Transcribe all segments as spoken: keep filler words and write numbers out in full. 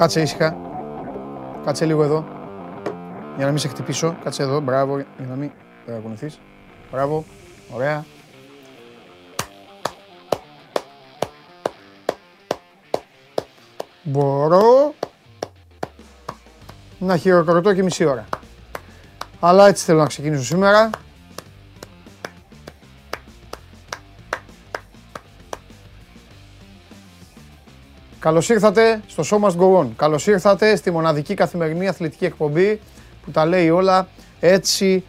Κάτσε ήσυχα. Κάτσε λίγο εδώ. Για να μην σε χτυπήσω. Κάτσε εδώ. Μπράβο. Για να μην ακολουθείς. Μπράβο. Ωραία. Μπορώ να χειροκροτώ και μισή ώρα. Αλλά έτσι θέλω να ξεκινήσω σήμερα. Καλώς ήρθατε στο Show Must Go On. Καλώς ήρθατε στη μοναδική καθημερινή αθλητική εκπομπή που τα λέει όλα έτσι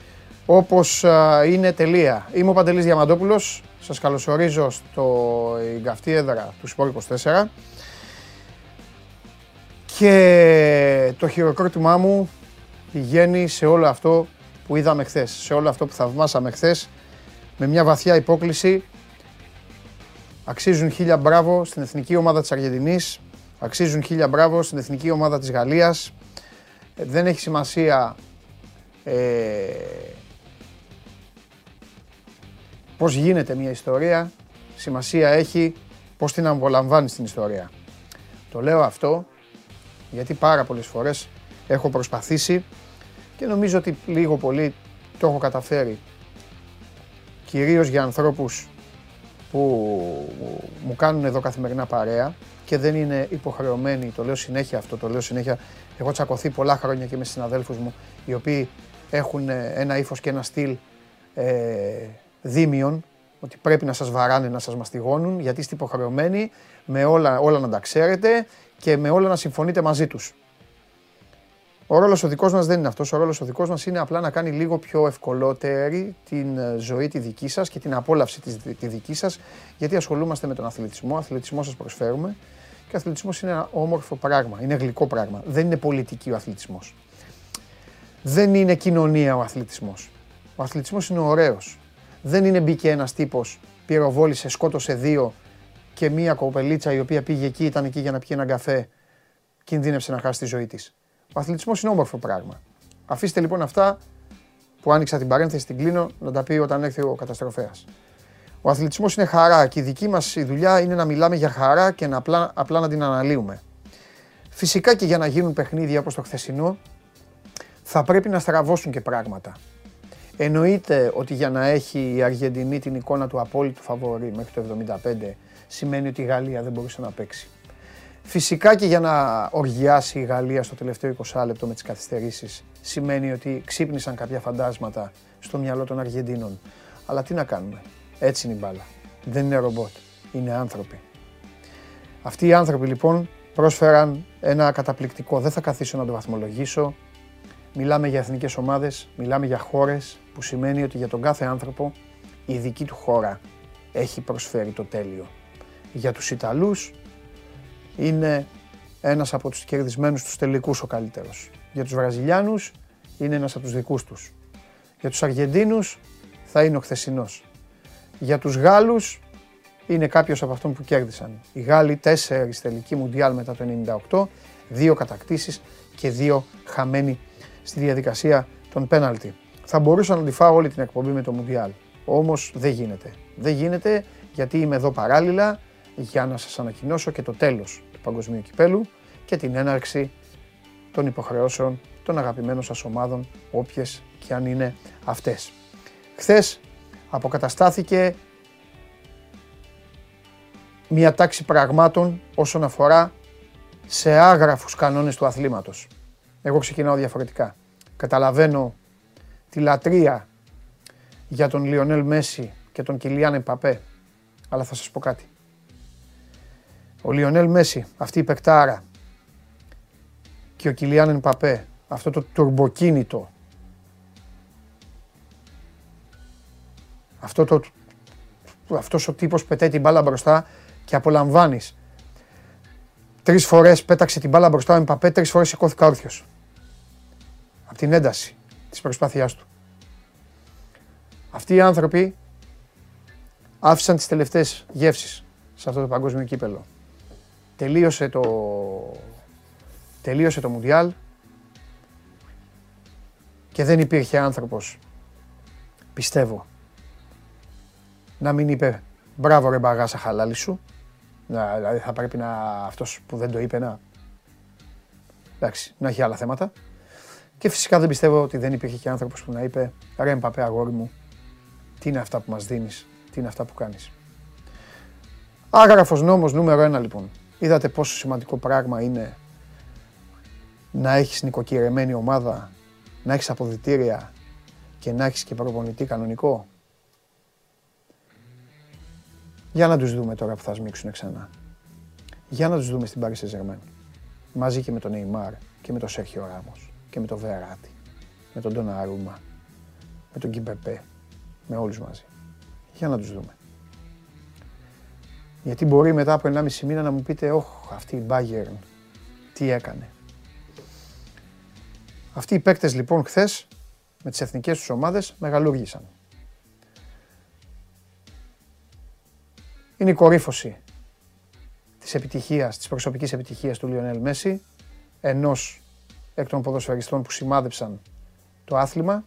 όπως είναι τελεία. Είμαι ο Παντελής Διαμαντόπουλος. Σας καλωσορίζω στο καυτή έδρα του Σπορ είκοσι τέσσερα. Και το χειροκρότημά μου πηγαίνει σε όλο αυτό που είδαμε χθες, σε όλο αυτό που θαυμάσαμε χθες, με μια βαθιά υπόκλιση. Αξίζουν χίλια μπράβο στην εθνική ομάδα της Αργεντινής, αξίζουν χίλια μπράβο στην εθνική ομάδα της Γαλλίας. Δεν έχει σημασία ε, πώς γίνεται μια ιστορία, σημασία έχει πώς την απολαμβάνεις την ιστορία. Το λέω αυτό γιατί πάρα πολλές φορές έχω προσπαθήσει και νομίζω ότι λίγο πολύ το έχω καταφέρει, κυρίως για ανθρώπους που μου κάνουν εδώ καθημερινά παρέα και δεν είναι υποχρεωμένοι, το λέω συνέχεια αυτό, το λέω συνέχεια, έχω τσακωθεί πολλά χρόνια και με συναδέλφους μου, οι οποίοι έχουν ένα ύφος και ένα στυλ ε, δίμιον, ότι πρέπει να σας βαράνε, να σας μαστιγώνουν, γιατί είστε υποχρεωμένοι με όλα, όλα να τα ξέρετε και με όλα να συμφωνείτε μαζί τους. Ο ρόλος ο δικός μας δεν είναι αυτός, ο ρόλος ο δικός μας είναι απλά να κάνει λίγο πιο ευκολότερη την ζωή τη δική σας και την απόλαυση τη δική σας, γιατί ασχολούμαστε με τον αθλητισμό, αθλητισμό σας προσφέρουμε και ο αθλητισμός είναι ένα όμορφο πράγμα, είναι γλυκό πράγμα, δεν είναι πολιτική ο αθλητισμός. Δεν είναι κοινωνία ο αθλητισμός, ο αθλητισμός είναι ωραίος. Δεν είναι μπήκε ένας τύπος, πυροβόλησε, σκότωσε δύο και μία κοπελίτσα η οποία πήγε εκεί, ήταν εκεί για να πιει έναν καφέ, κινδύνευσε να χάσει τη ζωή της. Ο αθλητισμός είναι όμορφο πράγμα. Αφήστε λοιπόν αυτά που άνοιξα την παρένθεση, την κλείνω, να τα πει όταν έρθει ο καταστροφέας. Ο αθλητισμός είναι χαρά και η δική μας η δουλειά είναι να μιλάμε για χαρά και να απλά, απλά να την αναλύουμε. Φυσικά και για να γίνουν παιχνίδια όπως το χθεσινό, θα πρέπει να στραβώσουν και πράγματα. Εννοείται ότι για να έχει η Αργεντινή την εικόνα του απόλυτου φαβορί μέχρι το εβδομήντα πέντε, σημαίνει ότι η Γαλλία δεν μπορούσε να παίξει. Φυσικά και για να οργιάσει η Γαλλία στο τελευταίο εικοστό λεπτό με τις καθυστερήσεις, σημαίνει ότι ξύπνησαν κάποια φαντάσματα στο μυαλό των Αργεντίνων. Αλλά τι να κάνουμε, έτσι είναι η μπάλα. Δεν είναι ρομπότ, είναι άνθρωποι. Αυτοί οι άνθρωποι λοιπόν πρόσφεραν ένα καταπληκτικό, δεν θα καθίσω να το βαθμολογήσω. Μιλάμε για εθνικές ομάδες, μιλάμε για χώρες, που σημαίνει ότι για τον κάθε άνθρωπο η δική του χώρα έχει προσφέρει το τέλειο. Για τους Ιταλούς είναι ένας από τους κερδισμένους τους τελικούς ο καλύτερος. Για τους Βραζιλιάνους είναι ένας από τους δικούς τους. Για τους Αργεντίνους θα είναι ο χθεσινός. Για τους Γάλλους είναι κάποιος από αυτόν που κέρδισαν. Οι Γάλλοι τέσσερις τελικοί Μουντιάλ μετά το ενενήντα οκτώ, δύο κατακτήσεις και δύο χαμένοι στη διαδικασία των πέναλτι. Θα μπορούσα να τη φάω όλη την εκπομπή με το Μουντιάλ. Όμως δεν γίνεται. Δεν γίνεται γιατί είμαι εδώ παράλληλα για να σας ανακοινώσω και το τέλος του Παγκοσμίου Κυπέλλου και την έναρξη των υποχρεώσεων των αγαπημένων σας ομάδων, όποιες και αν είναι αυτές. Χθες αποκαταστάθηκε μια τάξη πραγμάτων όσον αφορά σε άγραφους κανόνες του αθλήματος. Εγώ ξεκινάω διαφορετικά. Καταλαβαίνω τη λατρεία για τον Λιονέλ Μέση και τον Κιλιάν Εμπαπέ, αλλά θα σας πω κάτι. Ο Λιονέλ Μέση, αυτή η παικτάρα, και ο Κιλιάν Εμπαπέ, αυτό το τουρμποκίνητο, αυτό το, αυτός ο τύπος πετάει την μπάλα μπροστά και απολαμβάνεις. Τρεις φορές πέταξε την μπάλα μπροστά ο Εμπαπέ, τρεις φορές σηκώθηκα όρθιος. Από την ένταση της προσπάθειάς του. Αυτοί οι άνθρωποι άφησαν τις τελευταίες γεύσεις σε αυτό το παγκόσμιο κύπελλο. Τελείωσε το, τελείωσε το Μουντιάλ και δεν υπήρχε άνθρωπος, πιστεύω, να μην είπε «Μπράβο ρε μπαγάσα χαλάλι σου». Να, δηλαδή θα πρέπει να, αυτός που δεν το είπε να εντάξει, να έχει άλλα θέματα. Και φυσικά δεν πιστεύω ότι δεν υπήρχε και άνθρωπος που να είπε «Ρε Μπαπέ, αγόρι μου, τι είναι αυτά που μας δίνεις, τι είναι αυτά που κάνεις». Άγραφος νόμος νούμερο ένα λοιπόν. Είδατε πόσο σημαντικό πράγμα είναι να έχεις νοικοκυρεμένη ομάδα, να έχεις αποδυτήρια και να έχεις και προπονητή κανονικό. Για να τους δούμε τώρα που θα σμίξουν ξανά. Για να τους δούμε στην Paris Saint-Germain. Μαζί και με τον Neymar και με τον Sergio Ramos και με τον Verratti, με τον Donnarumma, με τον Kimpembe, με όλους μαζί. Για να τους δούμε. Γιατί μπορεί μετά από ενάμιση μήνα να μου πείτε «Ωχ, αυτή η Bayern, τι έκανε». Αυτοί οι παίκτες λοιπόν χθες με τις εθνικές τους ομάδες μεγαλούργησαν. Είναι η κορύφωση της επιτυχίας, της προσωπικής επιτυχίας του Λιονέλ Μέση, ενός εκ των ποδοσφαιριστών που σημάδεψαν το άθλημα.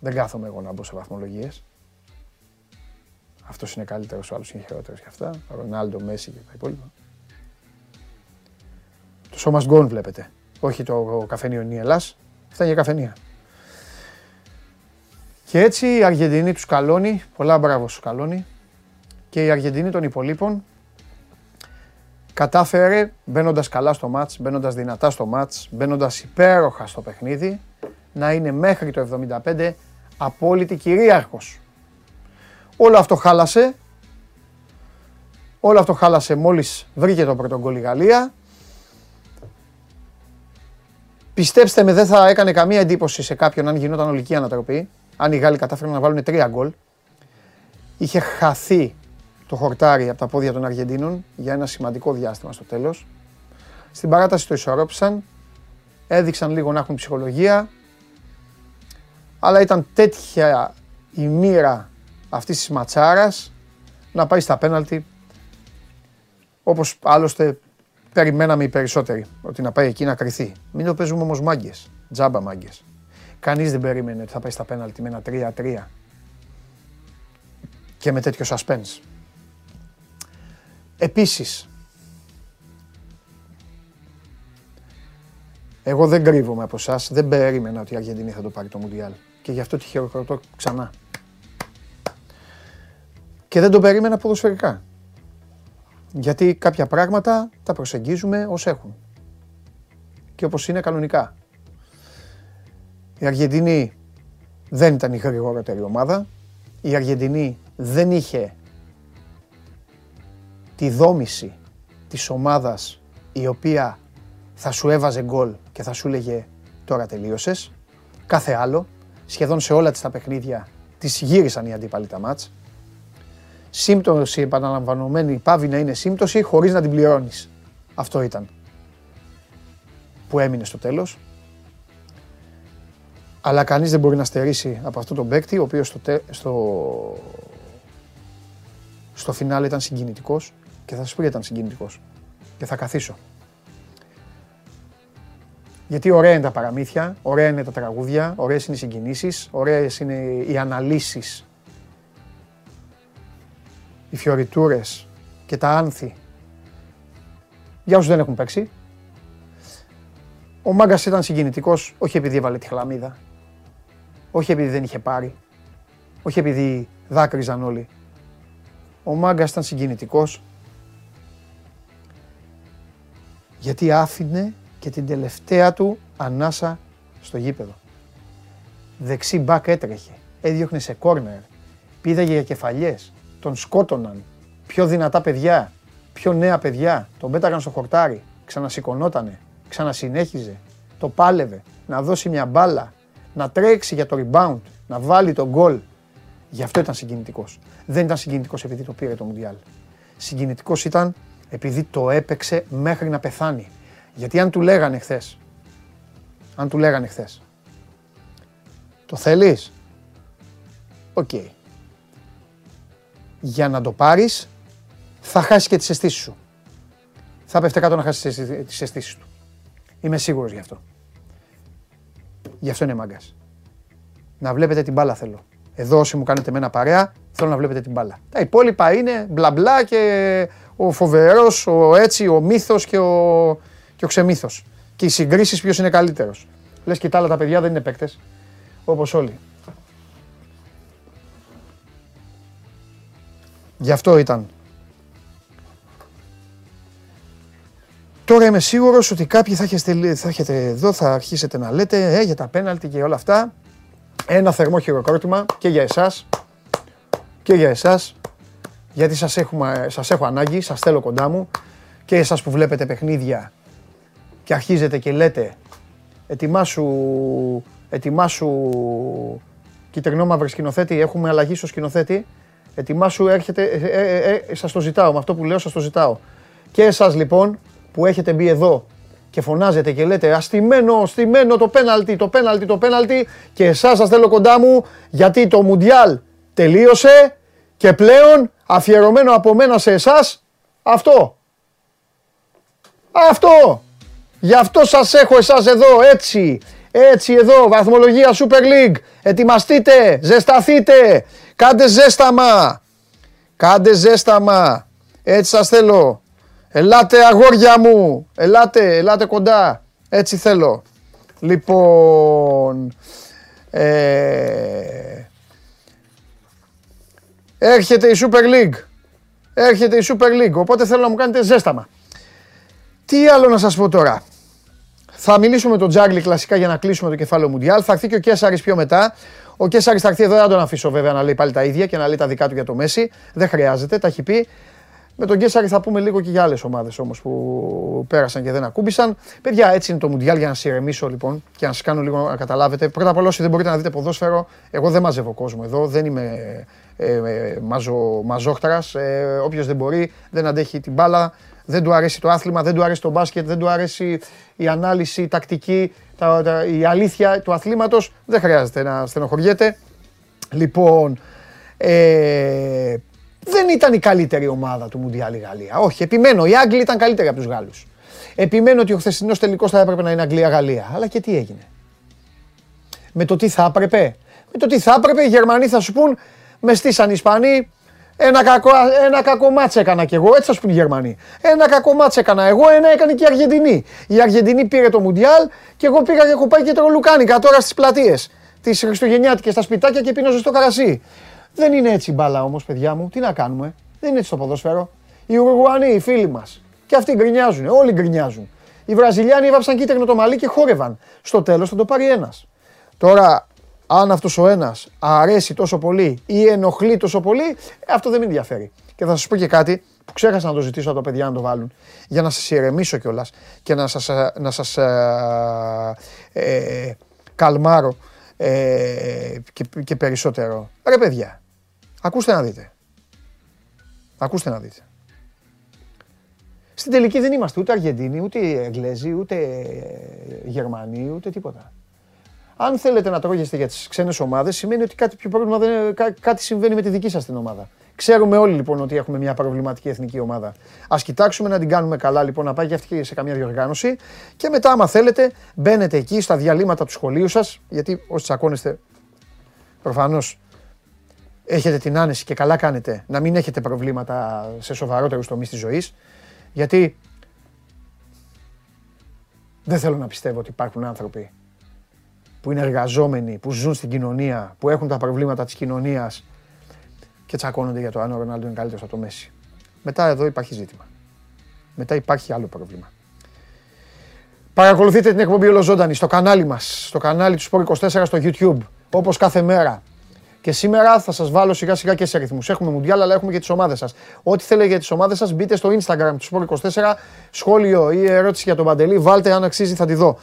Δεν κάθομαι εγώ να μπω σε βαθμολογίες. Αυτός είναι καλύτερος, ο άλλος είναι χειρότερος και αυτά. Ρονάλντο, Μέση και τα υπόλοιπα. Το σώμα γκον βλέπετε. Όχι το καφενείο Νιελάς. Αυτά είναι για καφενεία. Και έτσι η Αργεντινή τους καλώνει. Πολλά μπράβο στους καλώνει. Και η Αργεντινή των υπολείπων κατάφερε, μπαίνοντας καλά στο μάτς, μπαίνοντας δυνατά στο μάτς, μπαίνοντας υπέροχα στο παιχνίδι, να είναι μέχρι το εβδομήντα πέντε απόλυτη κυρίαρχος. Όλο αυτό χάλασε, όλο αυτό χάλασε μόλις βρήκε το πρώτο γκολ η Γαλλία. Πιστέψτε με, δεν θα έκανε καμία εντύπωση σε κάποιον αν γινόταν ολική ανατροπή, αν οι Γάλλοι κατάφεραν να βάλουν τρία γκολ. Είχε χαθεί το χορτάρι από τα πόδια των Αργεντίνων για ένα σημαντικό διάστημα στο τέλος. Στην παράταση το ισορρόπησαν, έδειξαν λίγο να έχουν ψυχολογία, αλλά ήταν τέτοια η μοίρα αυτής της ματσάρας να πάει στα πέναλτι, όπως άλλωστε περιμέναμε οι περισσότεροι, ότι να πάει εκεί να κριθεί. Μην το παίζουμε όμως μάγκες, τζάμπα μάγκες. Κανείς δεν περίμενε ότι θα πάει στα πέναλτι με ένα τρία τρία και με τέτοιο suspense. Επίσης, εγώ δεν κρύβομαι από εσάς, δεν περίμενα ότι η Αργεντινή θα το πάρει το Μουντιάλ και γι' αυτό τη χειροκροτώ ξανά. Και δεν το περίμενα ποδοσφαιρικά, γιατί κάποια πράγματα τα προσεγγίζουμε ως έχουν και όπως είναι κανονικά. Η Αργεντινή δεν ήταν η γρηγορότερη ομάδα, η Αργεντινή δεν είχε τη δόμηση της ομάδας η οποία θα σου έβαζε γκολ και θα σου λέγε τώρα τελείωσες. Κάθε άλλο, σχεδόν σε όλα τις τα παιχνίδια τις γύρισαν οι αντίπαλοι τα μάτς. Σύμπτωση επαναλαμβανωμένη πάβει να είναι σύμπτωση χωρίς να την πληρώνεις. Αυτό ήταν που έμεινε στο τέλος. Αλλά κανείς δεν μπορεί να στερήσει από αυτόν τον παίκτη, ο οποίος στο, τε, στο, στο φινάλε ήταν συγκινητικός και θα σας πω ήταν συγκινητικός και θα καθίσω. Γιατί ωραία είναι τα παραμύθια, ωραία είναι τα τραγούδια, ωραίες είναι οι συγκινήσεις, ωραίες είναι οι αναλύσεις, οι φιωριτούρες και τα άνθη για όσους δεν έχουν παίξει. Ο μάγκας ήταν συγκινητικός, όχι επειδή έβαλε τη χλαμίδα, όχι επειδή δεν είχε πάρει, όχι επειδή δάκρυζαν όλοι. Ο μάγκας ήταν συγκινητικός γιατί άφηνε και την τελευταία του ανάσα στο γήπεδο. Δεξί μπακ έτρεχε, έδιωχνε σε κόρνερ, πήδαγε για κεφαλιές, τον σκότωναν, πιο δυνατά παιδιά, πιο νέα παιδιά, τον πέταγαν στο χορτάρι, ξανασηκωνότανε, ξανασυνέχιζε, το πάλευε, να δώσει μια μπάλα, να τρέξει για το rebound, να βάλει τον γκολ. Γι' αυτό ήταν συγκινητικός. Δεν ήταν συγκινητικός επειδή το πήρε το Μουντιάλ. Συγκινητικός ήταν επειδή το έπαιξε μέχρι να πεθάνει. Γιατί αν του λέγανε χθες, αν του λέγανε χθες, το θέλεις, οκ. Okay. Για να το πάρεις, θα χάσεις και τις αισθήσεις σου. Θα πέφτε κάτω να χάσεις τις αισθήσεις του. Είμαι σίγουρος γι' αυτό. Γι' αυτό είναι μάγκας. Να βλέπετε την μπάλα θέλω. Εδώ όσοι μου κάνετε εμένα παρέα, θέλω να βλέπετε την μπάλα. Τα υπόλοιπα είναι μπλα μπλα και ο φοβερός, ο έτσι, ο μύθος και ο, και ο ξεμύθος. και οι συγκρίσεις ποιος είναι καλύτερος. Λες και τα άλλα τα παιδιά δεν είναι παίκτες, όπως όλοι. Γι' αυτό ήταν. Τώρα είμαι σίγουρος ότι κάποιοι θα έχετε, θα έχετε εδώ, θα αρχίσετε να λέτε ε, για τα πέναλτι και όλα αυτά. Ένα θερμό χειροκρότημα και για εσάς και για εσάς, γιατί σας, έχουμε, σας έχω ανάγκη, σας θέλω κοντά μου και εσάς που βλέπετε παιχνίδια και αρχίζετε και λέτε ετοιμάσου, ετοιμάσου κυτρινόμαυρη σκηνοθέτη, έχουμε αλλαγή στο σκηνοθέτη, ετοιμάσου έρχεται, ε, ε, ε, ε, σας το ζητάω, με αυτό που λέω σας το ζητάω. Και εσάς λοιπόν που έχετε μπει εδώ και φωνάζετε και λέτε αστημένο, στημένο το πέναλτι, το πέναλτι, το πέναλτι και εσάς σας θέλω κοντά μου γιατί το Μουντιάλ τελείωσε και πλέον αφιερωμένο από μένα σε εσάς αυτό. Αυτό! Γι' αυτό σας έχω εσάς εδώ, έτσι, έτσι εδώ, βαθμολογία Super League. Ετοιμαστείτε, ζεσταθείτε, κάντε ζέσταμα, κάντε ζέσταμα, έτσι σας θέλω. Ελάτε αγόρια μου, ελάτε, ελάτε κοντά, έτσι θέλω. Λοιπόν, ε... έρχεται η Super League, έρχεται η Super League, οπότε θέλω να μου κάνετε ζέσταμα. Τι άλλο να σας πω τώρα. Θα μιλήσουμε με τον Τζάγκλι κλασικά για να κλείσουμε το κεφάλαιο Μουντιάλ. Θα έρθει και ο Κέσαρης πιο μετά. Ο Κέσαρης θα έρθει εδώ, δεν τον αφήσω βέβαια να λέει πάλι τα ίδια και να λέει τα δικά του για το Μέση. Δεν χρειάζεται, τα έχει πει. Με τον Κέσαρη θα πούμε λίγο και για άλλες ομάδες όμως που πέρασαν και δεν ακούμπησαν. Παιδιά, έτσι είναι το Μουντιάλ, για να σας ηρεμήσω λοιπόν και να σας κάνω λίγο να καταλάβετε. Πρώτα απ' όλα, όσοι δεν μπορείτε να δείτε ποδόσφαιρο, εγώ δεν μαζεύω κόσμο εδώ, δεν είμαι ε, ε, μαζο, μαζόχταρας. Ε, όποιος δεν μπορεί, δεν αντέχει την μπάλα. Δεν του αρέσει το άθλημα, δεν του αρέσει το μπάσκετ, δεν του αρέσει η ανάλυση, η τακτική, τα, τα, η αλήθεια του αθλήματος. Δεν χρειάζεται να στενοχωριέται. Λοιπόν, ε, δεν ήταν η καλύτερη ομάδα του Μουντιάλ η Γαλλία. Όχι, επιμένω, οι Άγγλοι ήταν καλύτεροι από τους Γάλλους. Επιμένω ότι ο χθεσινός τελικός θα έπρεπε να είναι Αγγλία-Γαλλία. Αλλά και τι έγινε. Με το τι θα έπρεπε. Με το τι θα έπρεπε οι Γερμανοί θα σου πούν, με στήσαν οι Ισπανοί. Ένα κακό, ένα κακό μάτς έκανα κι εγώ, έτσι θα σου πούν οι Γερμανοί. Ένα κακό μάτς έκανα εγώ, ένα έκανε και η Αργεντινή. Η Αργεντινή πήρε το Μουντιάλ και εγώ πήγα και έχω πάει και τρολουκάνικα τώρα στις πλατείες. Τις Χριστουγεννιάτικες, στα σπιτάκια και πίνω ζεστό καρασί. Δεν είναι έτσι η μπάλα όμως, παιδιά μου, τι να κάνουμε. Δεν είναι έτσι το ποδόσφαιρο. Οι Ουρουγουανοί, οι φίλοι μας, και αυτοί γκρινιάζουν, όλοι γκρινιάζουν. Οι Βραζιλιάνοι έβαψαν κίτρινο το μαλλί και χόρευαν. Στο τέλος θα το πάρει ένας. Τώρα. Αν αυτός ο ένας αρέσει τόσο πολύ ή ενοχλεί τόσο πολύ, αυτό δεν με ενδιαφέρει. Και θα σας πω και κάτι που ξέχασα να το ζητήσω από τα παιδιά να το βάλουν, για να σας ηρεμήσω κιόλας και να σας, να σας ε, καλμάρω ε, και, και περισσότερο. Ρε παιδιά, ακούστε να δείτε. Ακούστε να δείτε. Στην τελική δεν είμαστε ούτε Αργεντίνοι, ούτε Εγγλέζοι, ούτε Γερμανοί, ούτε τίποτα. Αν θέλετε να τρώγεστε για τις ξένες ομάδες, σημαίνει ότι κάτι, πιο πρόβλημα δεν, κά, κάτι συμβαίνει με τη δική σας την ομάδα. Ξέρουμε όλοι λοιπόν ότι έχουμε μια προβληματική εθνική ομάδα. Ας κοιτάξουμε να την κάνουμε καλά λοιπόν, να πάει και αυτή σε καμία διοργάνωση και μετά άμα θέλετε μπαίνετε εκεί στα διαλύματα του σχολείου σας, γιατί όσοι τσακώνεστε προφανώς έχετε την άνεση και καλά κάνετε να μην έχετε προβλήματα σε σοβαρότερους τομείς της ζωής, γιατί δεν θέλω να πιστεύω ότι υπάρχουν άνθρωποι που είναι εργαζόμενοι, που ζουν στην κοινωνία, που έχουν τα προβλήματα της κοινωνίας και τσακώνονται για το αν ο Ρονάλντο είναι καλύτερος από το Μέση. Μετά εδώ υπάρχει ζήτημα. Μετά υπάρχει άλλο πρόβλημα. Παρακολουθείτε την εκπομπή ολοζώντανη στο κανάλι μας, στο κανάλι του Σπορ είκοσι τέσσερα στο YouTube, όπως κάθε μέρα. Και σήμερα θα σας βάλω σιγά σιγά και σε ρυθμούς. Έχουμε Μουντιάλ, αλλά έχουμε και τις ομάδες σας. Ό,τι θέλετε για τις ομάδες σας, μπείτε στο Instagram του Σπορ είκοσι τέσσερα, σχόλιο ή ερώτηση για τον Παντελή, βάλτε, αν αξίζει θα τη δω.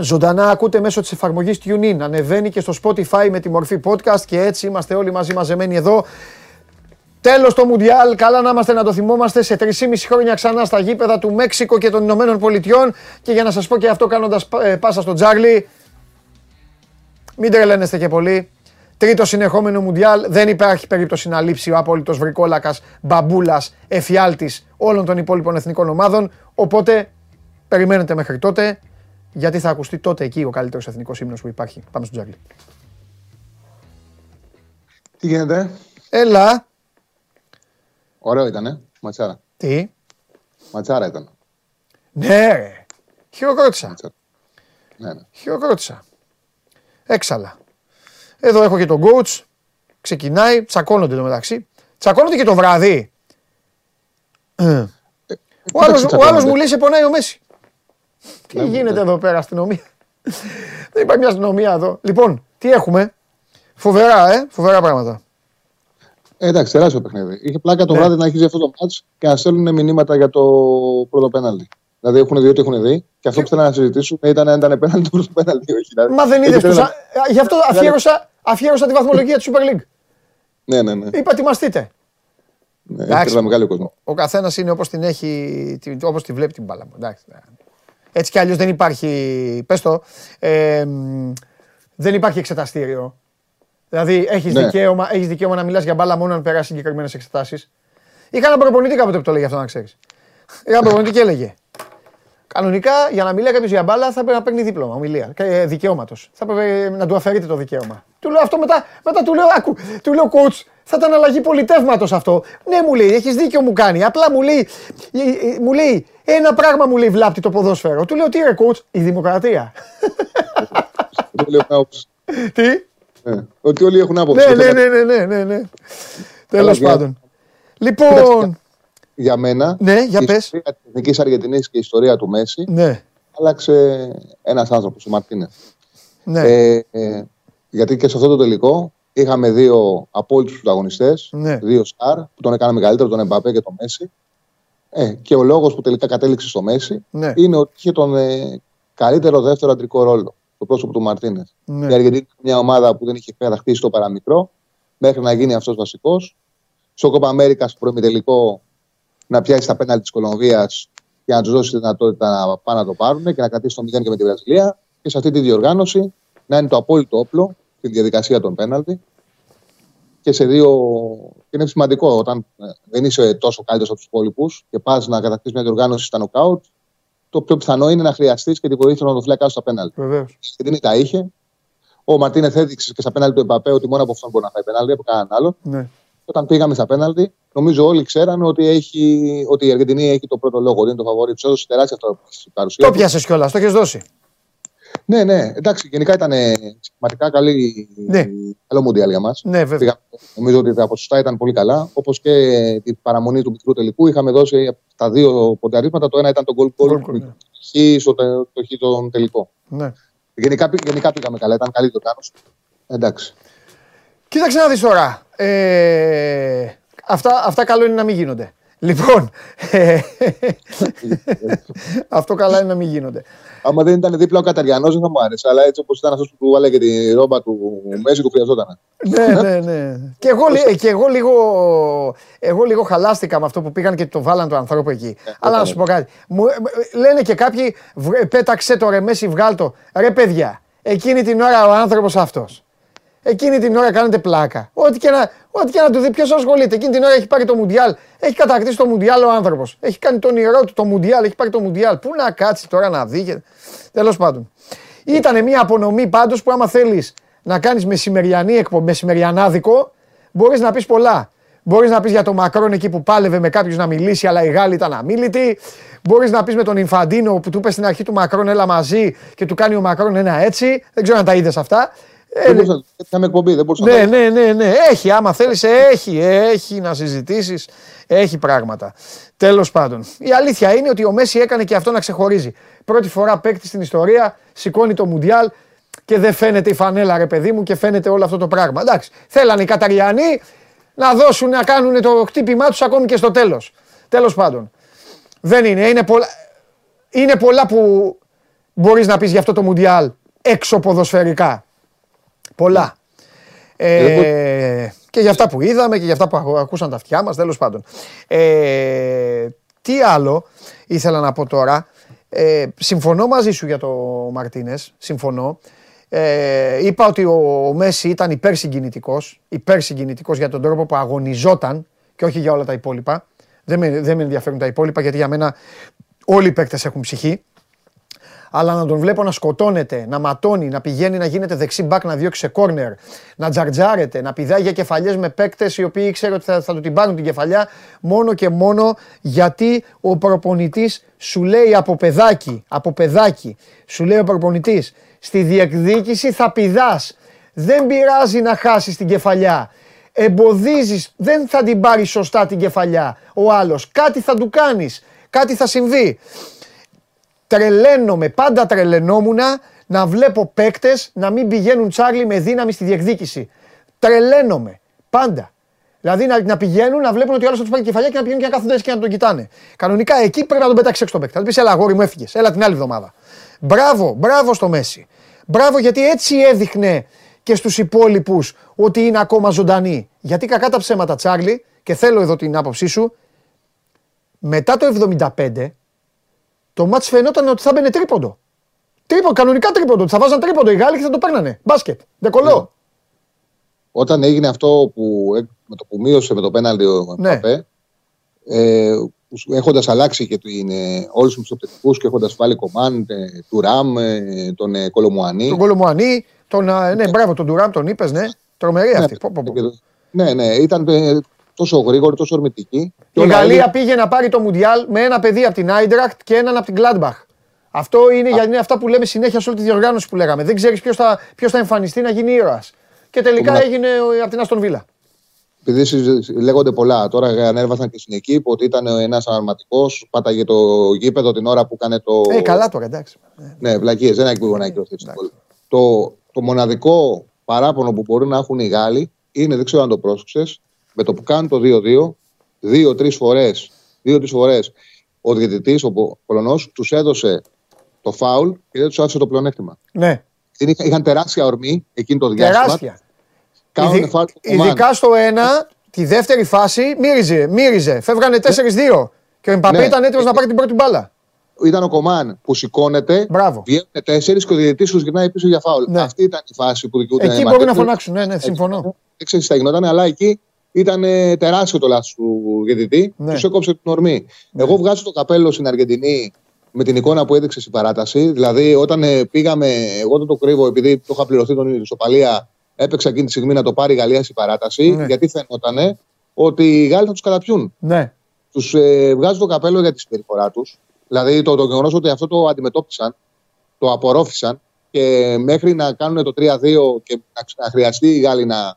Ζωντανά ακούτε μέσω της εφαρμογής TuneIn, ανεβαίνει και στο Spotify με τη μορφή podcast και έτσι είμαστε όλοι μαζί μαζεμένοι εδώ. Τέλος το Μουντιάλ, καλά να είμαστε να το θυμόμαστε, σε τρεισήμισι χρόνια ξανά στα γήπεδα του Μέξικο και των Ηνωμένων Πολιτειών και για να σας πω και αυτό κάνοντας πάσα στον Τζάρλι, μην τρελαίνεστε και πολύ. Τρίτο συνεχόμενο Μουντιάλ, δεν υπάρχει περίπτωση να λείψει ο απόλυτος βρικόλακας, μπαμπούλας, εφιάλτης όλων των υπόλοιπων εθνικών ομάδων, οπότε περιμένετε μέχρι τότε. Γιατί θα ακουστεί τότε εκεί ο καλύτερος εθνικός ύμνος που υπάρχει. Πάμε στον Τζάγκλι. Τι γίνεται? Έλα. Ωραίο ήταν, ε. Ματσάρα. Τι? Ματσάρα ήταν. Ναι, ρε. Χειροκρότησα. Ναι, ναι. Χειροκρότησα. Έξαλα. Εδώ έχω και τον coach. Ξεκινάει. Τσακώνονται εδώ μεταξύ. Τσακώνονται και το βράδυ. Ε, ο άλλος, ο άλλος μου λέει σε πονάει ο Μέση. Τι ναι, γίνεται ναι. εδώ πέρα αστυνομία. Δεν υπάρχει μια αστυνομία εδώ. Λοιπόν, τι έχουμε. Φοβερά, ε. Φοβερά πράγματα. Ε, εντάξει, τεράστιο παιχνίδι. Είχε πλάκα το ναι. βράδυ να αρχίζει αυτό το μάτς και να στέλνουν μηνύματα για το πρώτο πέναλτι. Δηλαδή έχουν δει ό,τι έχουν δει και αυτό που θέλω να συζητήσουν ήταν αν ήταν πέναλτι το πρώτο πέναλτι. Δηλαδή. Μα δεν είδε αυτό. Πέρα... Γι' αυτό αφιέρωσα, αφιέρωσα τη βαθμολογία τη Super League. Ναι, ναι, ναι. Είπα, ετοιμαστείτε. Ναι, εντάξει, μεγάλο κόσμο. Ο καθένας είναι όπως την έχει, όπως τη βλέπει την μπάλα μου. Εντάξει, ναι. Έτσι κι αλλιώς δεν υπάρχει. Πες το, ε, δεν υπάρχει εξεταστήριο. Δηλαδή έχεις, ναι. δικαίωμα, έχεις δικαίωμα να μιλάς για μπάλα μόνο αν περάσει συγκεκριμένες εξετάσεις. Είχα έναν προπονητή κάποτε που το λέγει αυτό, να ξέρεις. Είχα έναν προπονητή και έλεγε. Κανονικά για να μιλάει κάποιος για μπάλα θα πρέπει να παίρνει δίπλωμα, ομιλία, δικαιώματος. Θα πρέπει να του αφαιρείται το δικαίωμα. Του λέω αυτό μετά, μετά του λέω, άκου, του λέω coach, θα ήταν αλλαγή πολιτεύματος αυτό. Ναι, μου λέει, έχεις δίκιο μου κάνει. Απλά μου λέει, μου λέει ένα πράγμα μου λέει βλάπτει το ποδόσφαιρο. Του λέω, τι ρε coach, η δημοκρατία. Τι. Ότι όλοι έχουν άποψη. Ναι, ναι, ναι, ναι, ναι. Τέλος πάντων. Λοιπόν... Για μένα, ναι, για η πες. ιστορία της Εθνικής Αργεντινής και η ιστορία του Μέση ναι. άλλαξε ένας άνθρωπος, ο Μαρτίνες. Ναι. Ε, ε, γιατί και σε αυτό το τελικό είχαμε δύο απόλυτους πρωταγωνιστές, ναι. δύο στάρ, που τον έκαναν μεγαλύτερο, τον Εμπαπέ και τον Μέση. Ε, και ο λόγος που τελικά κατέληξε στο Μέση ναι. είναι ότι είχε τον ε, καλύτερο δεύτερο αντρικό ρόλο, το πρόσωπο του Μαρτίνες. Ναι. Η Αργεντινή ήταν μια ομάδα που δεν είχε κατακτήσει το παραμικρό, μέχρι να γίνει αυτός βασικός. Στο Κόπα Αμέρικα, στο προημιτελικό. Να πιάσει τα πέναλτι τη Κολομβία και να του δώσει τη δυνατότητα να πάνε να το πάρουν και να κρατήσει το μηδέν και με τη Βραζιλία. Και σε αυτή τη διοργάνωση να είναι το απόλυτο όπλο στη διαδικασία των πέναλτι. Και σε δύο. Είναι σημαντικό όταν δεν είσαι τόσο καλύτερο από του υπόλοιπου και πα να κατακτήσει μια διοργάνωση στα νοκάουτ, το πιο πιθανό είναι να χρειαστεί και τη βοήθεια να το φυλακάσει στα πέναλτι. Και δεν τα είχε. Ο Μαρτίνεθ έδειξε και στα πέναλτι του Εμπαπέ ότι μόνο από αυτόν μπορεί να φάει πέναλτι, από κανέναν άλλον. Ναι. Όταν πήγαμε στα πέναλτι, νομίζω όλοι ξέραν ότι, έχει, ότι η Αργεντινή έχει το πρώτο λόγο, ότι είναι το φαβορί. Του έδωσε τεράστια παρουσία. Το πιάσε κιόλα, το έχει δώσει. Ναι, ναι, εντάξει, γενικά ήταν σημαντικά καλή, ναι. καλό μουντιάλ για μας. Ναι, βέβαια. Νομίζω ότι τα ποσοστά ήταν πολύ καλά. Όπως και την παραμονή του μικρού τελικού, είχαμε δώσει τα δύο πονταρίσματα. Το ένα ήταν το goal goal, το χ στον τελικό. Ναι. Γενικά, γενικά πήγαμε καλά, ήταν καλή το κάνος. Εντάξει. Κοίταξε να δεις τώρα. Ε, αυτά, αυτά καλό είναι να μην γίνονται. Λοιπόν, ε, αυτό καλά είναι να μην γίνονται. Άμα δεν ήταν δίπλα ο Καταριανός δεν θα μου άρεσε, αλλά έτσι όπως ήταν αυτός που του βάλε τη ρόμπα του Μέση του χρειαζόταν. Ναι, ναι, ναι. Και εγώ, και εγώ, λίγο, εγώ λίγο χαλάστηκα με αυτό που πήγαν και το βάλαν το ανθρώπου εκεί. Ε, αλλά να σου πω κάτι. Μου, λένε και κάποιοι, πέταξε το ρε Μέση, βγάλ το. Ρε παιδιά, εκείνη την ώρα ο άνθρωπος αυτός. Εκείνη την ώρα κάνετε πλάκα. Ό,τι και να, ό,τι και να του δει, ποιος ασχολείται. Εκείνη την ώρα έχει πάρει το Μουντιάλ. Έχει κατακτήσει το Μουντιάλ ο άνθρωπος. Έχει κάνει τον όνειρό του το Μουντιάλ. Έχει πάρει το Μουντιάλ. Πού να κάτσει τώρα να δει. Τέλος πάντων. Ήταν μια απονομή πάντως που άμα θέλεις να κάνεις μεσημεριανή εκπομπή, μεσημεριανάδικο, μπορείς να πεις πολλά. Μπορείς να πεις για τον Μακρόν εκεί που πάλευε με κάποιους να μιλήσει, αλλά οι Γάλλοι ήταν αμίλητοι. Μπορείς να πεις με τον Ινφαντίνο που του είπε στην αρχή του Μακρόν έλα μαζί και του κάνει ο Μακρόν ένα έτσι. Δεν ξέρω αν τα είδες αυτά. Ε, δεν μπορούσα να με εκπομπή, δεν μπορούσα να ναι, ναι, ναι, ναι. Έχει, άμα θέλεις, έχει, έχει να συζητήσεις, έχει πράγματα. Τέλος πάντων. Η αλήθεια είναι ότι ο Μέση έκανε και αυτό να ξεχωρίζει. Πρώτη φορά παίκτη στην ιστορία, σηκώνει το Μουντιάλ και δεν φαίνεται η φανέλα, ρε παιδί μου, και φαίνεται όλο αυτό το πράγμα. Εντάξει, θέλανε οι Καταριανοί να δώσουν, να κάνουν το χτύπημά τους ακόμη και στο τέλος. Τέλος πάντων. Δεν είναι, είναι πολλά, είναι πολλά που μπορείς να πεις για αυτό το Μουντιάλ έξω ποδοσφαιρικά. Πολλά. Ε, και για αυτά που είδαμε και για αυτά που ακούσαν τα αυτιά μας, τέλος πάντων. Ε, τι άλλο ήθελα να πω τώρα. Ε, συμφωνώ μαζί σου για το Μαρτίνες. Συμφωνώ. Ε, είπα ότι ο Μέση ήταν υπερσυγκινητικός. Υπερσυγκινητικός για τον τρόπο που αγωνιζόταν και όχι για όλα τα υπόλοιπα. Δεν με, δεν με ενδιαφέρουν τα υπόλοιπα γιατί για μένα όλοι οι παίκτες έχουν ψυχή. αλλά να τον βλέπω να σκοτώνεται, να ματώνει, να πηγαίνει να γίνεται δεξί μπακ, να διώξει σε κόρνερ, να τζαρτζάρεται, να πηδάει για κεφαλιές με παίκτες οι οποίοι ξέρουν ότι θα, θα του την πάρουν την κεφαλιά, μόνο και μόνο γιατί ο προπονητής σου λέει από παιδάκι, από παιδάκι, σου λέει ο προπονητής, στη διεκδίκηση θα πηδάς, δεν πειράζει να χάσεις την κεφαλιά. Εμποδίζεις, δεν θα την πάρει σωστά την κεφαλιά ο άλλος. Κάτι θα του κάνεις, κάτι θα συμβεί. Τρελαίνομαι, πάντα τρελαινόμουνα να βλέπω παίκτες να μην πηγαίνουν Τσάρλι με δύναμη στη διεκδίκηση. Τρελαίνομαι, πάντα. Δηλαδή να, να πηγαίνουν, να βλέπουν ότι ο άλλος θα τους πάρει κεφαλιά και να πηγαίνουν και να κάθονται έτσι και να τον κοιτάνε. Κανονικά εκεί πρέπει να τον πετάξεις έξω τον παίκτη. Θα του πεις, έλα αγόρι μου, έφυγες, έλα την άλλη εβδομάδα. Μπράβο, μπράβο στο Μέση. Μπράβο, γιατί έτσι έδειχνε και στους υπόλοιπους ότι είναι ακόμα ζωντανοί. Γιατί κακά τα ψέματα, Τσάρλι, και θέλω εδώ την άποψή σου, μετά το εβδομήντα πέντε το μάτς φαινόταν ότι θα μπαινε τρίποντο. Τρίποντο, κανονικά τρίποντο. Θα βάζαν τρίποντο οι Γάλλοι και θα το παίρνανε. Μπάσκετ, ντεκολό. Όταν έγινε αυτό που, με το που μείωσε με το πέναλτι ο Εμπαπέ, ε, έχοντας αλλάξει και όλους τους επιθετικούς και έχοντας βάλει Κομάν, του Ραμ, τον Κολομουανί. Τον Κολομουανί. Τον, ναι, ναι, μπράβο, τον Τουράμ τον είπες, ναι. Τρομερή ναι, αυτή. Πω, πω, πω. Ναι, ναι, ήταν τόσο γρήγορη, τόσο ορμητική. Η Γαλλία πήγε να πάρει το Μουντιάλ με ένα παιδί από την Άιντραχτ και έναν από την Γκλάντμπαχ. Αυτό είναι, α, για, είναι αυτά που λέμε συνέχεια σε όλη τη διοργάνωση που λέγαμε. Δεν ξέρεις ποιος θα, ποιος θα εμφανιστεί να γίνει ήρωας. Και τελικά να... έγινε από την Άστον Βίλα. Επειδή λέγονται πολλά, τώρα ανέβασαν και στην εκεί, ότι ήταν ένας αρματικός, πάταγε το γήπεδο την ώρα που έκανε το. Ε, καλά τώρα, εντάξει. Ναι, βλακίες, δεν ακουγόταν το. Το μοναδικό παράπονο που μπορούν να έχουν οι Γάλλοι είναι, δεν ξέρω αν το πρόσεξες, με το που κάνουν το δύο δύο, δύο-τρεις φορές, δύο-τρεις φορές ο διαιτητής, ο Πολωνός, τους έδωσε το φάουλ και δεν τους άφησε το πλεονέκτημα. Ναι. Είχαν, είχαν τεράστια ορμή εκείνη το διάστημα. Τεράστια. Κάνουν φάουλ. Ειδικά στο ένα, τη δεύτερη φάση, μύριζε, μύριζε. Φεύγανε τέσσερα δύο και ο Εμπαπέ ναι. ήταν έτοιμος να πάρει την πρώτη μπάλα. Ήταν ο Κομάν που σηκώνεται, βγαίνουν τέσσερις και ο διαιτητής τους γυρνάει πίσω για φάουλ. Ναι. Αυτή ήταν η φάση που δικαιούταν. Εκεί μπορεί να φωνάξουν, ναι, ναι, συμφωνώ. Δεν ξέρεις τι θα γινόταν, αλλά εκεί ήταν τεράστιο το λάθος του διαιτητή, ναι. Τους έκοψε την ορμή. Ναι. Εγώ βγάζω το καπέλο στην Αργεντινή με την εικόνα που έδειξε στην παράταση. Δηλαδή, όταν πήγαμε, εγώ δεν το κρύβω, επειδή το είχα πληρωθεί τον Ισοπαλία, έπαιξα εκείνη τη στιγμή να το πάρει η Γαλλία στην παράταση, ναι. Γιατί φαινόταν ότι οι Γάλλοι θα τους καταπιούν. Ναι. Τους ε, βγάζω το καπέλο για τη συμπεριφορά τους. Δηλαδή το, το γεγονός ότι αυτό το αντιμετώπισαν, το απορρόφησαν και μέχρι να κάνουν το τρία δύο και να χρειαστεί οι Γάλλοι να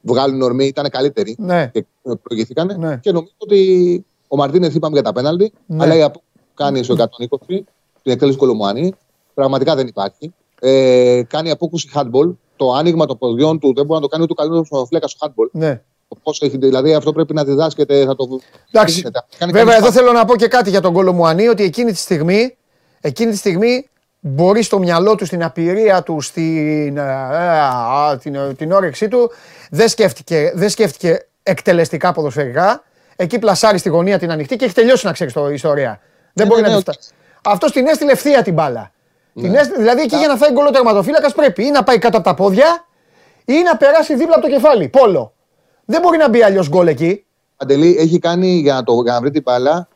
βγάλουν ορμή ήταν καλύτεροι ναι. και προηγήθηκαν. Ναι. Και νομίζω ότι ο Μαρτίνεθ είπαμε για τα πέναλτι, ναι. αλλά η απόφαση που κάνει στο εκατόν είκοσι, την εκτέλεση Κολομουανί, πραγματικά δεν υπάρχει. Ε, κάνει απόκουση handball, το άνοιγμα των ποδιών του δεν μπορεί να το κάνει ούτε ο καλύτερος φλέκας στο handball. Ναι. Πώς έχει, δηλαδή αυτό πρέπει να διδάσκεται. Θα το... Εντάξει, βέβαια εδώ θέλω να πω και κάτι για τον Κολομουανί, ότι εκείνη τη στιγμή, εκείνη τη στιγμή μπορεί στο μυαλό του, στην απειρία του, στην, α, την, την όρεξή του, δεν σκέφτηκε, δεν σκέφτηκε εκτελεστικά ποδοσφαιρικά. Εκεί πλασάρει στη γωνία την ανοιχτή και έχει τελειώσει να ξέρει η ιστορία. Δεν μπορεί να τη. Αυτός την έστειλε ευθεία την μπάλα. Δηλαδή εκεί για να φάει γκολ ο τερματοφύλακας πρέπει ή να πάει κάτω από τα πόδια ή να περάσει δίπλα από το κεφάλι. Πόλο. Δεν μπορεί να μπει αλλιώς γκολ εκεί. Παντελή, έχει κάνει, για να, το, για να βρει την μπάλα,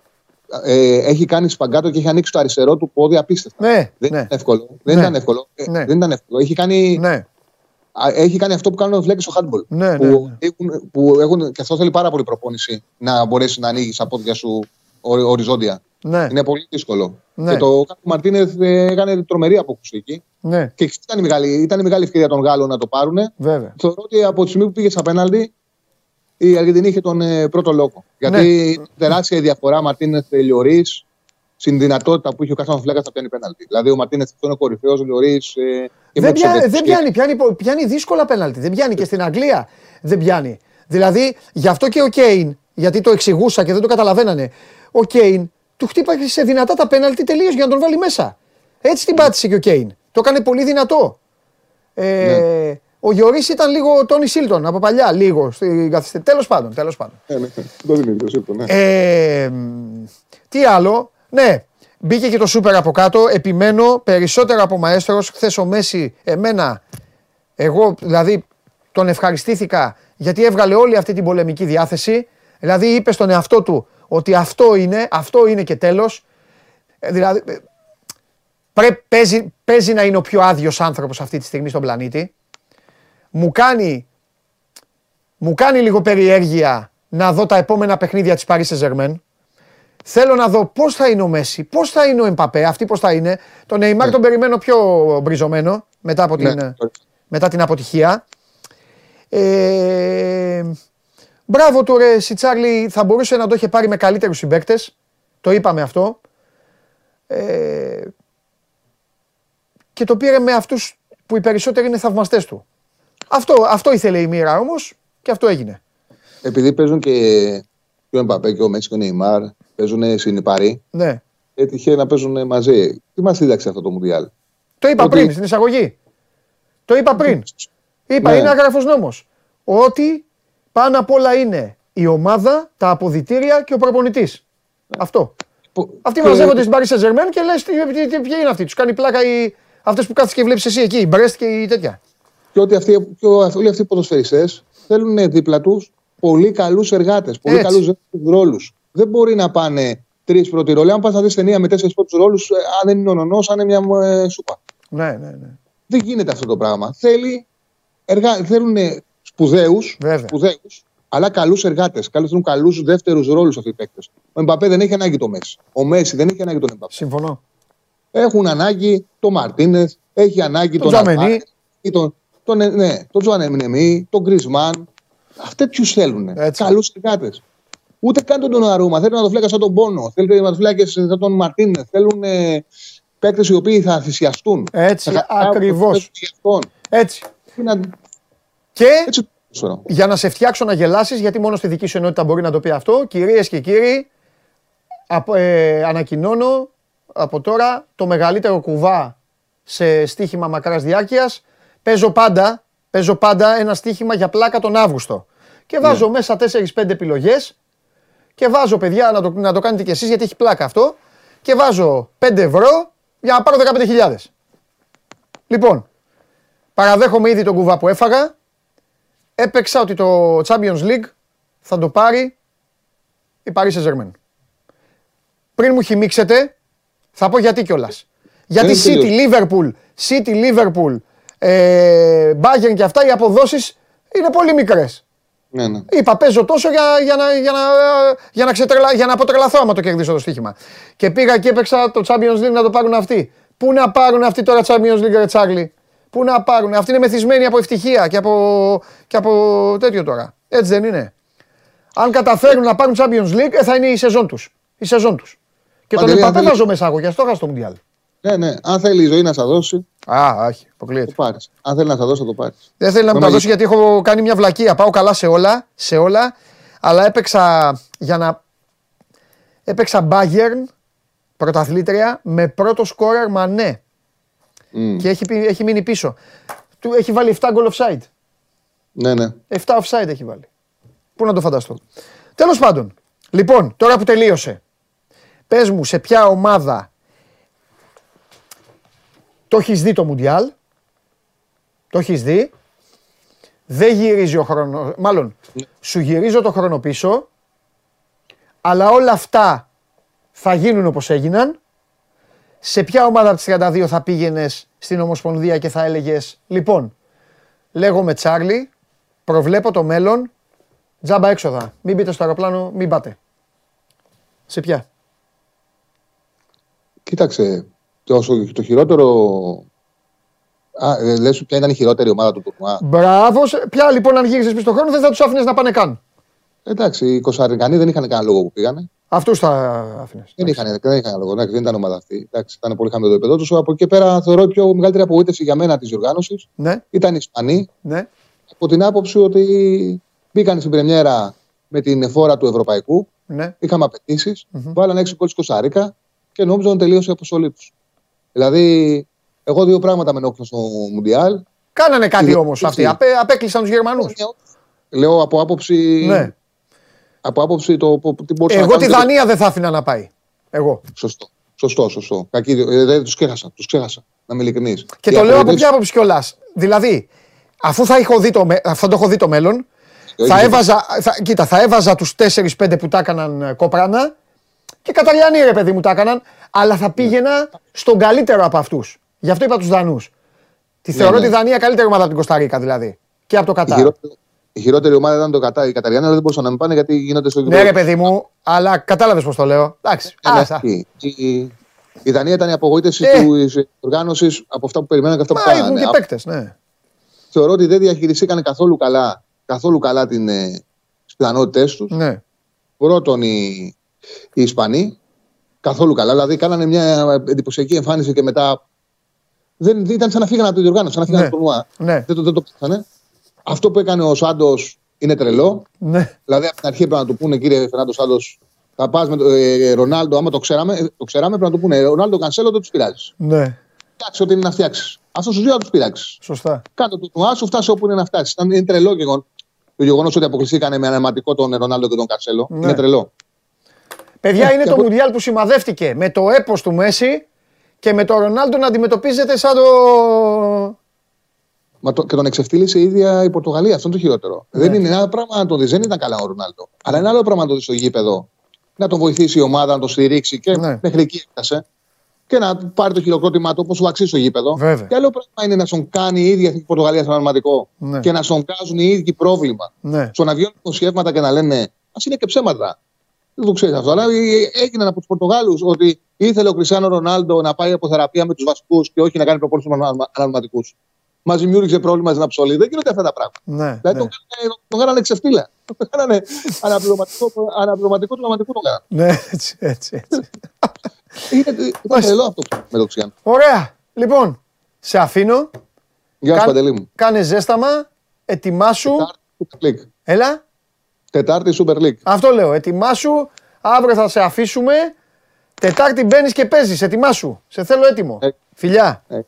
ε, έχει κάνει σπαγκάτο και έχει ανοίξει το αριστερό του πόδι απίστευτα. Ναι, δεν ναι. ήταν εύκολο. Δεν, ναι. ήταν εύκολο. Ναι. Ε, δεν ήταν εύκολο. Έχει κάνει, ναι. α, έχει κάνει αυτό που κάνουν οι φλέκες στο handball. Ναι, που, ναι, ναι. Έχουν, που έχουν, και αυτό θέλει πάρα πολύ προπόνηση να μπορέσει να ανοίγει τα πόδια σου ο, οριζόντια. Ναι. Είναι πολύ δύσκολο. Ναι. Και το Κάπου Μαρτίνεθ έκανε τρομερή απόκουση εκεί. Ναι. Και ήταν η, μεγάλη, ήταν η μεγάλη ευκαιρία των Γάλλων να το πάρουν. Βέβαια. Θεωρώ ότι από τη στιγμή που πήγε στα πέναλτι. Η Αργεντινή είχε τον ε, πρώτο λόγο. Γιατί ναι. τεράστια η διαφορά Μαρτίνεθ Λιωρίς στην δυνατότητα που είχε ο κάθε φλέκα να πιάνει πέναλτι. Δηλαδή ο Μαρτίνεθ αυτό είναι κορυφαίο, ο Λιωρίς. Ε, δεν πιάνει, δεν πιάνει, πιάνει, πιάνει δύσκολα πέναλτι. Δεν πιάνει και στην Αγγλία. Δεν πιάνει. Δηλαδή γι' αυτό και ο Κέιν, γιατί το εξηγούσα και δεν το καταλαβαίνανε. Ο Κέιν του χτύπαγε σε δυνατά τα πέναλτι τελείως για να τον βάλει μέσα. Έτσι την πάτησε και ο Κέιν. Το έκανε πολύ δυνατό. Ε, ναι. Ο Γιωρίς ήταν λίγο Τόνι Σίλτον από παλιά, λίγο. Τέλος πάντων, τέλος πάντων. Ε, ναι, το Δημήτριο Σίλτον, ναι. Ε, τι άλλο, ναι, μπήκε και το Σούπερ από κάτω, επιμένω περισσότερα από Μαέστρος. Χθες ο Μέση, εμένα, εγώ δηλαδή τον ευχαριστήθηκα γιατί έβγαλε όλη αυτή την πολεμική διάθεση. Δηλαδή είπε στον εαυτό του ότι αυτό είναι, αυτό είναι και τέλος. Ε, δηλαδή... Πρέπει, παίζει, παίζει να είναι ο πιο άδειος άνθρωπος αυτή τη στιγμή στον πλανήτη. Μου κάνει, μου κάνει λίγο περιέργεια να δω τα επόμενα παιχνίδια της Paris Saint-Germain. Θέλω να δω πώς θα είναι ο Μέση, πώς θα είναι ο Εμπαπέ, αυτοί πώς θα είναι. Τον Neymar ναι. τον περιμένω πιο μπριζωμένο μετά, από ναι. την, μετά την αποτυχία. Ε, μπράβο του ρε Σιτσάρλι, θα μπορούσε να το είχε πάρει με καλύτερους συμπαίκτες. Το είπαμε αυτό. Ε, και το πήρε με αυτούς που οι περισσότεροι είναι θαυμαστές του. Αυτό, αυτό ήθελε η μοίρα όμως και αυτό έγινε. Επειδή παίζουν και ο Εμπαπέ και ο Μέση και ο Νεϊμάρ, παίζουν συνυπαροί. Ναι. Έτυχε να παίζουν μαζί. Τι μας δίδαξε αυτό το Μουντιάλ. Το είπα ότι... πριν στην εισαγωγή. Το είπα πριν. Είπα ναι. είναι άγραφος νόμος. Ότι πάνω απ' όλα είναι η ομάδα, τα αποδυτήρια και ο προπονητής. Ναι. Αυτό. Που... Αυτοί και... μαζεύονται στην Paris Saint-Germain και λες ποιοι είναι αυτοί. Τους κάνει πλάκα οι... αυτές που κάθεσαι και βλέπεις εσύ εκεί, η Μπρέστ και οι τέτοια. Και ότι αυτοί, και όλοι αυτοί οι ποδοσφαιριστές θέλουν δίπλα τους πολύ καλούς εργάτες, πολύ καλούς ρόλους. Δεν μπορεί να πάνε τρεις πρώτοι ρόλοι. Αν πας να δεις ταινία με τέσσερις πρώτους ρόλους, αν δεν είναι ο νονός, αν είναι μια ε, σούπα. Ναι, ναι, ναι. Δεν γίνεται αυτό το πράγμα. Θέλει, εργα... Θέλουν σπουδαίους, σπουδαίους, αλλά καλούς εργάτες. Θέλουν καλούς δεύτερους ρόλους αυτοί οι παίκτες. Ο Εμπαπέ δεν έχει ανάγκη το Μέση. Ο Μέση δεν έχει ανάγκη τον Εμπαπέ. Συμφωνώ. Έχουν ανάγκη το Μαρτίνες, έχει ανάγκη τον Τζουαμενί, τον, τον, τον, ναι, τον Τζουανεμνεμί, τον Γκρισμάν. Αυτοί ποιους θέλουν. Καλούς εργάτες. Ούτε καν τον Ντοναρούμα. Θέλουν να το φλέγκα σαν τον Πόνο. Θέλουν να το φλέγκα σαν τον Μαρτίνε. Θέλουν ε, παίκτες οι οποίοι θα θυσιαστούν. Έτσι, ακριβώς. Έτσι. Να... Και έτσι, για να σε φτιάξω να γελάσεις, γιατί μόνο στη δική σου ενότητα μπορεί να το πει αυτό, κυρίες και κύριοι, α, ε, ανακοινώνω από τώρα το μεγαλύτερο κουβά σε στοίχημα μακράς διάρκειας. Παίζω πάντα, παίζω πάντα ένα στοίχημα για πλάκα τον Αύγουστο. Και βάζω ναι. μέσα τέσσερις πέντε επιλογές. Και βάζω, παιδιά, να το, να το κάνετε κι εσείς, γιατί έχει πλάκα αυτό. Και βάζω πέντε ευρώ για να πάρω δεκαπέντε χιλιάδες. Λοιπόν, παραδέχομαι ήδη τον κουβά που έφαγα. Έπαιξα ότι το Champions League θα το πάρει η Paris Saint-Germain. Πριν μου χυμίξετε, θα πω γιατί κιόλας. Γιατί City, Liverpool, City, Liverpool, ε, Bayern και αυτά, οι αποδόσεις είναι πολύ μικρές. Ναι, ναι. Είπα, παίζω τόσο για, για, να, για, να, για, να ξετρελα, για να αποτρελαθώ άμα το κερδίσω το στοίχημα. Και πήγα και έπαιξα το Champions League να το πάρουν αυτοί. Πού να πάρουν αυτοί τώρα Champions League, ρε Τσάρλι. Πού να πάρουν. Αυτοί είναι μεθυσμένοι από ευτυχία και από, και από τέτοιο τώρα. Έτσι δεν είναι. Αν καταφέρουν να πάρουν Champions League, θα είναι η σεζόν τους. Η σεζόν τους. Και τον Εμπαπέ βάζω μέσα εγώ, και αυτό χάσω το Μουντιάλ. Ναι, ναι. Αν θέλει η ζωή να σα δώσει. Α, όχι. Αποκλείεται. Το πάρεις. Αν θέλει να σα δώσει, θα το πάρει. Δεν θέλει να μου τα δώσει, γιατί έχω κάνει μια βλακεία. Πάω καλά σε όλα, σε όλα. Αλλά έπαιξα για να. Έπαιξα Bayern, πρωταθλήτρια, με πρώτο σκόρερ Μανέ. Mm. Και έχει, έχει μείνει πίσω. Του έχει βάλει εφτά goal offside. Ναι, ναι. εφτά offside έχει βάλει. Πού να το φανταστώ. Τέλος πάντων. Λοιπόν, τώρα που τελείωσε. Πες μου σε ποια ομάδα. Το έχεις δει το Μουντιάλ, το έχεις δει, δεν γυρίζει ο χρόνος, μάλλον σου γυρίζω το χρόνο πίσω, αλλά όλα αυτά θα γίνουν όπως έγιναν. Σε ποια ομάδα από τις τριάντα δύο θα πήγαινες στην Ομοσπονδία και θα έλεγες, λοιπόν, λέγομαι Τσάρλι, προβλέπω το μέλλον, τζάμπα έξοδα, μην μπείτε στο αεροπλάνο, μην πάτε. Σε ποια. Κοίταξε. Το χειρότερο. Α, λες ποια ήταν η χειρότερη ομάδα του τουρνουά. Μπράβο. Ποια λοιπόν, αν γύριζες πίσω τον χρόνο, δεν θα τους άφηνες να πάνε καν. Εντάξει, οι Κοσαρικανοί δεν είχαν κανένα λόγο που πήγανε. Αυτούς θα άφηνες. Δεν είχαν κανένα λόγο. Δεν ήταν ομάδα αυτή. Εντάξει, ήταν πολύ χαμηλό το επίπεδο τους. Από εκεί πέρα θεωρώ η πιο μεγαλύτερη απογοήτευση για μένα της διοργάνωσης. Ναι. Ήταν οι Ισπανοί. Ναι. Από την άποψη ότι μπήκαν στην πρεμιέρα με την φόρα του Ευρωπαϊκού. Ναι. Είχαμε απαιτήσεις. Mm-hmm. Βάλανε έξι γκολ Κοσαρίκα και νόμιζαν ότι τελείωσε η αποστολή τους. Δηλαδή, εγώ δύο πράγματα με ενόχλησαν στο Μουντιάλ. Κάνανε κάτι όμως αυτοί. Απέ, απέκλεισαν τους Γερμανούς. Λέω από άποψη. Ναι. Από άποψη το. Τι μπορούσα εγώ να κάνω, τη Δανία το... δεν θα άφηνα να πάει. Εγώ. Σωστό. Σωστό, σωστό. Κακή, δεν τους ξέχασα. Τους ξέχασα. Να είμαι ειλικρινής. Και το λέω από ποια άποψη κιόλας. Δηλαδή, αφού θα, είχω δει το, θα το έχω δει το μέλλον, θα έβαζα, θα, κοίτα, θα έβαζα τους τέσσερις πέντε που τα έκαναν κόπρανα Και Καταριανοί, ρε παιδί μου, τα έκαναν. Αλλά θα πήγαινα στον καλύτερο από αυτούς. Γι' αυτό είπα τους Δανούς. Τη θεωρώ ναι, ναι. τη Δανία καλύτερη ομάδα από την Κοσταρίκα δηλαδή. Και από το Κατάρ. Η χειρότερη, η χειρότερη ομάδα ήταν το Κατάρ. Οι Καταριανοί δεν μπορούσαν να μην πάνε γιατί γίνονται στο γήπεδο. Ναι, ρε παιδί μου, αλλά κατάλαβες πώς το λέω. Εντάξει. Η Δανία ήταν η απογοήτευση ε. της οργάνωσης από αυτά που περιμέναν και αυτά που κάνανε. Μα, και παίκτες, ναι. Θεωρώ ότι δεν διαχειριστήκαν καθόλου καλά, καθόλου καλά τις πιθανότητές τους. Ναι. Πρώτον, οι, οι Ισπανοί. Καθόλου καλά. Δηλαδή, κάνανε μια εντυπωσιακή εμφάνιση και μετά. Δεν, ήταν σαν να φύγανε από την οργάνωση, σαν να φύγανε από ναι. το τουρνουά. Ναι. Δεν το, δεν το πέθανε. Αυτό που έκανε ο Σάντος είναι τρελό. Ναι. Δηλαδή, από την αρχή πρέπει να του πούνε, κύριε Φερνάντο Σάντος, θα πας με τον ε, Ρονάλντο. Άμα το ξέραμε, το ξέραμε, πρέπει να του πούνε Ρονάλντο, Κανσέλο, δεν του πειράζει. Ναι. Κάτσε ό,τι είναι να φτιάξει. Αυτό σου ζητάει να του πειράξει. Σωστά. Κάτω το τουρνουά σου, φτάσει όπου είναι να φτάσει. Είναι τρελό γεγον, το γεγονό ότι αποκλειστήκανε με αναματικό τον Ρονάλντο και τον Κανσέλο. Ναι. Είναι τρελό. Παιδιά, είναι το Μουντιάλ που σημαδεύτηκε με το έπος του Μέση και με τον Ρονάλντο να αντιμετωπίζεται σαν το. Μα το, και τον εξευτύλισε η ίδια η Πορτογαλία. Αυτό είναι το χειρότερο. Ναι. Δεν είναι ένα πράγμα να το δει. Δεν ήταν καλά ο Ρονάλντο. Αλλά είναι άλλο πράγμα να το δει στο γήπεδο. Να τον βοηθήσει η ομάδα, να τον στηρίξει και ναι. μέχρι εκεί έφτασε. Και να πάρει το χειροκρότημα του όπως σου αξίζει στο γήπεδο. Βέβαια. Και άλλο πράγμα είναι να τον κάνει η ίδια η Πορτογαλία στον πραγματικό ναι. και να τον κάζουν οι ίδιοι πρόβλημα. Ναι. Στο να βγαίνουν δημοσιεύματα και να λένε α είναι και ψέματα. Δεν το ξέρεις αυτό, αλλά έγιναν από τους Πορτογάλους ότι ήθελε ο Κριστιάνο Ρονάλντο να πάει από θεραπεία με τους βασικούς και όχι να κάνει προπόνηση με αναλυματικούς. Μας δημιούργησε πρόβλημα στην αψολή. Δεν γίνονται αυτά τα πράγματα. Ναι, δηλαδή ναι. τον κάνανε ξεφτύλα. Τον κάνανε αναπληρωματικό του γραμματικού. Τον κάνανε. Ναι, έτσι, έτσι. έτσι. Ήταν τρελό αυτό με το Κριστιάνο. Ωραία. Λοιπόν, σε αφήνω. Γεια σου, Παντελή μου. Κάνε ζέσταμα, ετοιμάσου. Έλα. Τετάρτη Super League. Αυτό λέω. Ετοιμάσου. Αύριο θα σε αφήσουμε. Τετάρτη μπαίνεις και παίζεις. Ετοιμάσου. Σε θέλω έτοιμο. Ε, Φιλιά. Ε,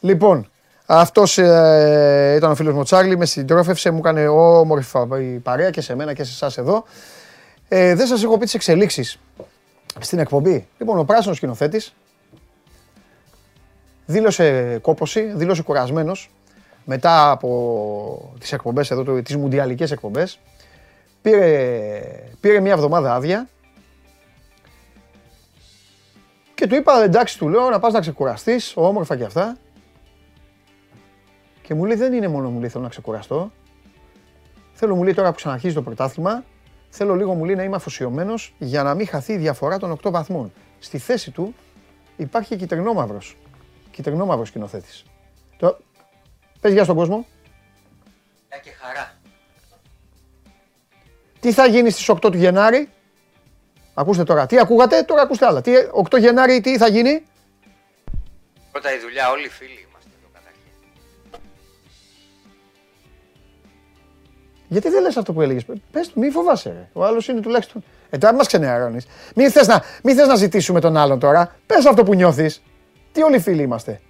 λοιπόν, αυτός ε, ήταν ο φίλος μου ο Τσάρλι. Με συντρόφευσε. Μου έκανε όμορφα η παρέα και σε μένα και σε εσάς εδώ. Ε, δεν σας έχω πει τις εξελίξεις στην εκπομπή. Λοιπόν, ο πράσινος σκηνοθέτης δήλωσε κόπωση, δήλωσε κουρασμένος μετά από τις εκπομπές εδώ, τις μουντιαλικές εκπομπές. Πήρε, πήρε μια εβδομάδα άδεια και του είπα εντάξει, του λέω να πας να ξεκουραστείς, όμορφα και αυτά. Και μου λέει δεν είναι μόνο μου λέει θέλω να ξεκουραστώ. Θέλω μου λέει τώρα που ξαναρχίζει το πρωτάθλημα, θέλω λίγο μου λέει να είμαι αφοσιωμένος για να μην χαθεί η διαφορά των οκτώ βαθμών. Στη θέση του υπάρχει κυτρινόμαυρος, κυτρινόμαυρος σκηνοθέτης. Το... Πες γεια στον κόσμο. Γεια και χαρά. Τι θα γίνει στις οκτώ του Γενάρη, ακούστε τώρα, τι ακούγατε, τώρα ακούστε άλλα. Τι, οκτώ Γενάρη τι θα γίνει. Πρώτα η δουλειά, όλοι οι φίλοι είμαστε εδώ καταρχήν. Γιατί δεν λες αυτό που έλεγες, πες του, μη φοβάσαι ρε, ο άλλος είναι τουλάχιστον. Ε, τώρα μας ξενερώνεις, μη θες να, μη θες να ζητήσουμε τον άλλον τώρα, πες αυτό που νιώθεις. Τι όλοι οι φίλοι είμαστε.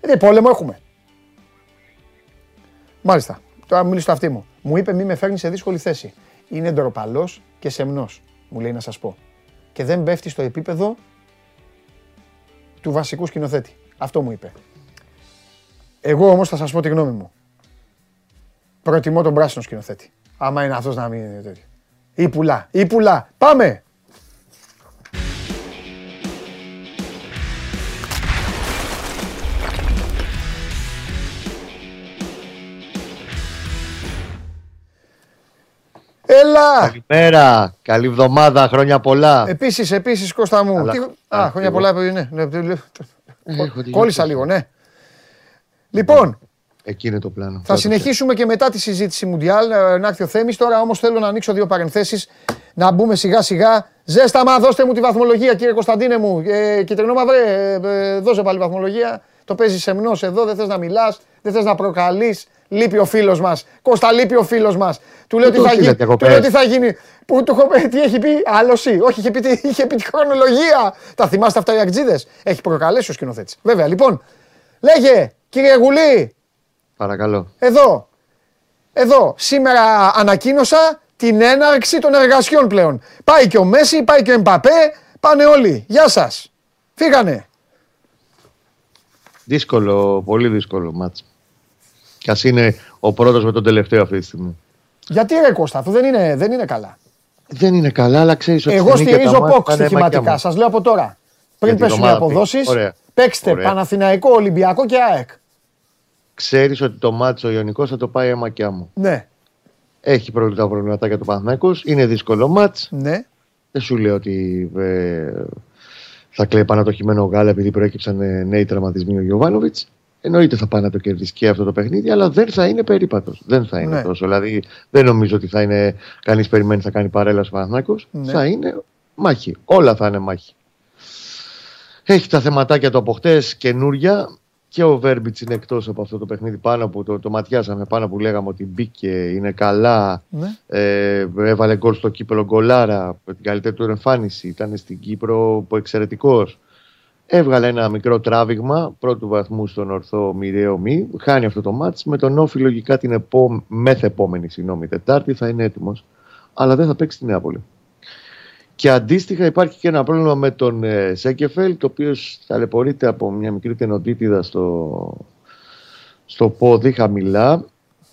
Γιατί πόλεμο έχουμε. Μάλιστα. Τώρα μιλήσω στο αυτή μου. Μου είπε μη με φέρνει σε δύσκολη θέση. Είναι ντροπαλός και σεμνός, μου λέει να σας πω. Και δεν πέφτει στο επίπεδο του βασικού σκηνοθέτη. Αυτό μου είπε. Εγώ όμως θα σας πω τη γνώμη μου. Προτιμώ τον πράσινο σκηνοθέτη. Άμα είναι αυτός να μην είναι τέτοιο. Ή πουλά, ή πουλά. Πάμε! Έλα! Καλημέρα, καλή εβδομάδα, χρόνια πολλά. Επίσης, επίσης Κώστα μου. Αλλά... Τι... Α, α, χρόνια πολλά, ναι. ναι. Κόλλησα λίγο, ναι. Λοιπόν, εκεί είναι το πλάνο. Θα συνεχίσουμε και μετά τη συζήτηση Μουντιάλ, Νάκτιο Θέμης. Τώρα όμως θέλω να ανοίξω δύο παρενθέσεις, να μπούμε σιγά σιγά. Ζέσταμα, δώστε μου τη βαθμολογία, κύριε Κωνσταντίνε μου. Ε, Κυτρινό μαυρέ, ε, δώσε πάλι βαθμολογία. Το παίζεις σεμνός εδώ, δεν θες να μιλάς, δεν θες να προκαλείς. Λείπει ο φίλος μας. Κώστα, λείπει ο φίλος μας. Του λέω τι θα γίνει. Του λέω τι θα γίνει. Που του κοπέ, τι έχει πει, άλλωση. Όχι, είχε πει, είχε πει τη χρονολογία. Τα θυμάστε αυτά οι ακτζίδες. Έχει προκαλέσει ο σκηνοθέτης. Βέβαια, λοιπόν. Λέγε, κύριε Γουλή. Παρακαλώ. Εδώ. Εδώ. Σήμερα ανακοίνωσα την έναρξη των εργασιών πλέον. Πάει και ο Μέση, πάει και ο Εμπαπέ. Πάνε όλοι. Γεια σας. Φύγανε. Δύσκολο, πολύ δύσκολο μάτς. Κι ας είναι ο πρώτος με τον τελευταίο αυτή τη στιγμή. Γιατί ρε Κώστα, αυτό δεν είναι, δεν είναι καλά. Δεν είναι καλά, αλλά ξέρεις ότι. Εγώ στηρίζω Πόκ στοιχηματικά. Σας λέω από τώρα. Πριν πέσουν οι αποδόσεις, παίξτε Ωραία. Παναθηναϊκό, Ολυμπιακό και ΑΕΚ. Ξέρεις ότι το μάτσο Ιωνικός θα το πάει αίμα και άμμο. Ναι. Έχει προβλήματα προβληματάκια για το Παναθηναϊκός. Είναι δύσκολο μάτς. Ναι. Δεν σου λέω ότι ε, θα κλαίει πανατοχημένο γάλα επειδή προέκυψαν ε, νέοι τραυματισμοί ο Γιωβάνοβιτς. Εννοείται θα πάει να το κερδίσει και αυτό το παιχνίδι, αλλά δεν θα είναι περίπατος. Δεν θα είναι ναι. τόσο. Δηλαδή δεν νομίζω ότι θα είναι κανείς περιμένει θα κάνει παρέλαση ο Παναθηναϊκός. Ναι. Θα είναι μάχη. Όλα θα είναι μάχη. Έχει τα θεματάκια του από χτες καινούρια. Και ο Βέρμπιτς είναι εκτός από αυτό το παιχνίδι πάνω που το, το ματιάσαμε, πάνω που λέγαμε ότι μπήκε, είναι καλά, ναι. ε, έβαλε γκολ στο Κύπρο γκολάρα, την καλύτερη του εμφάνιση, ήταν στην Κύπρο εξαιρετικός. Έβγαλε ένα μικρό τράβηγμα πρώτου βαθμού στον ορθό μοιραίο μη, χάνει αυτό το μάτς, με τον Όφη λογικά την επό... μεθεπόμενη συγγνώμη, Τετάρτη θα είναι έτοιμος, αλλά δεν θα παίξει την Νεάπολη. Και αντίστοιχα υπάρχει και ένα πρόβλημα με τον ε, Σέκεφελ, το οποίο ταλαιπωρείται από μια μικρή τενοντίτιδα στο, στο πόδι χαμηλά.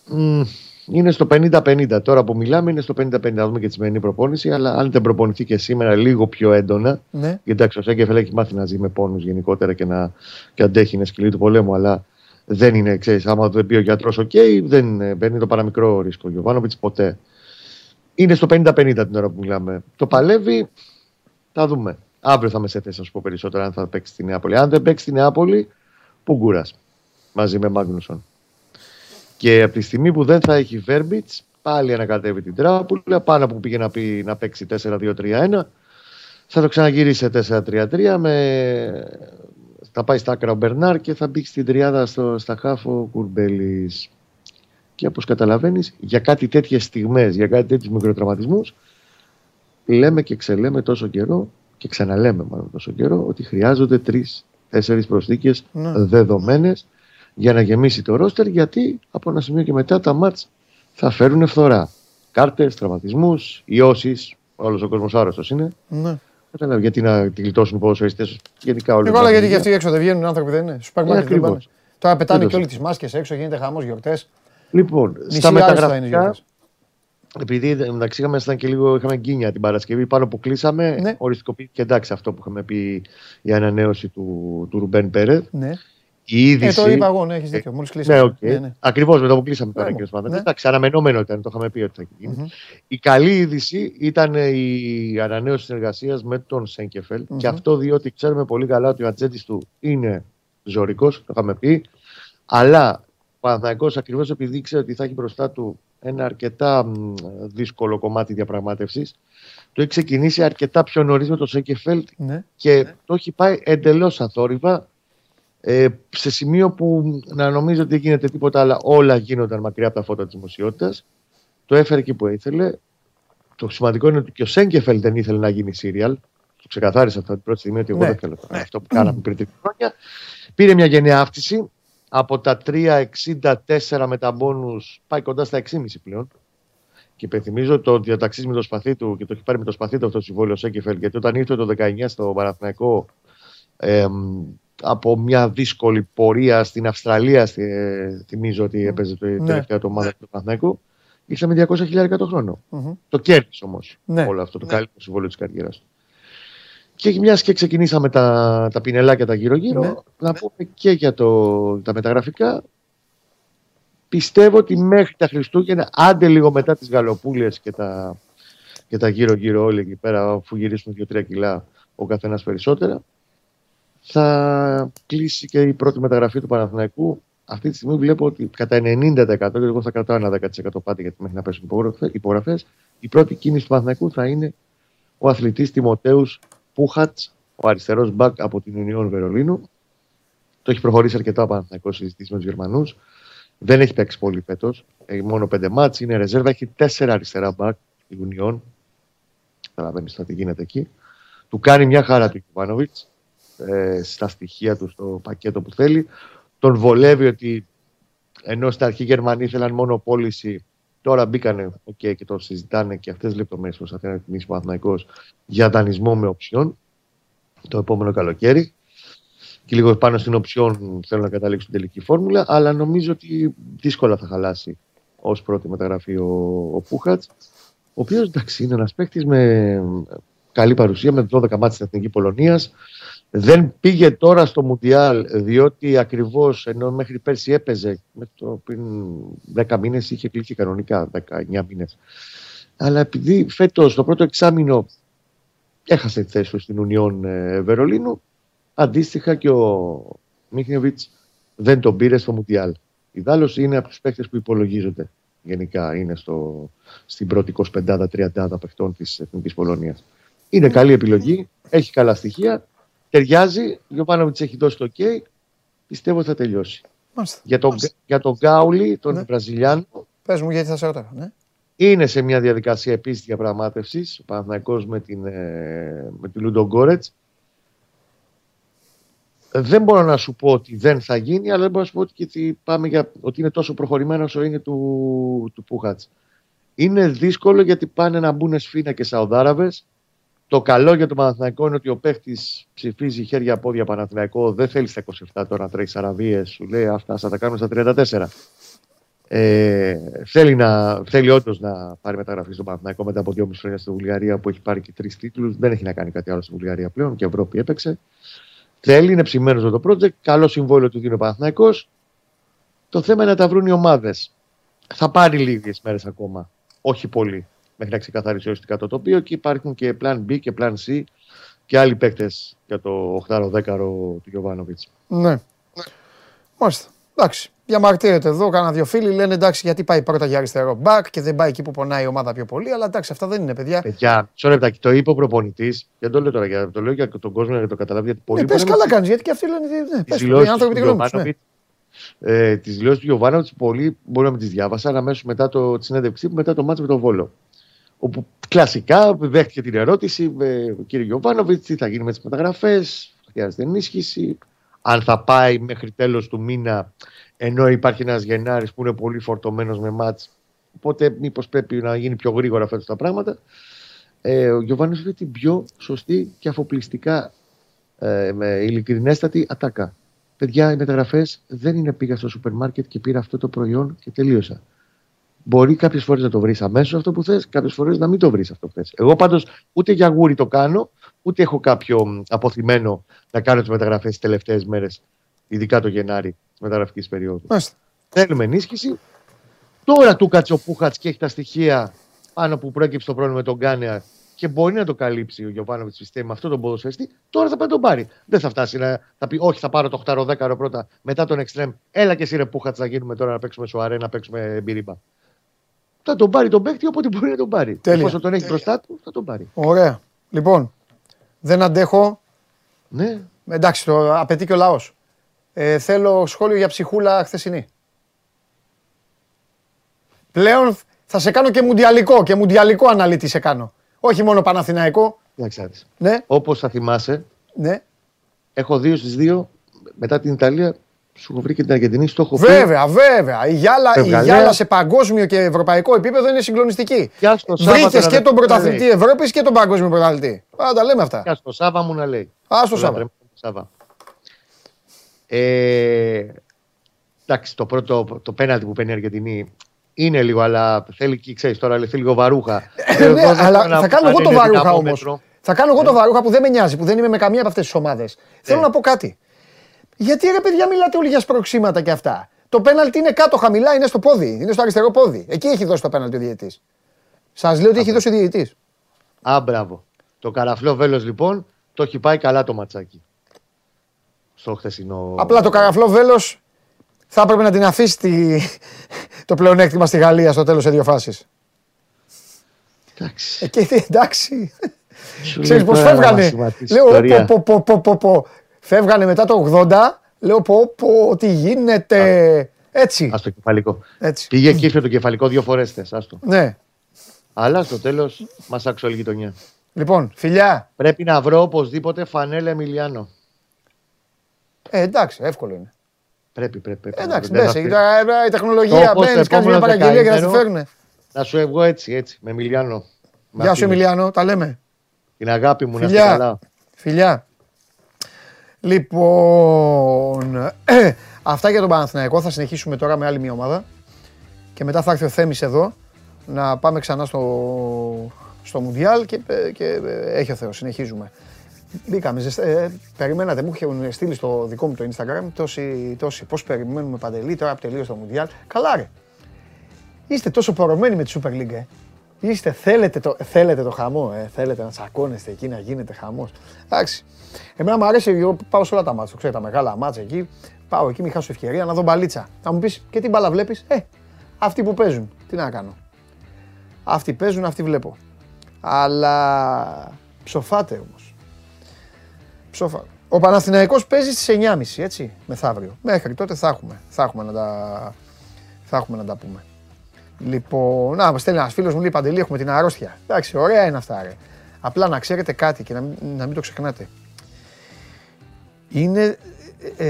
Μ, είναι στο πενήντα πενήντα. Τώρα που μιλάμε είναι στο πενήντα πενήντα. Να δούμε και τη σημερινή προπόνηση. Αλλά αν δεν προπονηθεί και σήμερα λίγο πιο έντονα. Ναι. Γιατί εντάξει, ο Σέκεφελ έχει μάθει να ζει με πόνους γενικότερα και να και αντέχει, είναι σκυλή του πολέμου. Αλλά δεν είναι, ξέρεις, άμα δεν πει ο γιατρός, οκ, okay, δεν παίρνει το παραμικρό ρίσκο. Γιωβάνοβιτς ποτέ. Είναι στο πενήντα πενήντα την ώρα που μιλάμε. Το παλεύει, θα δούμε. Αύριο θα με σε θέση να σου πω περισσότερα αν θα παίξει τη Νεάπολη. Αν δεν παίξει τη Νεάπολη, Πουγκούρας μαζί με Μάγνουσον. Και από τη στιγμή που δεν θα έχει Βέρμπιτς, πάλι ανακατεύει την τράπουλα. Πάνω που πήγε να, πει, να παίξει τέσσερα δύο τρία ένα, θα το ξαναγυρίσει σε τέσσερα τρία τρία. Με... Θα πάει στα άκρα ο Μπερνάρ και θα μπει στην τριάδα στο, στα χάφο Κουρμπέλης. Και όπως καταλαβαίνεις, για κάτι τέτοιες στιγμές, για κάτι τέτοιους μικροτραυματισμούς, λέμε και ξελέμε τόσο καιρό, και ξαναλέμε μάλλον τόσο καιρό, ότι χρειάζονται τρεις-τέσσερις προσθήκες ναι. δεδομένες για να γεμίσει το ρόστερ, γιατί από ένα σημείο και μετά τα μάτς θα φέρουν φθορά. Κάρτες, τραυματισμούς, ιώσεις, όλος ο κόσμος άρρωστος είναι. Ναι. Καταλάβει, γιατί να τη γλιτώσουν οι ποδοσφαιριστές, γενικά όλοι. Εγώ αλλά γιατί και αυτοί έξω δεν βγαίνουν άνθρωποι, δεν είναι. Σούπερ μάρκετ δεν πάνε. Τώρα πετάνε και όλοι τις μάσκες έξω, γίνεται χαμός, γιορτές. Λοιπόν, Μισή στα μεταγραφικά, επειδή μεταξύ είχαμε και λίγο είχαμε γκίνια την Παρασκευή, πάνω που κλείσαμε, ναι. οριστικοποιήθηκε εντάξει αυτό που είχαμε πει για ανανέωση του, του Ρουμπέν Πέρεθ. Ναι. Η είδηση... Ε, το είπα εγώ, ναι, έχεις δίκιο, μόλις κλείσαμε. Ναι, okay. ναι, ναι. Ακριβώς μετά που κλείσαμε πέρα, κύριε Σπάντα. Ναι. Εντάξει, αναμενόμενο ήταν, το είχαμε πει ότι θα γίνει. Mm-hmm. Η καλή είδηση ήταν η ανανέωση συνεργασίας με τον Σέγκεφελ mm-hmm. και αυτό διότι ξέρουμε πολύ καλά ότι ο ατζέντης του είναι ζωρικός, το είχαμε πει, αλλά. Ο Παναθηναϊκός ακριβώς επειδή ήξερε ότι θα έχει μπροστά του ένα αρκετά δύσκολο κομμάτι διαπραγμάτευσης, το έχει ξεκινήσει αρκετά πιο νωρίς με τον Σέκεφελτ ναι, και ναι. το έχει πάει εντελώς αθόρυβα ε, σε σημείο που να νομίζω ότι δεν γίνεται τίποτα, αλλά όλα γίνονταν μακριά από τα φώτα της δημοσιότητας. Το έφερε εκεί που ήθελε. Το σημαντικό είναι ότι και ο Σέκεφελτ δεν ήθελε να γίνει σύριαλ. Το ξεκαθάρισε αυτό την πρώτη στιγμή ότι εγώ ναι. δεν θέλω ναι. αυτό που κάναμε πριν τρία χρόνια. Πήρε μια γενναία αύξηση. Από τα τρία εξήντα τέσσερα με τα μπόνους πάει κοντά στα έξι και μισό πλέον. Και υπενθυμίζω ότι το διαταξίζει με το σπαθί του και το έχει πάρει με το σπαθί του αυτό το συμβόλαιο Σέκεφελ. Γιατί όταν ήρθε το δεκαεννιά στο Παναθηναϊκό ε, από μια δύσκολη πορεία στην Αυστραλία, ε, θυμίζω ότι έπαιζε το ναι. τελευταίο το ομάδα του Παναθηναϊκού, ήρθε με διακόσια χιλιάδες το χρόνο. Mm-hmm. Το κέρδισε όμως ναι. όλο αυτό το ναι. καλύτερο συμβόλαιο της καριέρας. Και μια και ξεκινήσαμε τα, τα πινελάκια τα γύρω-γύρω, ναι. να πούμε και για το, τα μεταγραφικά. Πιστεύω ότι μέχρι τα Χριστούγεννα, άντε λίγο μετά τις γαλοπούλες και τα, και τα γύρω-γύρω όλοι εκεί πέρα, αφού γυρίσουν δύο τρία κιλά ο καθένας περισσότερα, θα κλείσει και η πρώτη μεταγραφή του Παναθηναϊκού. Αυτή τη στιγμή βλέπω ότι κατά ενενήντα τοις εκατό, και εγώ θα κρατάω ένα δέκα τοις εκατό πάτη γιατί μέχρι να πέσουν υπογραφές, η πρώτη κίνηση του Παναθηναϊκού θα είναι ο αθλητής Τιμοτέους Πούχατς, ο αριστερός μπακ από την Union Βερολίνου. Το έχει προχωρήσει αρκετά Παναθηναϊκός συζητήσει με τους Γερμανούς. Δεν έχει παίξει πολύ φέτος. Έχει μόνο πέντε μάτς. Είναι ρεζέρβα. Έχει τέσσερα αριστερά μπακ η Union. Καταλαβαίνεις τι γίνεται εκεί. Του κάνει μια χαρά του Γιωβάνοβιτς ε, στα στοιχεία του, στο πακέτο που θέλει. Τον βολεύει ότι ενώ στα αρχή οι Γερμανοί ήθελαν μόνο πώληση. Τώρα μπήκανε okay, και το συζητάνε και αυτές τις λεπτομέρειες που θα θέλει να εκτιμήσει ο Παναθηναϊκός για δανεισμό με οψιόν το επόμενο καλοκαίρι. Και λίγο πάνω στην οψιόν θέλω να καταλήξω την τελική φόρμουλα, αλλά νομίζω ότι δύσκολα θα χαλάσει ως πρώτη μεταγραφή ο, ο Πούχατς. ο οποίος εντάξει είναι ένας παίκτης με καλή παρουσία, με δώδεκα μάτς στην Εθνική Πολωνίας. Δεν πήγε τώρα στο Μουντιάλ, διότι ακριβώς ενώ μέχρι πέρσι έπαιζε, με το πριν δέκα μήνες είχε κλείσει κανονικά, δεκαεννιά μήνες. Αλλά επειδή φέτος το πρώτο εξάμηνο έχασε τη θέση του στην Ουνιόν Βερολίνου, αντίστοιχα και ο Μίχνεβιτς δεν τον πήρε στο Μουντιάλ. Ιδάλλως είναι από τους παίκτες που υπολογίζονται. Γενικά είναι στο, στην πρώτη εικοσιπεντάδα τριαντάδα παιχτών της Εθνικής Πολωνίας. Είναι καλή επιλογή, έχει καλά στοιχεία, ταιριάζει. Ο Γιωβάνοβιτς έχει δώσει το ok, πιστεύω ότι θα τελειώσει. Μάλιστα, για, τον, για τον Γκάουλι, τον ναι. Βραζιλιάνο. Πες μου γιατί θα σε ρωτάω. Ναι. Είναι σε μια διαδικασία επίσης διαπραγμάτευσης ο Παναθηναϊκός με την, με την Λούντογκόρετς. Δεν μπορώ να σου πω ότι δεν θα γίνει, αλλά δεν μπορώ να σου πω ότι, πάμε για, ότι είναι τόσο προχωρημένο όσο είναι του, του Πούχατς. Είναι δύσκολο γιατί πάνε να μπουν Σφίνα και Σαουδάραβες. Το καλό για τον Παναθηναϊκό είναι ότι ο παίχτης ψηφίζει χέρια-πόδια Παναθηναϊκό. Δεν θέλει στα είκοσι επτά τώρα να τρέχει αραβίες. Σου λέει αυτά, θα τα κάνουμε στα τριάντα τέσσερα. Ε, θέλει να, θέλει όντως να πάρει μεταγραφή στον Παναθηναϊκό μετά από δυόμισι χρόνια στη Βουλγαρία που έχει πάρει και τρεις τίτλους. Δεν έχει να κάνει κάτι άλλο στη Βουλγαρία πλέον και Ευρώπη έπαιξε. Θέλει, είναι ψημένος με το project. Καλό συμβόλαιο του δίνει ο Παναθηναϊκός. Το θέμα είναι να τα βρουν οι ομάδες. Θα πάρει λίγες μέρες ακόμα. Όχι πολύ. Μέχρι να ξεκαθαρίσει οριστικά το τοπίο. Και υπάρχουν και πλάν B και πλάν C και άλλοι παίκτες για το οκτώ δέκα του Γιοβάνοβιτς. Ναι. ναι. Μάλιστα. Εντάξει. Διαμαρτύρεται εδώ. Κάνα δύο φίλοι λένε εντάξει, γιατί πάει πρώτα για αριστερό μπακ και δεν πάει εκεί που πονάει η ομάδα πιο πολύ. Αλλά εντάξει, αυτά δεν είναι παιδιά. Παιδιά, μισό λεπτάκι. Το είπε ο προπονητής. Δεν το λέω τώρα για, το λέω για τον κόσμο να το καταλάβει. Γιατί πολύ. Ναι, πες καλά κάνεις. Γιατί και αυτοί λένε. Οι άνθρωποι τη γνώμη του. Ε, τις δηλώσεις του Γιοβάνοβιτς πολλοί μπορεί να μην τις διάβασαν αμέσως μετά το, τη συνέντευξή του, μετά το μάτς με τον Βόλο. Όπου κλασικά δέχτηκε την ερώτηση, ε, κύριε Γιοβάνοβιτς, τι θα γίνει με τις μεταγραφές, χρειάζεται ενίσχυση, αν θα πάει μέχρι τέλος του μήνα, ενώ υπάρχει ένας Γενάρης που είναι πολύ φορτωμένος με μάτς. Οπότε, μήπως πρέπει να γίνει πιο γρήγορα φέτος τα πράγματα. Ε, ο Γιοβάνοβιτς είπε την πιο σωστή και αφοπλιστικά ε, με ειλικρινέστατη ατάκα. Παιδιά, οι μεταγραφές δεν είναι πήγα στο σούπερ μάρκετ και πήρα αυτό το προϊόν και τελείωσα. Μπορεί κάποιες φορές να το βρεις αμέσως αυτό που θες, κάποιες φορές να μην το βρεις αυτό που θες. Εγώ πάντως ούτε για γούρι το κάνω, ούτε έχω κάποιο αποθυμένο να κάνω τις μεταγραφές τις τελευταίες μέρες, ειδικά το Γενάρη της μεταγραφικής περίοδου. Μάλιστα. Θέλουμε ενίσχυση. Τώρα του κάτσε ο Πούχατς και έχει τα στοιχεία πάνω που προέκυψε το πρόβλημα με τον Γκάνεα και μπορεί να το καλύψει ο Γιοβάνοβιτς Φιστέ με αυτόν τον ποδοσφαιριστή. Τώρα θα πάει τον πάρει. Δεν θα φτάσει να θα πει: όχι, θα πάρω το οκτώ δέκα πρώτα, μετά τον Extreme. Έλα και εσύ ρε Πούχατς να γίνουμε τώρα να παίξουμε σοαρέ, να παίξουμε μπυρίμπα. Θα τον πάρει τον παίκτη, όποτε μπορεί να τον πάρει. Εφόσον τον έχει μπροστά του, θα τον πάρει. Ωραία. Λοιπόν, δεν αντέχω. Ναι. Εντάξει, το απαιτεί και ο λαός. Ε, θέλω σχόλιο για ψυχούλα χθεσινή. Πλέον θα σε κάνω και μουντιαλικό και μουντιαλικό αναλύτη σε κάνω. Όχι μόνο Παναθηναϊκό. Ναι. Όπως θα θυμάσαι, ναι. Έχω δύο στις δύο μετά την Ιταλία. Σου έχω βρει και την Αργεντινή στόχο. Βέβαια, βέβαια. Η Γιάλα, η Γιάλα σε παγκόσμιο και ευρωπαϊκό επίπεδο είναι συγκλονιστική. Βρήκε και τον πρωταθλητή Ευρώπης και τον παγκόσμιο πρωταθλητή. Πάντα τα λέμε αυτά. Α το Σάβα μου να λέει. Α το Σάβα. Σάβα. Ε, εντάξει, το πρώτο το πέναλτι που παίρνει η Αργεντινή είναι λίγο, αλλά θέλει και ξέρει τώρα, θέλει λίγο βαρούχα. Ναι, αλλά θα κάνω εγώ το βαρούχα όμως. Θα κάνω εγώ το βαρούχα που δεν με νοιάζει, που δεν είμαι με καμία από αυτές τις ομάδες. Θέλω να πω κάτι. Γιατί ρε παιδιά μιλάτε όλοι για σπροξήματα και αυτά. Το πέναλτι είναι κάτω χαμηλά, είναι στο πόδι, είναι στο αριστερό πόδι. Εκεί έχει δώσει το πέναλτι ο διαιτητής. Σας λέω ότι έχει δώσει ο διαιτητής. Α, μπράβο. Το καραφλό βέλος λοιπόν το έχει πάει καλά το ματσάκι. Στο χθεσινό. Απλά το καραφλό βέλος θα έπρεπε να την αφήσει τη... το πλεονέκτημα στη Γαλλία στο τέλος σε δύο φάσεις. Εντάξει. Και, εντάξει. Ξέρεις πως φεύγανε. Λέω πω πω πω πω πω. Φεύγανε μετά το ογδόντα, λέω πω πω, τι γίνεται, α, έτσι. Ας το κεφαλικό. Έτσι. Πήγε και ήρθε το κεφαλικό δύο φορές θες, άστο. Ναι. Αλλά στο τέλος μας άκουσε όλη η γειτονιά. Λοιπόν, φιλιά. Πρέπει να βρω οπωσδήποτε φανέλα Εμιλιάνο. Ε, εντάξει, εύκολο είναι. Πρέπει, πρέπει. πρέπει. Ε, εντάξει, μπες, η, η τεχνολογία, μπαίνεις, κάνεις μια παραγγελία και θα σου φέρνε. Να σου ευγώ έτσι, έτσι, με Εμιλιάνο. Γεια σου Εμιλιάνο, τα λέμε. Την αγάπη μου, να είστε καλά. Φιλιά. Λοιπόν, αυτά για τον Παναθηναϊκό. Θα συνεχίσουμε τώρα με άλλη μια ομάδα και μετά θα έρθει ο Θέμης εδώ να πάμε ξανά στο, στο Μουντιάλ και, και έχει ο Θεός, συνεχίζουμε. Μπήκαμε, ε, περιμένατε, μου είχε στείλει στο δικό μου το Instagram τόσοι, τόσοι πώς περιμένουμε Παντελή, τώρα τελείως το Μουντιάλ. Καλά ρε, είστε τόσο πορωμένοι με τη Super League, ε. Είστε, θέλετε το, θέλετε το χαμό, ε. Θέλετε να τσακώνεστε εκεί, να γίνεται χαμός. Εντάξει, εμένα μου αρέσει, εγώ πάω σε όλα τα μάτσα, ξέρετε, τα μεγάλα μάτσα εκεί, πάω εκεί, μη χάσω ευκαιρία να δω μπαλίτσα. Να μου πεις και τι μπάλα βλέπεις, ε, αυτοί που παίζουν, τι να κάνω. Αυτοί παίζουν, αυτοί βλέπω. Αλλά ψοφάτε όμως. Ψοφάτε. Ο Παναθηναϊκός παίζει στις εννιά και μισή, έτσι, μεθαύριο. Μέχρι τότε θα έχουμε, θα έχουμε να τα, θα έχουμε να τα πούμε. Λοιπόν, να, στέλνει ένας φίλος μου, λέει Παντελή, έχουμε την αρρώστια. Εντάξει, ωραία είναι αυτά, ρε. Απλά να ξέρετε κάτι και να μην, να μην το ξεχνάτε. Είναι, ε,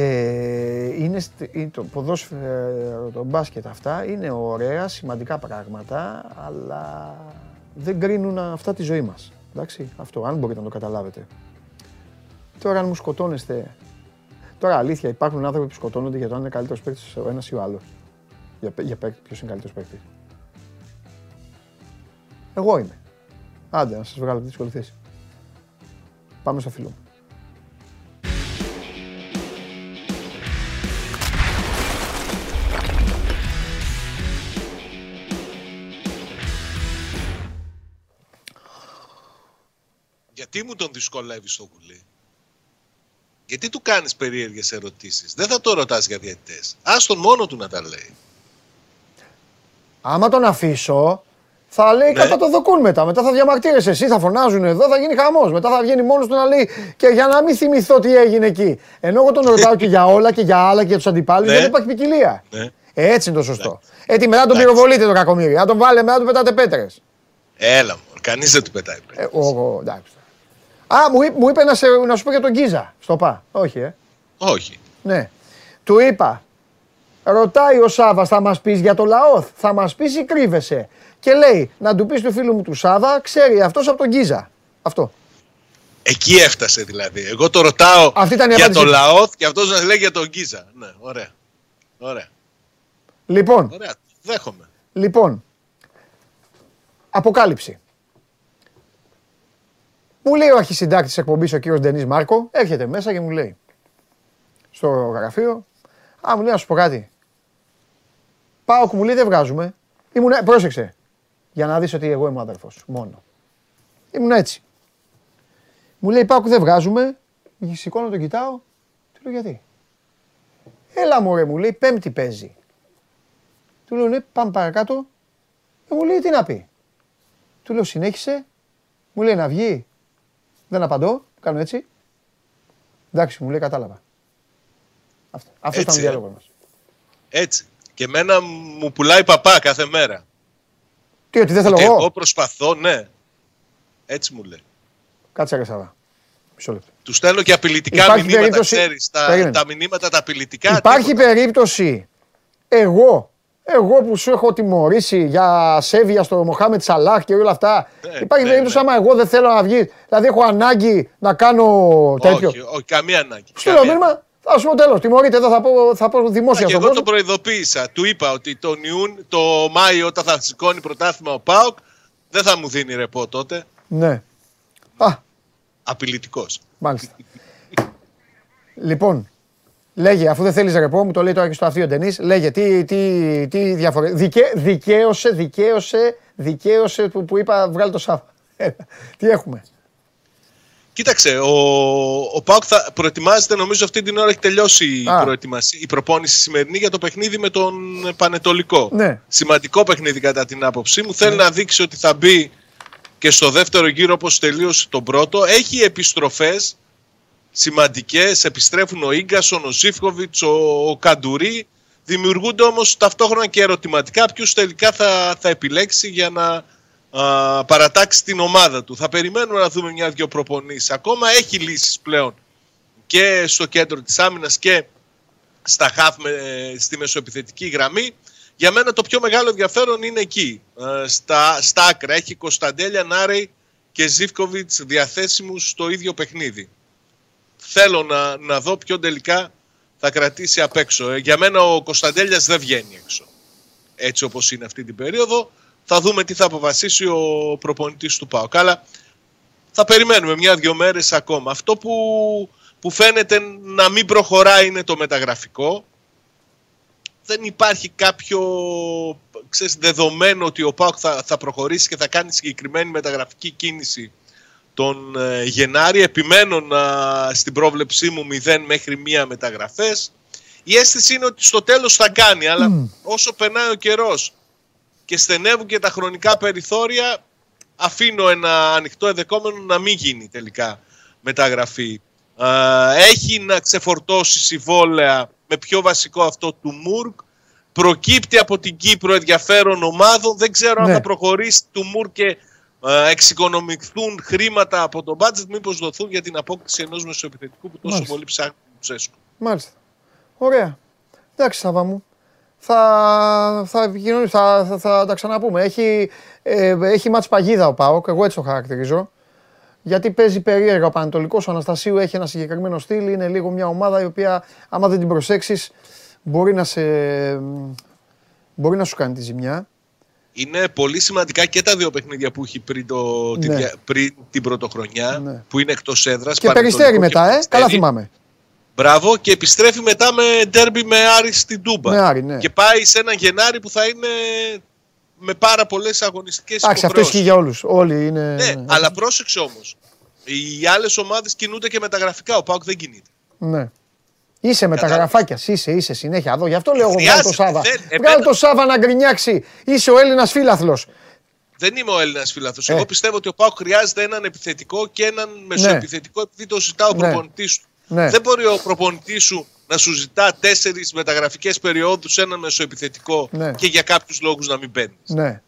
είναι το ποδόσφαιρο, το μπάσκετ αυτά, είναι ωραία, σημαντικά πράγματα, αλλά δεν κρίνουν αυτά τη ζωή μας. Εντάξει, αυτό, αν μπορείτε να το καταλάβετε. Τώρα, αν μου σκοτώνεστε... Τώρα, αλήθεια, υπάρχουν άνθρωποι που σκοτώνονται για το αν είναι καλύτερος παίκτης ο ένας ή ο άλλος. Για, για ποιος είναι καλύτερος παίκτης. Εγώ είμαι. Άντε, να σας βγάλω από τις δυσκολίες. Πάμε στο φίλο μου. Γιατί μου τον δυσκολεύεις το κουλί. Γιατί του κάνεις περίεργες ερωτήσεις. Δεν θα το ρωτάς για διαιτητές. Ας τον μόνο του να τα λέει. Άμα τον αφήσω, θα λέει ναι. Κατά το δοκούν μετά. Μετά θα διαμαρτύρεσαι εσύ, θα φωνάζουν εδώ, θα γίνει χαμός. Μετά θα βγαίνει μόνος του να λέει και για να μην θυμηθώ τι έγινε εκεί. Ενώ εγώ τον ρωτάω και για όλα και για άλλα και για τους αντιπάλους, ναι. Δεν υπάρχει ποικιλία. Ναι. Έτσι είναι το σωστό. Ναι. Έτσι μετά τον ναι. Πυροβολείτε το κακομοίρι. Αν τον βάλε, μετά του πετάτε πέτρες. Έλα μου, κανείς δεν του πετάει πέτρες. Ε, εγώ, εντάξει. Α, μου, μου είπε να, σε, να σου πω για τον Γκίζα στο ΠΑ. Όχι, ε. Όχι. Ναι. Του είπα. Ρωτάει ο Σάββας, θα μας πεις για το Λαόθ, θα μας πεις ή κρύβεσαι. Και λέει, να του πεις του φίλου μου του Σάββα, ξέρει αυτός από τον Γκίζα. Αυτό. Εκεί έφτασε δηλαδή. Εγώ το ρωτάω για το Λαόθ και αυτός μας λέει για τον Γκίζα. Ναι, ωραία. Ωραία. Λοιπόν. Ωραία, δέχομαι. Λοιπόν. Αποκάλυψη. Μου λέει ο αρχισυντάκτης εκπομπής, ο κύριος Ντενής Μάρκο, έρχεται μέσα και μου λέει στο γραφείο. Α, μου λέει να σου πω κάτι. Πάω που μου λέει δεν βγάζουμε. Ήμουν, πρόσεξε. Για να δεις ότι εγώ είμαι ο αδερφός. Μόνο. Ήμουν έτσι. Μου λέει πάω που δεν βγάζουμε. Σηκώνω τον κοιτάω. Του λέω γιατί. Έλα μωρέ μου λέει πέμπτη παίζει. Του λέω ναι πάμε παρακάτω. Ε, μου λέει τι να πει. Του λέω συνέχισε. Μου λέει να βγει. Δεν απαντώ. Κάνω έτσι. Εντάξει μου λέει κατάλαβα. Αυτό, αυτό ήταν ο διάλογος μας. Έτσι. Και εμένα μου πουλάει παπά κάθε μέρα. Τι, ότι δεν θέλω ότι εγώ. Εγώ προσπαθώ, ναι. Έτσι μου λέει. Κάτσε ρε Σάβα. Μισό λεπτό. Του στέλνω και απειλητικά υπάρχει μηνύματα, περίπτωση... ξέρεις. Τα, τα μηνύματα τα απειλητικά. Υπάρχει τίποτα. Περίπτωση εγώ, εγώ που σου έχω τιμωρήσει για σέβεια στο Μοχάμετ Σαλάχ και όλα αυτά. Ναι, υπάρχει ναι, περίπτωση ναι. Άμα εγώ δεν θέλω να βγει. Δηλαδή έχω ανάγκη να κάνω τέτοιο. Όχι, όχι καμία ανάγκη. Στείλω μήνυμα. Θα σου πω τέλος, τιμωρείτε εδώ, θα πω, θα πω δημόσια. Και εγώ κόσμο. Το προειδοποίησα. Του είπα ότι τον Ιούν, το Μάιο, όταν θα σηκώνει πρωτάθλημα ο ΠΑΟΚ, δεν θα μου δίνει ρεπό τότε. Ναι. Α. Απειλητικός. Μάλιστα. Λοιπόν, λέγε, αφού δεν θέλεις ρεπό, μου το λέει τώρα και στο αυτοί ο Ντενής, λέγε, τι, τι, τι διαφορε... Δικαι... Δικαίωσε, δικαίωσε, δικαίωσε που, που είπα, βγάλει το Σάββα. Τι έχουμε. Κοίταξε, ο, ο ΠΑΟΚ θα προετοιμάζεται, νομίζω αυτή την ώρα έχει τελειώσει Α. η προετοιμασία, η προπόνηση σημερινή για το παιχνίδι με τον Πανετολικό. Ναι. Σημαντικό παιχνίδι κατά την άποψή μου. Ναι. Θέλει να δείξει ότι θα μπει και στο δεύτερο γύρο όπως τελείωσε τον πρώτο. Έχει επιστροφές σημαντικές, επιστρέφουν ο Ίγκασον, ο Ζίφκοβιτς, ο, ο Καντουρί. Δημιουργούνται όμως ταυτόχρονα και ερωτηματικά ποιους τελικά θα, θα επιλέξει για να... Uh, παρατάξει την ομάδα του. Θα περιμένουμε να δούμε μια-δυο προπονήσεις. Ακόμα έχει λύσεις πλέον και στο κέντρο της άμυνας και στα χαφ με, στη μεσοεπιθετική γραμμή. Για μένα το πιο μεγάλο ενδιαφέρον είναι εκεί uh, στα, στα άκρα. Έχει Κωνσταντέλια, Νάρεϊ και Ζίβκοβιτς διαθέσιμους στο ίδιο παιχνίδι. Θέλω να, να δω ποιον τελικά θα κρατήσει απ' έξω. Για μένα ο Κωνσταντέλιας δεν βγαίνει έξω έτσι όπως είναι αυτή την περίοδο. θα δούμε τι θα αποφασίσει ο προπονητής του ΠΑΟΚ. Αλλά θα περιμένουμε μια-δυο μέρες ακόμα. Αυτό που, που φαίνεται να μην προχωράει είναι το μεταγραφικό. Δεν υπάρχει κάποιο, ξέρεις, δεδομένο ότι ο ΠΑΟΚ θα, θα προχωρήσει και θα κάνει συγκεκριμένη μεταγραφική κίνηση τον ε, Γενάρη. Επιμένω να, στην πρόβλεψή μου μηδέν μέχρι μία μεταγραφές. Η αίσθηση είναι ότι στο τέλος θα κάνει, αλλά mm. όσο περνάει ο καιρός και στενεύουν και τα χρονικά περιθώρια, αφήνω ένα ανοιχτό ενδεχόμενο να μην γίνει τελικά μεταγραφή. Ε, έχει να ξεφορτώσει συμβόλαια με πιο βασικό αυτό του Μουρκ. Προκύπτει από την Κύπρο ενδιαφέρον ομάδων. Δεν ξέρω ναι. αν θα προχωρήσει του Μουρκ και ε, εξοικονομηθούν χρήματα από το μπάτζετ, μήπως δοθούν για την απόκτηση ενός μεσοεπιθετικού που τόσο Μάλιστα. πολύ ψάχνει του Τσέσκου. Μάλιστα. Ωραία. Εντάξει, Σάβα μου. Θα, θα, θα, θα, θα τα ξαναπούμε. Έχει, ε, έχει μάτς παγίδα ο ΠΑΟΚ, εγώ έτσι το χαρακτηρίζω. Γιατί παίζει περίεργα ο Πανατολικός, ο Αναστασίου έχει ένα συγκεκριμένο στυλ, είναι λίγο μια ομάδα η οποία άμα δεν την προσέξεις μπορεί να, σε, μπορεί να σου κάνει τη ζημιά. Είναι πολύ σημαντικά και τα δύο παιχνίδια που έχει πριν, το, ναι. τη, πριν την πρωτοχρονιά, ναι. που είναι εκτός έδρας. Και Περιστέρι μετά, ε, καλά θυμάμαι. Μπράβο, και επιστρέφει μετά με ντέρμπι με Άρη στην Τούμπα. Με Άρη, ναι. Και πάει σε έναν Γενάρη που θα είναι με πάρα πολλές αγωνιστικές υποχρεώσεις. Εντάξει, αυτό ισχύει για όλους. Όλοι είναι... Ναι, ναι, αλλά πρόσεξε όμως. Οι άλλες ομάδες κινούνται και μεταγραφικά. Ο ΠΑΟΚ δεν κινείται. Ναι. Είσαι μεταγραφάκια, είσαι, είσαι συνέχεια εδώ. Γι' αυτό λέω εγώ βγάλω το Σάβα. Δεν, εμένα... Βγάλω το Σάβα να γκρινιάξει. Είσαι ο Έλληνας φύλαθλος. Δεν είμαι ο Έλληνας φύλαθλος. Ε. Εγώ πιστεύω ότι ο ΠΑΟΚ χρειάζεται έναν επιθετικό και έναν μεσοεπιθετικό, ναι. επειδή το ζητά ο προπονητής του. Ναι. Δεν μπορεί ο προπονητής σου να σου ζητά τέσσερις μεταγραφικές περιόδους έναν μεσοεπιθετικό ναι. και για κάποιους λόγους να μην παίρνεις. Ναι.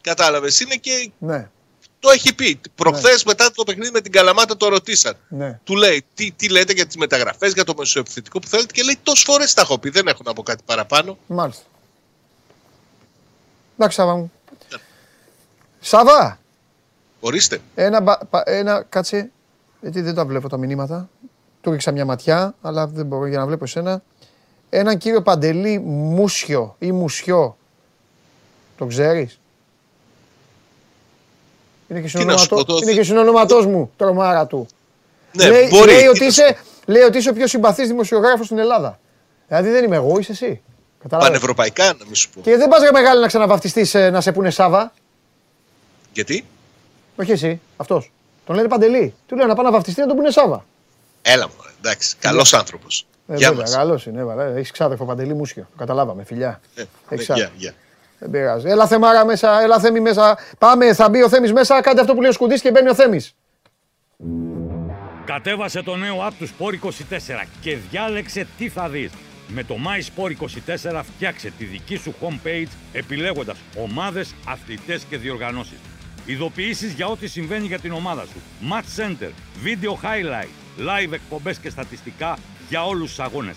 Κατάλαβες, είναι και ναι. το έχει πει. Προχθές ναι. μετά το παιχνίδι με την Καλαμάτα το ρωτήσαν. Ναι. Του λέει τι, τι λέτε για τις μεταγραφές, για το μεσοεπιθετικό που θέλετε, και λέει τόσες φορές τα έχω πει, δεν έχω να πω κάτι παραπάνω. Μάλιστα. Εντάξει Σάβα μου. Ναι. Σάβα. Ορίστε. Ένα, ένα κάτσε, γιατί δεν τα βλέπω τα μηνύματα. Του ρίξα μια ματιά, αλλά δεν μπορώ για να βλέπω εσένα. Έναν κύριο Παντελή Μούσιο ή Μουσιό. Το ξέρεις? Είναι και συνονοματός ονοματώ... το... το... μου, τρομάρα του. Ναι, λέει, μπορεί. Λέει, ότι είσαι, λέει ότι είσαι ο πιο συμπαθής δημοσιογράφος στην Ελλάδα. Δηλαδή δεν είμαι εγώ, είσαι εσύ. Καταλάβες. Πανευρωπαϊκά να μην σου πω. Και δεν πας ρε μεγάλη να ξαναβαφτιστείς να σε πούνε Σάβα. Γιατί? Όχι εσύ, αυτός. Τον λένε Παντελή. Του λέω να πάω να βαφτιστεί να τον πούνε Σάβα. Έλα μου, εντάξει. Καλός άνθρωπος. Ε, γεια βέβαια, μας. Καλός είναι, βέβαια. Έχεις ξάδερφο Παντελή Μούσιο. Καταλάβαμε, φιλιά. Ε, Έχεις ναι, yeah, yeah. Δεν πειράζει. Έλα Θεμάρα μέσα, έλα Θέμη μέσα. Πάμε, θα μπει ο Θέμης μέσα. Κάντε αυτό που λέει ο Σκουντής και μπαίνει ο Θέμης. Κατέβασε το νέο app του σπορ είκοσι τέσσερα και διάλεξε τι θα δεις. Με το μάι σπορ είκοσι τέσσερα φτιάξε τη δική σου homepage επιλέγοντας ομάδες, αθλητές και διοργανώσεις. Ειδοποιήσεις για ό,τι συμβαίνει για την ομάδα σου. Match Center, Video Highlight, live εκπομπές και στατιστικά για όλους τους αγώνες.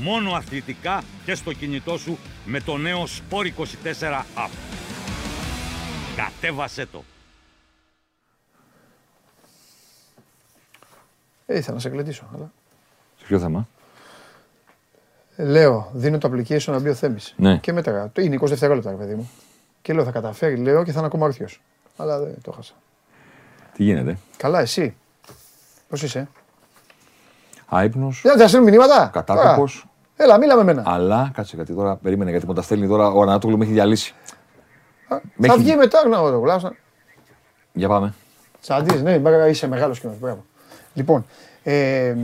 Μόνο αθλητικά και στο κινητό σου με το νέο σπορ είκοσι τέσσερα app. Κατέβασέ το. Ε, ήθελα να σε κλετήσω, αλλά... Σε ποιο θέμα? Λέω, δίνω το application να μπει ο Θέμης. Ναι. Και μέτρα, είναι είκοσι δευτερόλεπτα, παιδί μου. Και λέω, θα καταφέρει, λέω, και θα είναι ακόμα όρθιος. Αλλά δεν το χάσα. Τι γίνεται? Καλά, εσύ. Πώς είσαι? Άυπνος. Δεν θα στείλουν μηνύματα. Κατάκοπος. Έλα, μίλα με μένα. Αλλά, κάτσε κάτι τώρα, περίμενε, γιατί μου τα στέλνει τώρα, ο Ανατολού με έχει διαλύσει. Α, με θα έχει... βγει μετά, να το γλάσσα. Για πάμε. Τσαντής, ναι, είσαι μεγάλος κοινός, μπράβο. Λοιπόν, ε,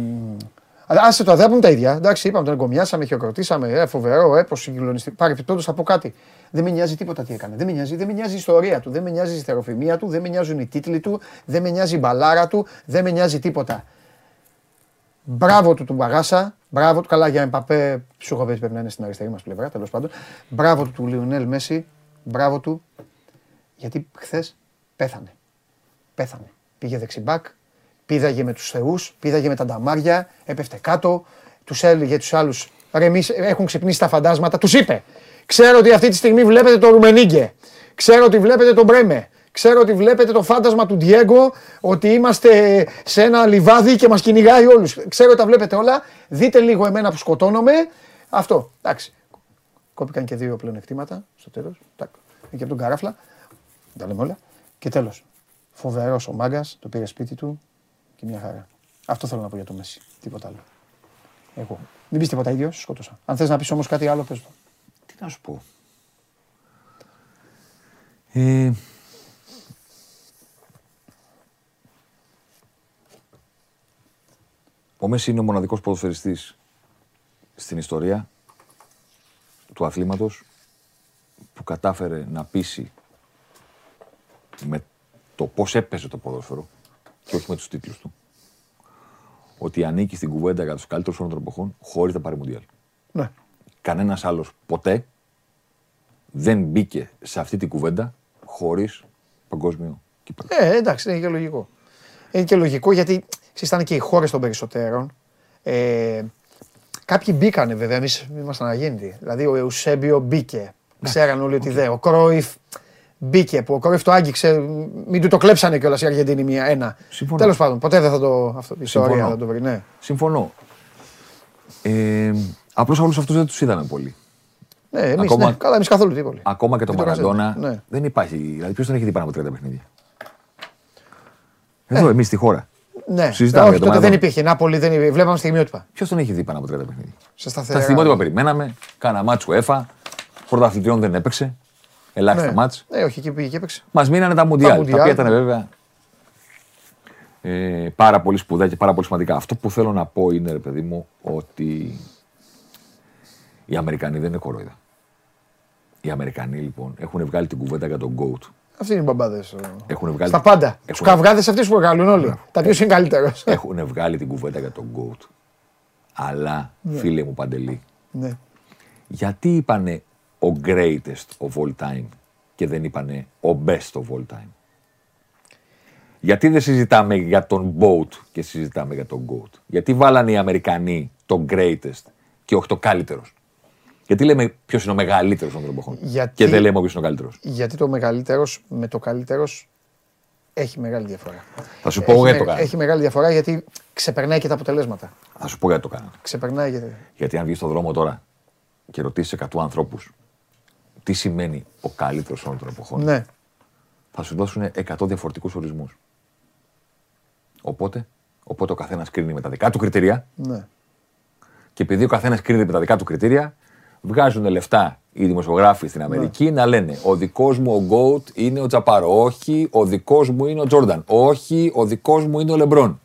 άσε το, δεν θα πούμε τα ίδια. Εντάξει, είπαμε, τον εγκομιάσαμε, χειροκροτήσαμε, ε, φοβερό, ε, πως συγκλονιστή. Παρεπιπτόντως θα πω κάτι. Δεν με νοιάζει τίποτα τι έκανε. Δεν με νοιάζει, δεν με νοιάζει η ιστορία του, δεν με νοιάζει η στεροφημία του, δεν με νοιάζουν οι τίτλοι του, δεν με νοιάζει η μπαλάρα του, δεν με νοιάζει τίποτα. Μπράβο του του Μπαγάσα, μπράβο του, καλά για Εμπαπέ, ψυχοβές πρέπει να είναι στην αριστερή μας πλευρά, τέλος πάντων. Μπράβο του του Λιονέλ Μέση, μπράβο του, γιατί χθες πέθανε. Πέθανε. Πήγε δεξιμπάκ, πήδαγε με τους θεούς, πήδαγε με τα νταμάρια, έπεφτε κάτω, τους έλεγε τους άλλους, ρε εμείς έχουν ξυπνήσει τα φαντάσματα, τους είπε. Ξέρω ότι αυτή τη στιγμή βλέπετε το Ρουμενίγκε. Ξέρω ότι βλέπετε τον Μπρέμε. Ξέρω ότι βλέπετε το φάντασμα του Ντιέγκο, ότι είμαστε σε ένα λιβάδι και μας κυνηγάει όλους. Ξέρω ότι τα βλέπετε όλα. Δείτε λίγο εμένα που σκοτώνομαι. Αυτό. Εντάξει. Κόπηκαν και δύο πλεονεκτήματα στο τέλος. και από τον Καράφλα. Τα λέμε όλα. Και τέλος. Φοβερός ο Μάγκας, το πήρε σπίτι του και μια χαρά. Αυτό θέλω να πω για το Μέση. Τίποτα άλλο. Εγώ. Μην πεις τίποτα ίδιο, σου σκότωσα. Αν θες να πεις όμως κάτι άλλο, πες το. Τι να σου πω. Ε... Ο Μέση είναι ο μοναδικός ποδοσφαιριστής στην ιστορία του αθλήματος που κατάφερε να πείσει με το πώς έπαιζε το ποδόσφαιρο και όχι με τους τίτλους του ότι ανήκει στην κουβέντα για τους καλύτερους όλων των εποχών χωρίς να πάρει μουντιάλ. Ναι. Κανένας άλλος ποτέ δεν μπήκε σε αυτή την κουβέντα χωρίς παγκόσμιο κύπελλο. Ε, εντάξει, είναι και λογικό. Είναι και λογικό γιατί ήταν και οι χώρες των περισσότερων. Ε, Κάποιοι μπήκανε βέβαια, εμείς ήμασταν αγέννητοι. Δηλαδή ο Εουσέμπιο μπήκε. Ξέραν όλοι ότι δε. Ο Κρόιφ μπήκε. Που ο Κρόιφ το άγγιξε. Μην του το κλέψανε κιόλας οι Αργεντινοί μία-ένα. Τέλος πάντων, ποτέ δεν θα το. Η ιστορία θα το βρει. Ναι. Συμφωνώ. Ε, απλώς όλους αυτούς δεν τους είδαμε πολύ. Ναι, εμείς ναι. Καλά, εμείς καθόλου τίποτα. Ακόμα και τον Μαραντόνα ναι. Δεν υπάρχει. Δηλαδή ποιος τον έχει δει πάνω από τριάντα παιχνίδια. Εδώ εμείς στη χώρα. Ναι, συζητάμε για το δεν υπήρχε. Νάπολη δεν υπήρχε. Βλέπαμε στιγμιότυπα. Ποιος τον έχει δει πάνω από τριάντα παιχνίδια. Σε σταθερά. Τα στιγμιότυπα περιμέναμε. Κάνα μάτς UEFA. Πρωταθλητριών δεν έπαιξε. Ελάχιστα μάτς. Ναι, όχι, εκεί πήγε και έπαιξε. Μας μείνανε τα Μουντιάλ. Τα οποία ήταν βέβαια ε, πάρα πολύ σπουδαία και πάρα πολύ σημαντικά. Αυτό που θέλω να πω είναι, ρε παιδί μου, ότι οι Αμερικανοί δεν είναι κοροϊδά. Οι Αμερικανοί λοιπόν έχουν βγάλει την κουβέντα για τον Goat. Αυτοί είναι οι μπαμπάδες. Έχουν βγάλει... Στα πάντα. Έχουν... Τους καυγάδες αυτοί που βγάλουν όλοι. Έχουν... Τα ποιος είναι καλύτερος. Έχουν βγάλει την κουβέντα για τον Goat. Αλλά, ναι. Φίλε μου Παντελή, ναι. Γιατί είπανε ο greatest of all time και δεν είπανε ο best of all time. Γιατί δεν συζητάμε για τον Boat και συζητάμε για τον Goat. Γιατί βάλανε οι Αμερικανοί τον greatest και όχι το καλύτερος. Γιατί λέμε ποιος είναι ο μεγαλύτερος των εποχών. Και δεν λέμε ποιος είναι ο καλύτερος. Γιατί το μεγαλύτερος με το καλύτερος έχει μεγάλη διαφορά. Θα σου πω γιατί το κάνανε. Έχει μεγάλη διαφορά γιατί ξεπερνάει και τα αποτελέσματα. Θα σου πω γιατί το κάνανε. Ξεπερνάει γιατί. Γιατί αν βγεις στον δρόμο τώρα και ρωτήσεις εκατό ανθρώπους τι σημαίνει ο καλύτερος όλων των εποχών. Ναι. Θα σου δώσουν εκατό διαφορετικούς ορισμούς. Οπότε, οπότε ο καθένας κρίνει με τα δικά του κριτήρια. Ναι. Και επειδή ο καθένας κρίνει με τα δικά του κριτήρια. Βγάζουν λεφτά οι δημοσιογράφοι στην Αμερική ναι. Να λένε ο δικός μου ο Γκόουτ είναι ο Τσαπάρο, όχι, ο δικός μου είναι ο Τζόρνταν, όχι, ο δικός μου είναι ο Λεμπρόν.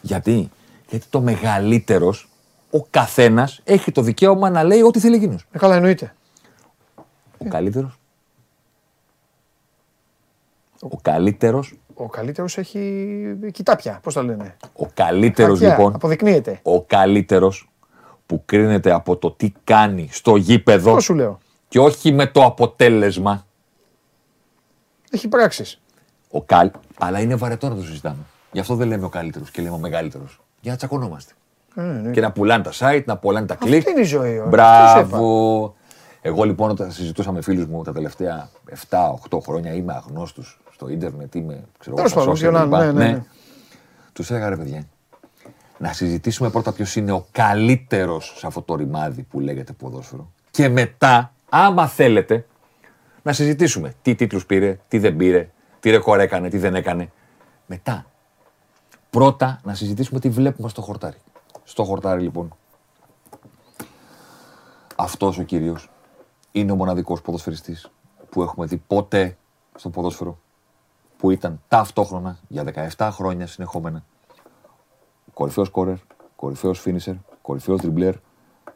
Γιατί, γιατί το μεγαλύτερος, ο καθένας έχει το δικαίωμα να λέει ό,τι θέλει εκείνος. Ε, καλά εννοείται. Ο ε. καλύτερος. Ο, ο καλύτερος. Ο καλύτερος έχει κοιτάπια, πώς τα λένε. Ο καλύτερος Χακιά, λοιπόν. Αποδεικνύεται. Ο καλύτερος. Που κρίνεται από το τι κάνει στο γήπεδο σου λέω. Και όχι με το αποτέλεσμα. Έχει πράξεις. Ο καλ... Αλλά είναι βαρετό να το συζητάμε. Γι' αυτό δεν λέμε ο καλύτερος και λέμε ο μεγαλύτερος. Για να τσακωνόμαστε. Ε, ναι. Και να πουλάνε τα site, να πουλάνε τα κλικ. Αυτή είναι η ζωή. Ωραία. Μπράβο. Εγώ λοιπόν όταν συζητούσα με φίλους μου τα τελευταία εφτά οχτώ χρόνια είμαι αγνώστος στο ίντερνετ, είμαι ξέρω εγώ στα social, ναι, ναι, ναι. Ναι. Τους έλεγα ρε παιδιά. Να συζητήσουμε πρώτα ποιος είναι ο καλύτερος σε αυτό το ρημάδι που λέγεται ποδόσφαιρο. Και μετά, άμα θέλετε, να συζητήσουμε τι τίτλους πήρε, τι δεν πήρε, τι ρεκόρ έκανε, τι δεν έκανε. Μετά, πρώτα να συζητήσουμε τι βλέπουμε στο χορτάρι. Στο χορτάρι λοιπόν, αυτός ο κύριος είναι ο μοναδικός ποδοσφαιριστής που έχουμε δει ποτέ στο ποδόσφαιρο, που ήταν ταυτόχρονα για δεκαεφτά χρόνια συνεχόμενα. Κορυφαίος σκόρερ, κορυφαίος φίνισερ, κορυφαίος τριμπλέρ,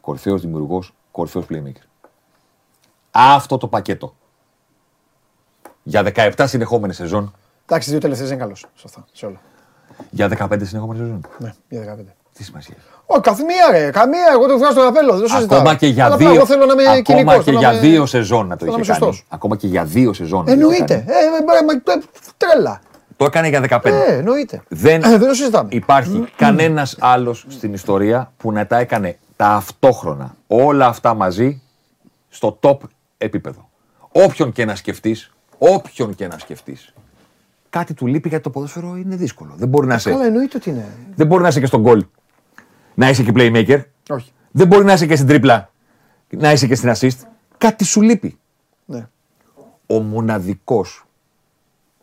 κορυφαίος δημιουργός, κορυφαίος playmaker. Αυτό το πακέτο. Για δεκαεφτά συνεχόμενες σεζόν. Εντάξει, δύο τελευταίες είναι καλός. Σωστά, σε όλα. Για δεκαπέντε συνεχόμενες σεζόν. Ναι, για δεκαπέντε. Τι σημασία. Ω, καθημεία ρε, καμία, εγώ το βγάζω στο καπέλο, δεν το συζητάω. Ακόμα και για δύο, εγώ θέλω να είμαι ακόμα κοινικός, και για με... δύο σεζόν να το είχε κάνει. Σωστός. Ακόμα και για δύο σεζόν. Εννοείται. Τρέλα. Το έκανε για δεκαπέντε. Ε, εννοείται. Δεν, ε, δεν το συζητάμε. Υπάρχει mm. κανένας άλλος στην ιστορία που να τα έκανε ταυτόχρονα όλα αυτά μαζί στο top επίπεδο. Όποιον και να σκεφτείς, όποιον και να σκεφτείς. Κάτι του λείπει γιατί το ποδόσφαιρο είναι δύσκολο. Δεν μπορεί να είσαι. Καλά, εννοείται ότι είναι. Δεν μπορεί να είσαι και στον goal. Να είσαι και playmaker. Όχι. Δεν μπορεί να είσαι και στην τρίπλα. Να είσαι και στην assist. Κάτι σου λείπει. Ναι. ο μοναδικός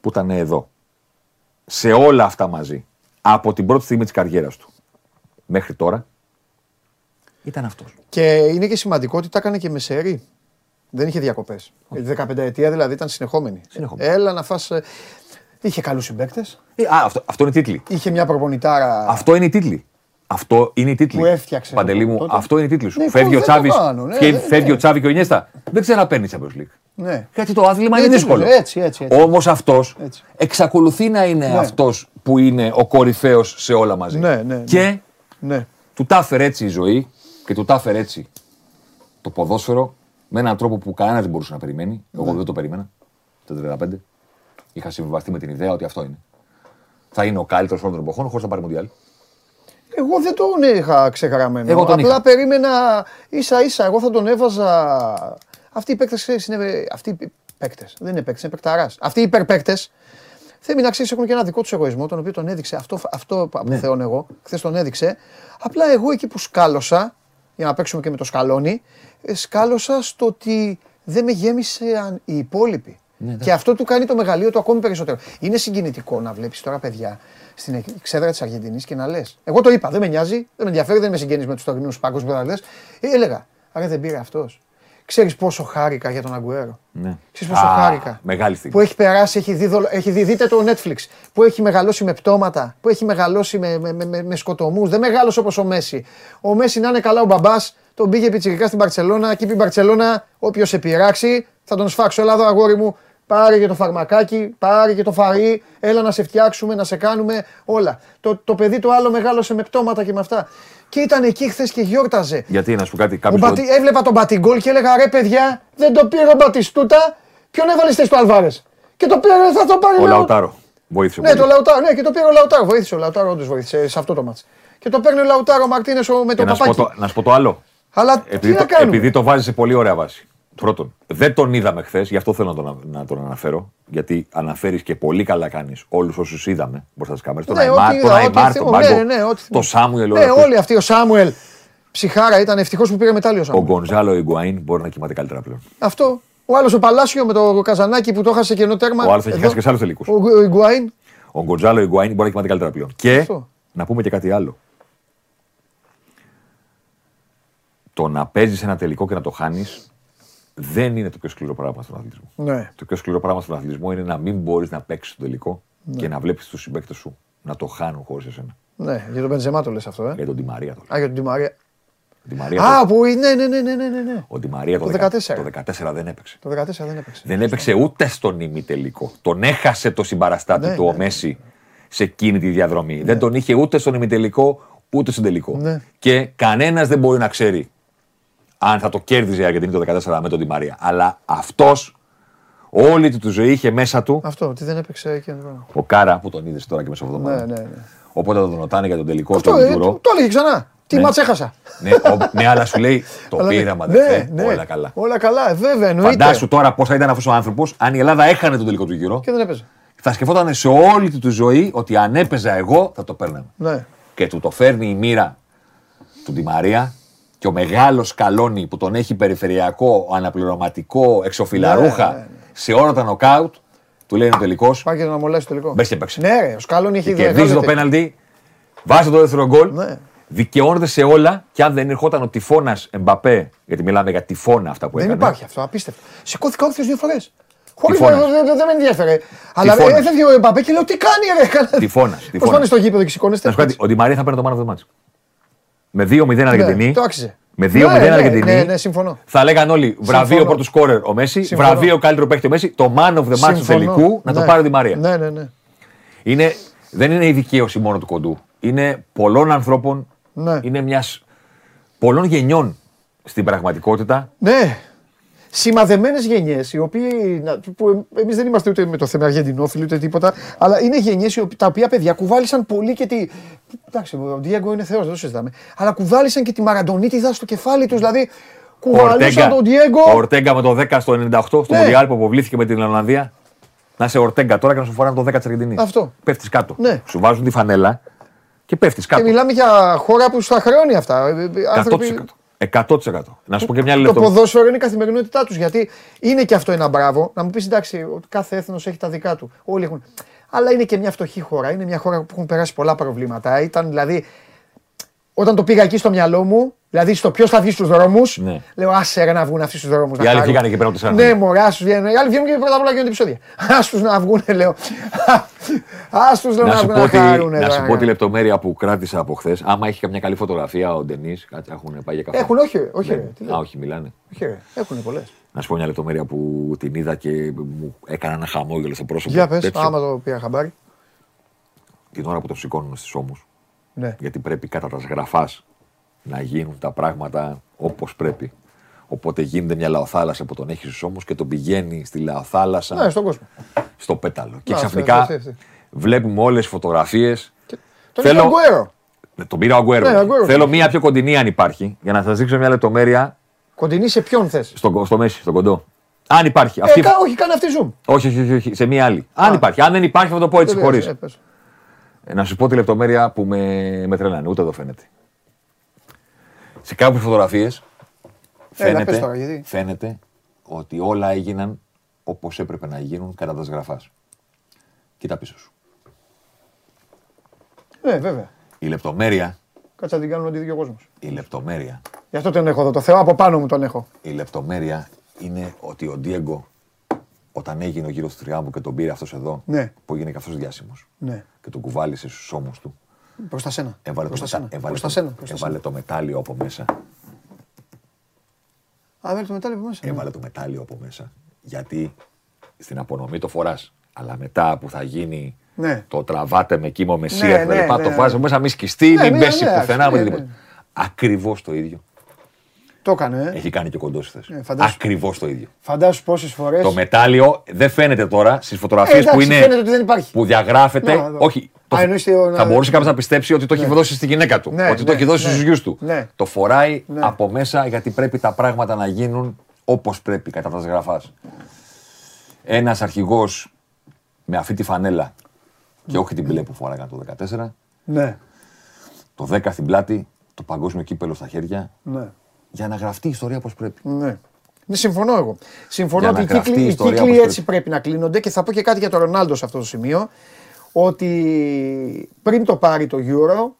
που ήταν εδώ σε όλα αυτά μαζί από την πρώτη στιγμή της καριέρας του μέχρι τώρα ήταν αυτός. Και είναι και σημαντικό ότι τα έκανε και μεσαίρι. Δεν είχε διακοπές. Η δεκαπενταετία ετία δηλαδή ήταν συνεχόμενη. συνεχόμενη. Έλα να φας... Είχε καλούς συμπαίκτες. Ε, α, αυτό, αυτό είναι τίτλοι. Είχε μια προπονητάρα... Αυτό είναι τίτλοι. Αυτό είναι η τίτλη. Που έφτιαξε. Παντελή μου, αυτό είναι η τίτλη σου. Ναι, φεύγει ο Τσάβης ναι, ναι, ναι. και ο Ινιέστα. Δεν ξαναπαίρνει Champions League. Ναι. Γιατί το άθλημα ναι, είναι δύσκολο. Έτσι, έτσι, έτσι. Όμως αυτός έτσι. εξακολουθεί να είναι ναι. αυτός που είναι ο κορυφαίος σε όλα μαζί. Ναι, ναι, ναι. Και ναι. του τάφερε έτσι η ζωή και του τάφερε έτσι το ποδόσφαιρο με έναν τρόπο που κανένας δεν μπορούσε να περιμένει. Ναι. Εγώ δεν το περίμενα. Το τριάντα πέντε. Είχα συμβιβαστεί με την ιδέα ότι αυτό είναι. Θα είναι ο καλύτερος όλων των εποχών χωρίς να πάρει Μουντιάλ. Εγώ δεν τον είχα ξεγραμμένο. Εγώ τον Απλά είχα. περίμενα ίσα ίσα. Εγώ θα τον έβαζα. Αυτοί οι παίκτες είναι. Αυτοί οι παίκτες. Δεν είναι παίκτες, είναι παίκταράς. Αυτοί οι υπερπαίκτες. Θέλει να ξέρει, έχουν και ένα δικό του εγωισμό, τον οποίο τον έδειξε. Αυτό, αυτό ναι. αποθεώνω εγώ. Χθες τον έδειξε. Απλά εγώ εκεί που σκάλωσα, για να παίξουμε και με το σκαλόνι, σκάλωσα στο ότι δεν με γέμισε οι υπόλοιποι. Ναι, και αυτό του κάνει το μεγαλείο του ακόμη περισσότερο. Είναι συγκινητικό να βλέπεις τώρα παιδιά στην εξέδρα της Αργεντινής και να λες. Εγώ το είπα, δεν με νοιάζει, δεν με ενδιαφέρει, δεν με συγγενείς με τους τωρινούς παγκόσμιους πρωταθλητές. Έλεγα, άρα δεν πήρε αυτός. Ξέρεις πόσο χάρηκα για τον Αγκουέρο. Ναι. Ξέρεις πόσο Α, χάρηκα. Μεγάλη στιγμή. Που έχει περάσει, έχει δει, έχει δει, δείτε το Netflix. Που έχει μεγαλώσει με πτώματα, που έχει μεγαλώσει με, με, με, με σκοτωμούς. Δεν μεγάλωσε όπως ο Μέση. Ο Μέση να είναι καλά ο μπαμπάς, τον πήγε πιτσιρικά στην Μπαρτσελώνα και είπε η Μπαρτσελώνα, όποιος σε πειράξει, θα τον σφάξω. Έλα εδώ, αγόρι μου, πάρε και το φαρμακάκι, πάρε και το φαρί, έλα να σε φτιάξουμε, να σε κάνουμε όλα. Το, το παιδί το άλλο μεγάλωσε με πτώματα και με αυτά. Και ήταν εκεί χθες και γιόρταζε. Γιατί, να σου πω κάτι, κάποιος... Μπατι... Έβλεπα τον Μπατιγκόλ και έλεγα, ρε παιδιά, δεν το πήρε ο Μπατιστούτα, ποιον έβαλε θέση του Αλβάρες. Και το πήρε, θα το πάρει ο Λαουτάρο. Βοήθησε ναι, πολύ. Το Λαουτάρο, ναι, και το πήρε ο Λαουτάρο. Βοήθησε ο Λαουτάρο, όντως βοήθησε σε αυτό το μάτς. Και το παίρνει ο Λαουτάρο Μαρτίνες με τον Παπάκι. Το, να σου πω το άλλο. Αλλά επειδή, τι το, επειδή το βάζει σε πολύ ωραία βάση. Πρώτον, δεν τον είδαμε χθες, γι' αυτό θέλω να τον, να τον αναφέρω. Γιατί αναφέρεις και πολύ καλά κάνεις όλους όσους είδαμε μπροστά στις κάμερες. Τον Αϊμάρ, τον Μπάγκο, τον Σάμουελ. Ναι, όλοι αυτοί. Ο Σάμουελ ψυχάρα ήταν, ευτυχώς που πήρε μετάλλιο ο Σάμουελ. Ο Γκονζάλο Ιγκουαΐν μπορεί να κοιμάται καλύτερα πλέον. Αυτό. Ο άλλος ο Παλάσιο με το Καζανάκι που το έχασε κενό τέρμα. Ο άλλος έχει χάσει και σε άλλους τελικούς. Ο Γκονζάλο Ιγκουαΐν μπορεί να κοιμάται καλύτερα πλέον. Και να πούμε και κάτι άλλο. Το να παίζεις ένα τελικό και να το χάνεις. Δεν είναι το πιο σκληρό πράγμα στον αθλητισμό. Ναι. Το πιο σκληρό πράγμα στον αθλητισμό είναι να μην μπορείς να παίξεις το τελικό ναι. και να βλέπεις τους συμπαίκτες σου να το χάνουν χωρίς εσένα. Ναι, για τον Μπενζεμά το λες αυτό, ε? Για τον Ντι Μαρία το λέω. Α, για τον Ντι Μαρία. Μαρία Α, το... που είναι, ναι, ναι, ναι, ναι, ναι. Ο Ντι Μαρία το, το, δεκατέσσερα. Το δεκατέσσερα δεν έπαιξε. Το δεκατέσσερα δεν έπαιξε. Δεν έπαιξε ούτε στον ημιτελικό. Τον έχασε το συμπαραστάτη ναι, του ναι. ο Μέση σε εκείνη τη διαδρομή. Ναι. Δεν τον είχε ούτε στον ημιτελικό, ούτε στον τελικό. Ναι. Και κανένας δεν μπορεί να ξέρει. Αν θα το κέρδιζε η Αργεντινή το δεκατέσσερα με τον Ντι Μαρία. Αλλά αυτός όλη τη του ζωή είχε μέσα του. Αυτό, τι δεν έπαιξε εκεί. Ο Κάρα που τον είδες τώρα και μέσα από εβδομάδα. Ναι, ναι, ναι. Οπότε θα τον ρωτάνε για τον τελικό στο Ουντουρό. Το έλεγε ξανά. Τι μάτς έχασα. Ναι, αλλά σου λέει το πείραμα, αδερφέ. Όλα καλά. Όλα καλά, βέβαια εννοείται. Φαντάσου τώρα πώς θα ήταν αυτός ο άνθρωπος αν η Ελλάδα έχανε τον τελικό του γύρο. Και δεν έπαιζε. Θα σκεφτόταν σε όλη τη του ζωή ότι αν έπαιζα εγώ θα το παίρναμε. Και του το φέρνει η μοίρα του Ντι Μαρία. Και ο μεγάλος Καλόνι που τον έχει περιφερειακό, αναπληρωματικό, εξοφυλαρούχα ναι, ναι, ναι. σε όλα τα νοκάουτ, του λέει είναι ο τελικός. Πάει και να μολάσει το τελικό. Μπες και παίξε. Ναι, ρε, ο Καλόνι έχει δίκιο. Κερδίζει το πέναλτι, βάζει το δεύτερο γκολ, ναι. δικαιώνεται σε όλα. Και αν δεν ερχόταν ο τυφώνας Εμπαπέ, γιατί μιλάμε για τυφώνα αυτά που έκανε. Δεν υπάρχει αυτό, απίστευτο. Σηκώθηκα όφιος δύο φορές. Χωρίς να με ενδιαφέρε. Αλλά έφευγε ο Εμπαπέ και λέω τι κάνει, ρε. Τυφώνας. Πώς πάνε στο γήπεδο και σηκώνεστε. Ο Ντι Μαρία θα παίρνει το μάνα του μάτσου. Με δύο μηδέν Αργεντινή. Το άξιζε. Με δύο μηδέν Αργεντινή. Θα λέγαν όλοι βραβείο πρώτου σκόρερ ο Μέση, βραβείο καλύτερο παίκτη ο Μέση, το man of the match του τελικού να το πάρει ο Ντι Μαρία. Ναι, ναι, ναι. Είναι, δεν είναι η δικαίωση μόνο του κοντού. Είναι πολλών ανθρώπων, είναι μιας πολλών γενιών στην πραγματικότητα. Ναι. Σημαδεμένες γενιές, οι οποίοι. Εμείς δεν είμαστε ούτε με το θέμα Αργεντινόφιλοι ούτε τίποτα, αλλά είναι γενιές τα οποία παιδιά κουβάλισαν πολύ και τη. Εντάξει, ο Ντιέγκο είναι θεός, δεν το συζητάμε. Αλλά κουβάλισαν και τη Μαραντονίτιδα στο κεφάλι τους. Δηλαδή, κουβάλισαν τον Ντιέγκο. Ο Ορτέγκα με το δέκα στο ενενήντα οκτώ, στο Μουντιάλ που αποβλήθηκε με την Ολλανδία. Να είσαι Ορτέγκα τώρα και να σου φοράνε το δέκα της Αργεντινής. Αυτό. Πέφτεις κάτω. Σου βάζουν τη φανέλα και πέφτεις κάτω. Και μιλάμε για χώρα που στα χρεώνει αυτά. εκατό τοις εκατό. εκατό τοις εκατό. εκατό τοις εκατό. Να σου πω και μια λεπτομέρεια. Το ποδόσφαιρο είναι η καθημερινότητά τους. Γιατί είναι και αυτό ένα μπράβο. Να μου πεις εντάξει, κάθε έθνος έχει τα δικά του. Όλοι έχουν. Αλλά είναι και μια φτωχή χώρα. Είναι μια χώρα που έχουν περάσει πολλά προβλήματα. Ήταν δηλαδή. Όταν το πήγα εκεί στο μυαλό μου, δηλαδή στο ποιος θα βγει στους δρόμους, ναι. Λέω άσε ρε να βγουν αυτοί στους δρόμους. Οι άλλοι βγήκανε και πέρα από το σαράντα. Ναι, μωρά, ας τους βγαίνουν. Οι άλλοι βγαίνουν και πρώτα απ' όλα γίνονται επεισόδια. Ας τους να βγουν, λέω. Ας τους να βγουν να χαρούν. Να σου πω τη λεπτομέρεια που κράτησα από χθες. Άμα έχει καμιά καλή φωτογραφία ο Ντενής, κάτι έχουν πάει για καφέ. Έχουν, όχι, όχι. Ναι. Α, όχι, μιλάνε. Όχι, έχουν πολλές. Να σου πω μια λεπτομέρεια που την είδα και μου έκανα ένα χαμόγελο στο πρόσωπο. Για πες, άμα το πήρα χαμπάρι. Την ώρα που το σηκώνουν στις ώμους. Ναι. Γιατί πρέπει κατά τας γραφάς να γίνουν τα πράγματα όπως πρέπει. Οπότε γίνεται μια λαοθάλασσα που τον έχει στους ώμους και τον πηγαίνει στη λαοθάλασσα. Ναι, στον κόσμο. Στο πέταλο. Και ξαφνικά βλέπουμε όλες τις φωτογραφίες. Τον πήρα ο Αγκουέρο. Τον πήρα ο Αγκουέρο. Θέλω μια πιο κοντινή αν υπάρχει, για να σας δείξω μια λεπτομέρεια. Κοντινή σε ποιον θες? Στο Μέση, στον κοντό. Αν υπάρχει. Όχι, κάνε αυτή zoom. Όχι, όχι, σε μια άλλη. Αν υπάρχει. Αν δεν υπάρχει, θα το πω έτσι χωρίς. Να σου πω τη λεπτομέρεια που με, με τρελάνε, ούτε εδώ φαίνεται. Σε κάποιες φωτογραφίες φαίνεται, τώρα, φαίνεται ότι όλα έγιναν όπως έπρεπε να γίνουν κατά τας γραφάς. Κοίτα πίσω σου. Ναι, βέβαια. Η λεπτομέρεια... Κάτσε να την κάνουν ότι δει ο κόσμος. Η λεπτομέρεια... Γι' αυτό τον έχω εδώ, το Θεό από πάνω μου τον έχω. Η λεπτομέρεια είναι ότι ο Ντιέγκο, όταν έγινε ο γύρος του Τριάμβου και τον πήρε αυτός εδώ, ναι. Που έγινε και αυτός διάσημος, ναι. Και τον κουβάλισε στους ώμους του. Προς τα σένα. Έβαλε, προς το, σένα. Μετα... Έβαλε, προς το... Προς έβαλε το μετάλλιο από μέσα. Α, έβαλε το μετάλλιο από μέσα. Έβαλε ναι. το μετάλλιο από μέσα. Γιατί στην απονομή το φοράς. Αλλά μετά που θα γίνει ναι. το τραβάτε με κύμο μεσία, ναι, ναι, ναι, το βάζω ναι. μέσα, μην σκιστεί, ναι, μην ναι, πέσει ναι, πουθενά. Ναι, ναι, ναι. Ακριβώς το ίδιο. Το έκανε. Έχει κάνει και κοντός χθες. Ακριβώς το ίδιο. Φαντάσου πόσες φορές. Το μετάλλιο δεν φαίνεται τώρα στις φωτογραφίες που είναι. Που διαγράφεται. Όχι. Θα μπορούσε κάποιος να πιστέψει ότι το έχει δώσει στη γυναίκα του. Ότι το έχει δώσει στους γιους του. Το φοράει από μέσα γιατί πρέπει τα πράγματα να γίνουν όπως πρέπει κατά τας γραφάς. Ένας αρχηγός με αυτή τη φανέλα και όχι την μπλε που φοράγανε το δεκατέσσερα. Το δέκα στην πλάτη, το παγκόσμιο κύπελο στα χέρια. Για να γραφτεί η ιστορία όπως πρέπει. Ναι. Ναι, συμφωνώ εγώ. Συμφωνώ ότι οι κύκλοι, οι κύκλοι έτσι πρέπει να κλείνονται και θα πω και κάτι για τον Ρονάλντο σε αυτό το σημείο. Ότι πριν το πάρει το Euro,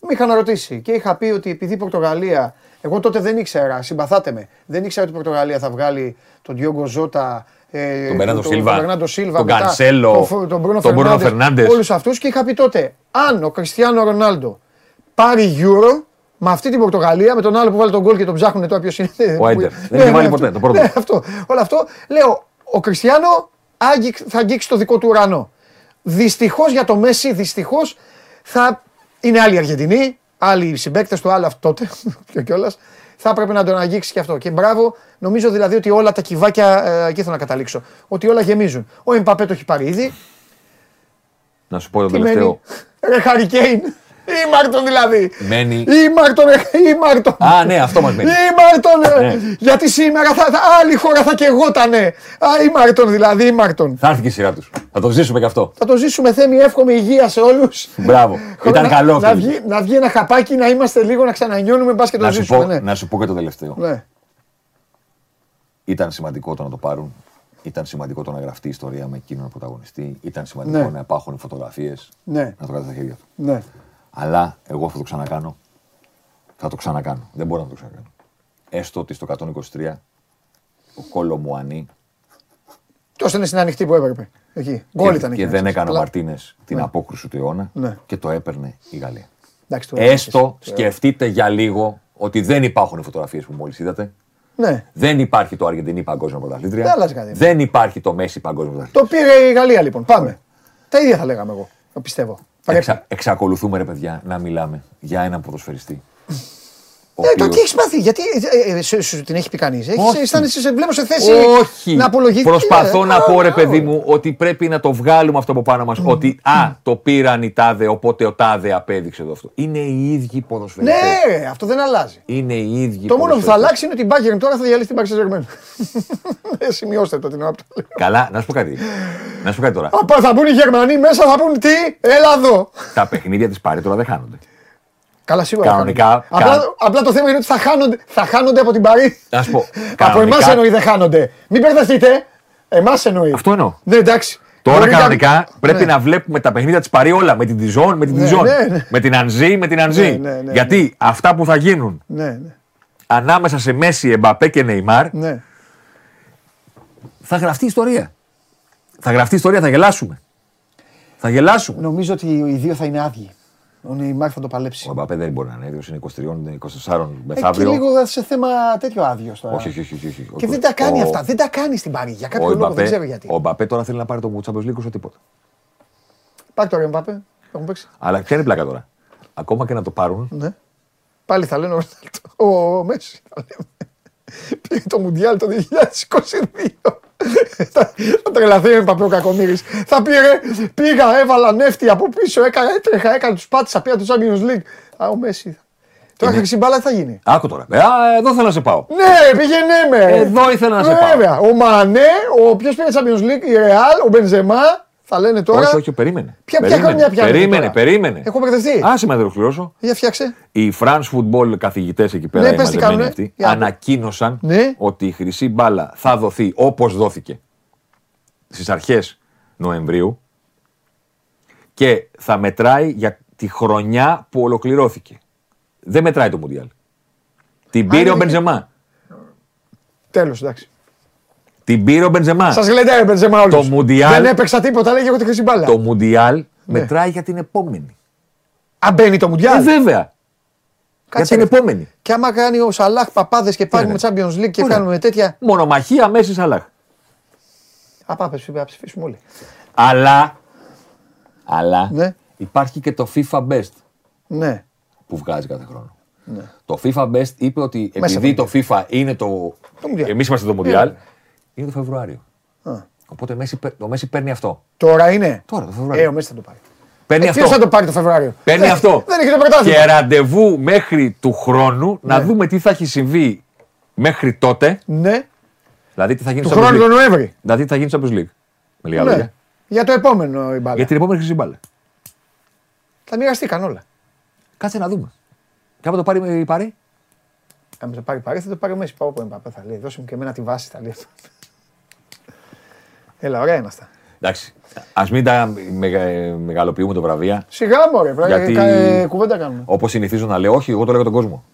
με είχαν ρωτήσει και είχα πει ότι επειδή η Πορτογαλία. Εγώ τότε δεν ήξερα, συμπαθάτε με, δεν ήξερα ότι η Πορτογαλία θα βγάλει τον Diogo Jota, ε, τον Bernardo Silva, τον Cancelo, τον Bruno Fernandes. Όλους αυτούς και είχα πει τότε, αν ο Cristiano Ronaldo πάρει Euro. Μα αυτή την Πορτογαλία με τον άλλο που βάλει τον γκολ και τον ψάχνουνε τώρα ποιος είναι. Ο Άιντερ. Δεν έχει βάλει ποτέ το πρώτο. Ναι, αυτό. Όλο αυτό. Λέω, ο Κριστιάνο θα αγγίξει το δικό του ουρανό. Δυστυχώς για το Μέση, δυστυχώς θα είναι άλλοι Αργεντινοί, άλλοι συμπαίκτες του, άλλα τότε και κιόλας. Θα έπρεπε να τον αγγίξει και αυτό. Και μπράβο, νομίζω δηλαδή ότι όλα τα κυβάκια, εκεί θέλω να καταλήξω, ότι όλα γεμίζουν. Ο Εμπαπέ το έχει πάρει ήδη. Να σου πω το τελευταίο. Ρε Χάρι Κέιν. Ή Μάρτον δηλαδή. Μένει. Ή Μάρτον. Ή Μάρτον. Α, ναι, αυτό μας μένει. Ή Μάρτον. Ναι. Γιατί σήμερα θα, θα, άλλη χώρα θα κεγότανε. Α, ή Μάρτον δηλαδή, ή Μάρτον. Θα έρθει και η σειρά τους. Θα το ζήσουμε κι αυτό. Θα το ζήσουμε, Θέμη, εύχομαι υγεία σε όλους. Μπράβο. Ήταν να, καλό. Να βγει, να βγει ένα χαπάκι, να είμαστε λίγο, να ξανανιώνουμε, μπας και το να ζήσουμε. Σου πω, ναι. Να σου πω και το τελευταίο. Ναι. Ήταν σημαντικό το να το πάρουν. Ήταν σημαντικό το να γραφτεί η ιστορία με εκείνον πρωταγωνιστή. Ήταν σημαντικό ναι. να υπάρχουν οι φωτογραφίες. Ναι. Να το κρατάει στα χέρια του. Ναι. Αλλά εγώ θα το ξανακάνω. Θα το ξανακάνω. Δεν μπορώ να το ξανακάνω. Έστω ότι στο εκατόν είκοσι τρία ο Κόλο Μουανί. Τόσο είναι στην ανοιχτή που έπρεπε. Εκεί. Γκολ ήταν εκεί. Και δεν έκανε ο Μαρτίνες την απόκριση του αιώνα και το έπαιρνε η Γαλλία. Έστω σκεφτείτε για λίγο ότι δεν υπάρχουν φωτογραφίες που μόλις είδατε. Ναι. Δεν υπάρχει το Αργεντινή παγκόσμια πρωταθλήτρια. Δεν υπάρχει το Μέση παγκόσμια πρωταθλήτρια. Το πήρε η Γαλλία λοιπόν. Πάμε. Τα ίδια θα λέγαμε εγώ. Το πιστεύω. Εξα, εξακολουθούμε ρε παιδιά να μιλάμε για έναν ποδοσφαιριστή. Ναι, οποίος... το τι έχεις πάθει, γιατί ε, ε, σου, σου την έχει πει κανείς. Αισθάνεσαι, βλέπω σε θέση όχι. να απολογηθείς. Προσπαθώ ε, να πω ρε παιδί μου ότι πρέπει να το βγάλουμε αυτό από πάνω μας. Mm. Ότι α, το πήραν οι τάδε, οπότε ο τάδε απέδειξε εδώ αυτό. Είναι οι ίδιοι ποδοσφαιριστές. Ναι, αυτό δεν αλλάζει. Είναι οι ίδιοι. Το μόνο που θα αλλάξει είναι ότι η Bayern τώρα θα διαλύσει την Paris Saint-Germain. Σημειώστε το την ώρα. Καλά, να σου πω κάτι. Να σου πω κάτι τώρα. Απα, θα μπουν οι Γερμανοί μέσα, θα πούν τι, έλα εδώ. Τα παιχνίδια της Πάρη τώρα δεν χάνονται. Καλά, σίγουρα. Κανονικά. Απλά, κα... απλά το θέμα είναι ότι θα χάνονται, θα χάνονται από την Παρί. Ας πω. Κανονικά... από εμάς εννοεί δεν χάνονται. Μην μπερδευτείτε. Εμάς εννοεί. Αυτό εννοώ. Ναι, εντάξει. Τώρα μπορεί κανονικά να... πρέπει ναι. να βλέπουμε τα παιχνίδια της Παρί όλα. Με την Τιζόν, με την Τιζόν. Ναι, ναι, ναι. Με την Ανζή, με την Ανζή. Ναι, ναι, ναι, γιατί ναι. αυτά που θα γίνουν ναι, ναι. ανάμεσα σε Μέση, Εμπαπέ και Νεϊμάρ ναι. θα γραφτεί ιστορία. Θα γραφτεί ιστορία, θα γελάσουμε. Θα γελάσουμε. Νομίζω ότι οι δύο θα είναι άδειοι. Ο Νεϊμάρ θα το παλέψει. Ο Μπαπέ δεν μπορεί να είναι έδιος, είναι είκοσι τρία, είκοσι τέσσερα μεθαύριο. Και λίγο σε θέμα τέτοιο άδειο τώρα. Όχι, όχι, όχι, όχι. Και δεν τα κάνει αυτά, δεν τα κάνει στην Παρί. Για κάποιο λόγο δεν ξέρω γιατί. Ο Μπαπέ τώρα θέλει να πάρει τον Champions League, τίποτα. Πάρε τώρα, Μπαπέ. Τον παίξει. Αλλά ποια είναι η πλάκα τώρα. Ακόμα και να το πάρουν. Πάλι θα λένε ο Μέση. Πήγε το Μουντιάλ το είκοσι είκοσι δύο. Θα τρελαθεί ο Παπακομίρης. Θα πήγε, πήγα, έβαλα νεύτη από πίσω, έκανα, έτρεχα, έκανα τους πάτησα, πήρα το Champions League. Α, ο Μέση. Τώρα χρυσή μπάλα τι θα γίνει. Άκου τώρα. Ε, εδώ θέλω να σε πάω. Ναι, πήγαινε με. Εδώ ήθελα να σε πάω. Βέβαια. Ο Μανέ, ο ποιος πήρε Champions League, η Real, ο Μπενζεμά. Θα λένε τώρα. Όχι, όχι, περίμενε. Ποια χρόνια πια. Περίμενε, περίμενε. Έχω μπερδευτεί. Άσε με να το ολοκληρώσω. Για φτιάξε. Οι France Football καθηγητές εκεί πέρα οι μαζεμένοι αυτοί ανακοίνωσαν ότι η χρυσή μπάλα θα δοθεί όπως δόθηκε στις αρχές Νοεμβρίου και θα μετράει για τη χρονιά που ολοκληρώθηκε. Δεν μετράει το Μουντιάλ. Την πήρε ο Μπενζεμά. Τέλος, εντάξει. Την πήρε ο Μπενζεμά. Σας γλεντάει ο Μπενζεμά όλους. Δεν έπαιξα τίποτα, λέγε εγώ τη χρυσή μπάλα. Το Μουντιάλ ναι. μετράει για την επόμενη. Α, μπαίνει το Μουντιάλ. Ε, βέβαια. Κάτσε για την ρε. Επόμενη. Και άμα κάνει ο Σαλάχ παπάδες και πάρουμε Champions League και ωραία. Κάνουμε τέτοια. Μονομαχία Μέση Σαλάχ. Απάπε, να ψηφίσουμε όλοι. Αλλά, αλλά ναι. υπάρχει και το FIFA Best ναι. που βγάζει κάθε χρόνο. Ναι. Το FIFA Best είπε ότι επειδή το FIFA είναι το. Εμείς είμαστε το Μουντιάλ. Είναι το Φεβρουάριο. Α. Οπότε ο Μέση, ο Μέση παίρνει αυτό. Τώρα είναι. Τώρα το Φεβρουάριο. Ε, ο Μέση θα το πάρει. Παίρνει ε, αυτό. Ποιος θα το πάρει το Φεβρουάριο. Παίρνει δεν, αυτό. Δεν έχει το πρωτάθλημα. Και ραντεβού μέχρι του χρόνου ναι. να δούμε τι θα έχει συμβεί μέχρι τότε. Ναι. Δηλαδή τι θα γίνει στο Champions League. Του χρόνου τον Νοέμβρη. Δηλαδή τι θα γίνει στο Champions League. Με λίγα λόγια. Ναι. Για το επόμενο η μπάλα. Για την επόμενη χρυσή μπάλα. Θα μοιραστήκαν όλα. Κάτσε να δούμε. Και άμα το πάρει η Παρί. Αν το πάρει η Παρί θα το πάρει ο Μέση. Πάω όπου Εμπαπέ θα λέει. Δώσε μου και εμένα τη βάση θα λέει. Έλα, ωραία είναι αυτά. Εντάξει, ας μην τα μεγαλοποιούμε το βραβεία. Σιγά μωρέ, γιατί... κα... κουβέντα κάνουμε. Όπως συνηθίζω να λέω, όχι, εγώ το λέω τον κόσμο.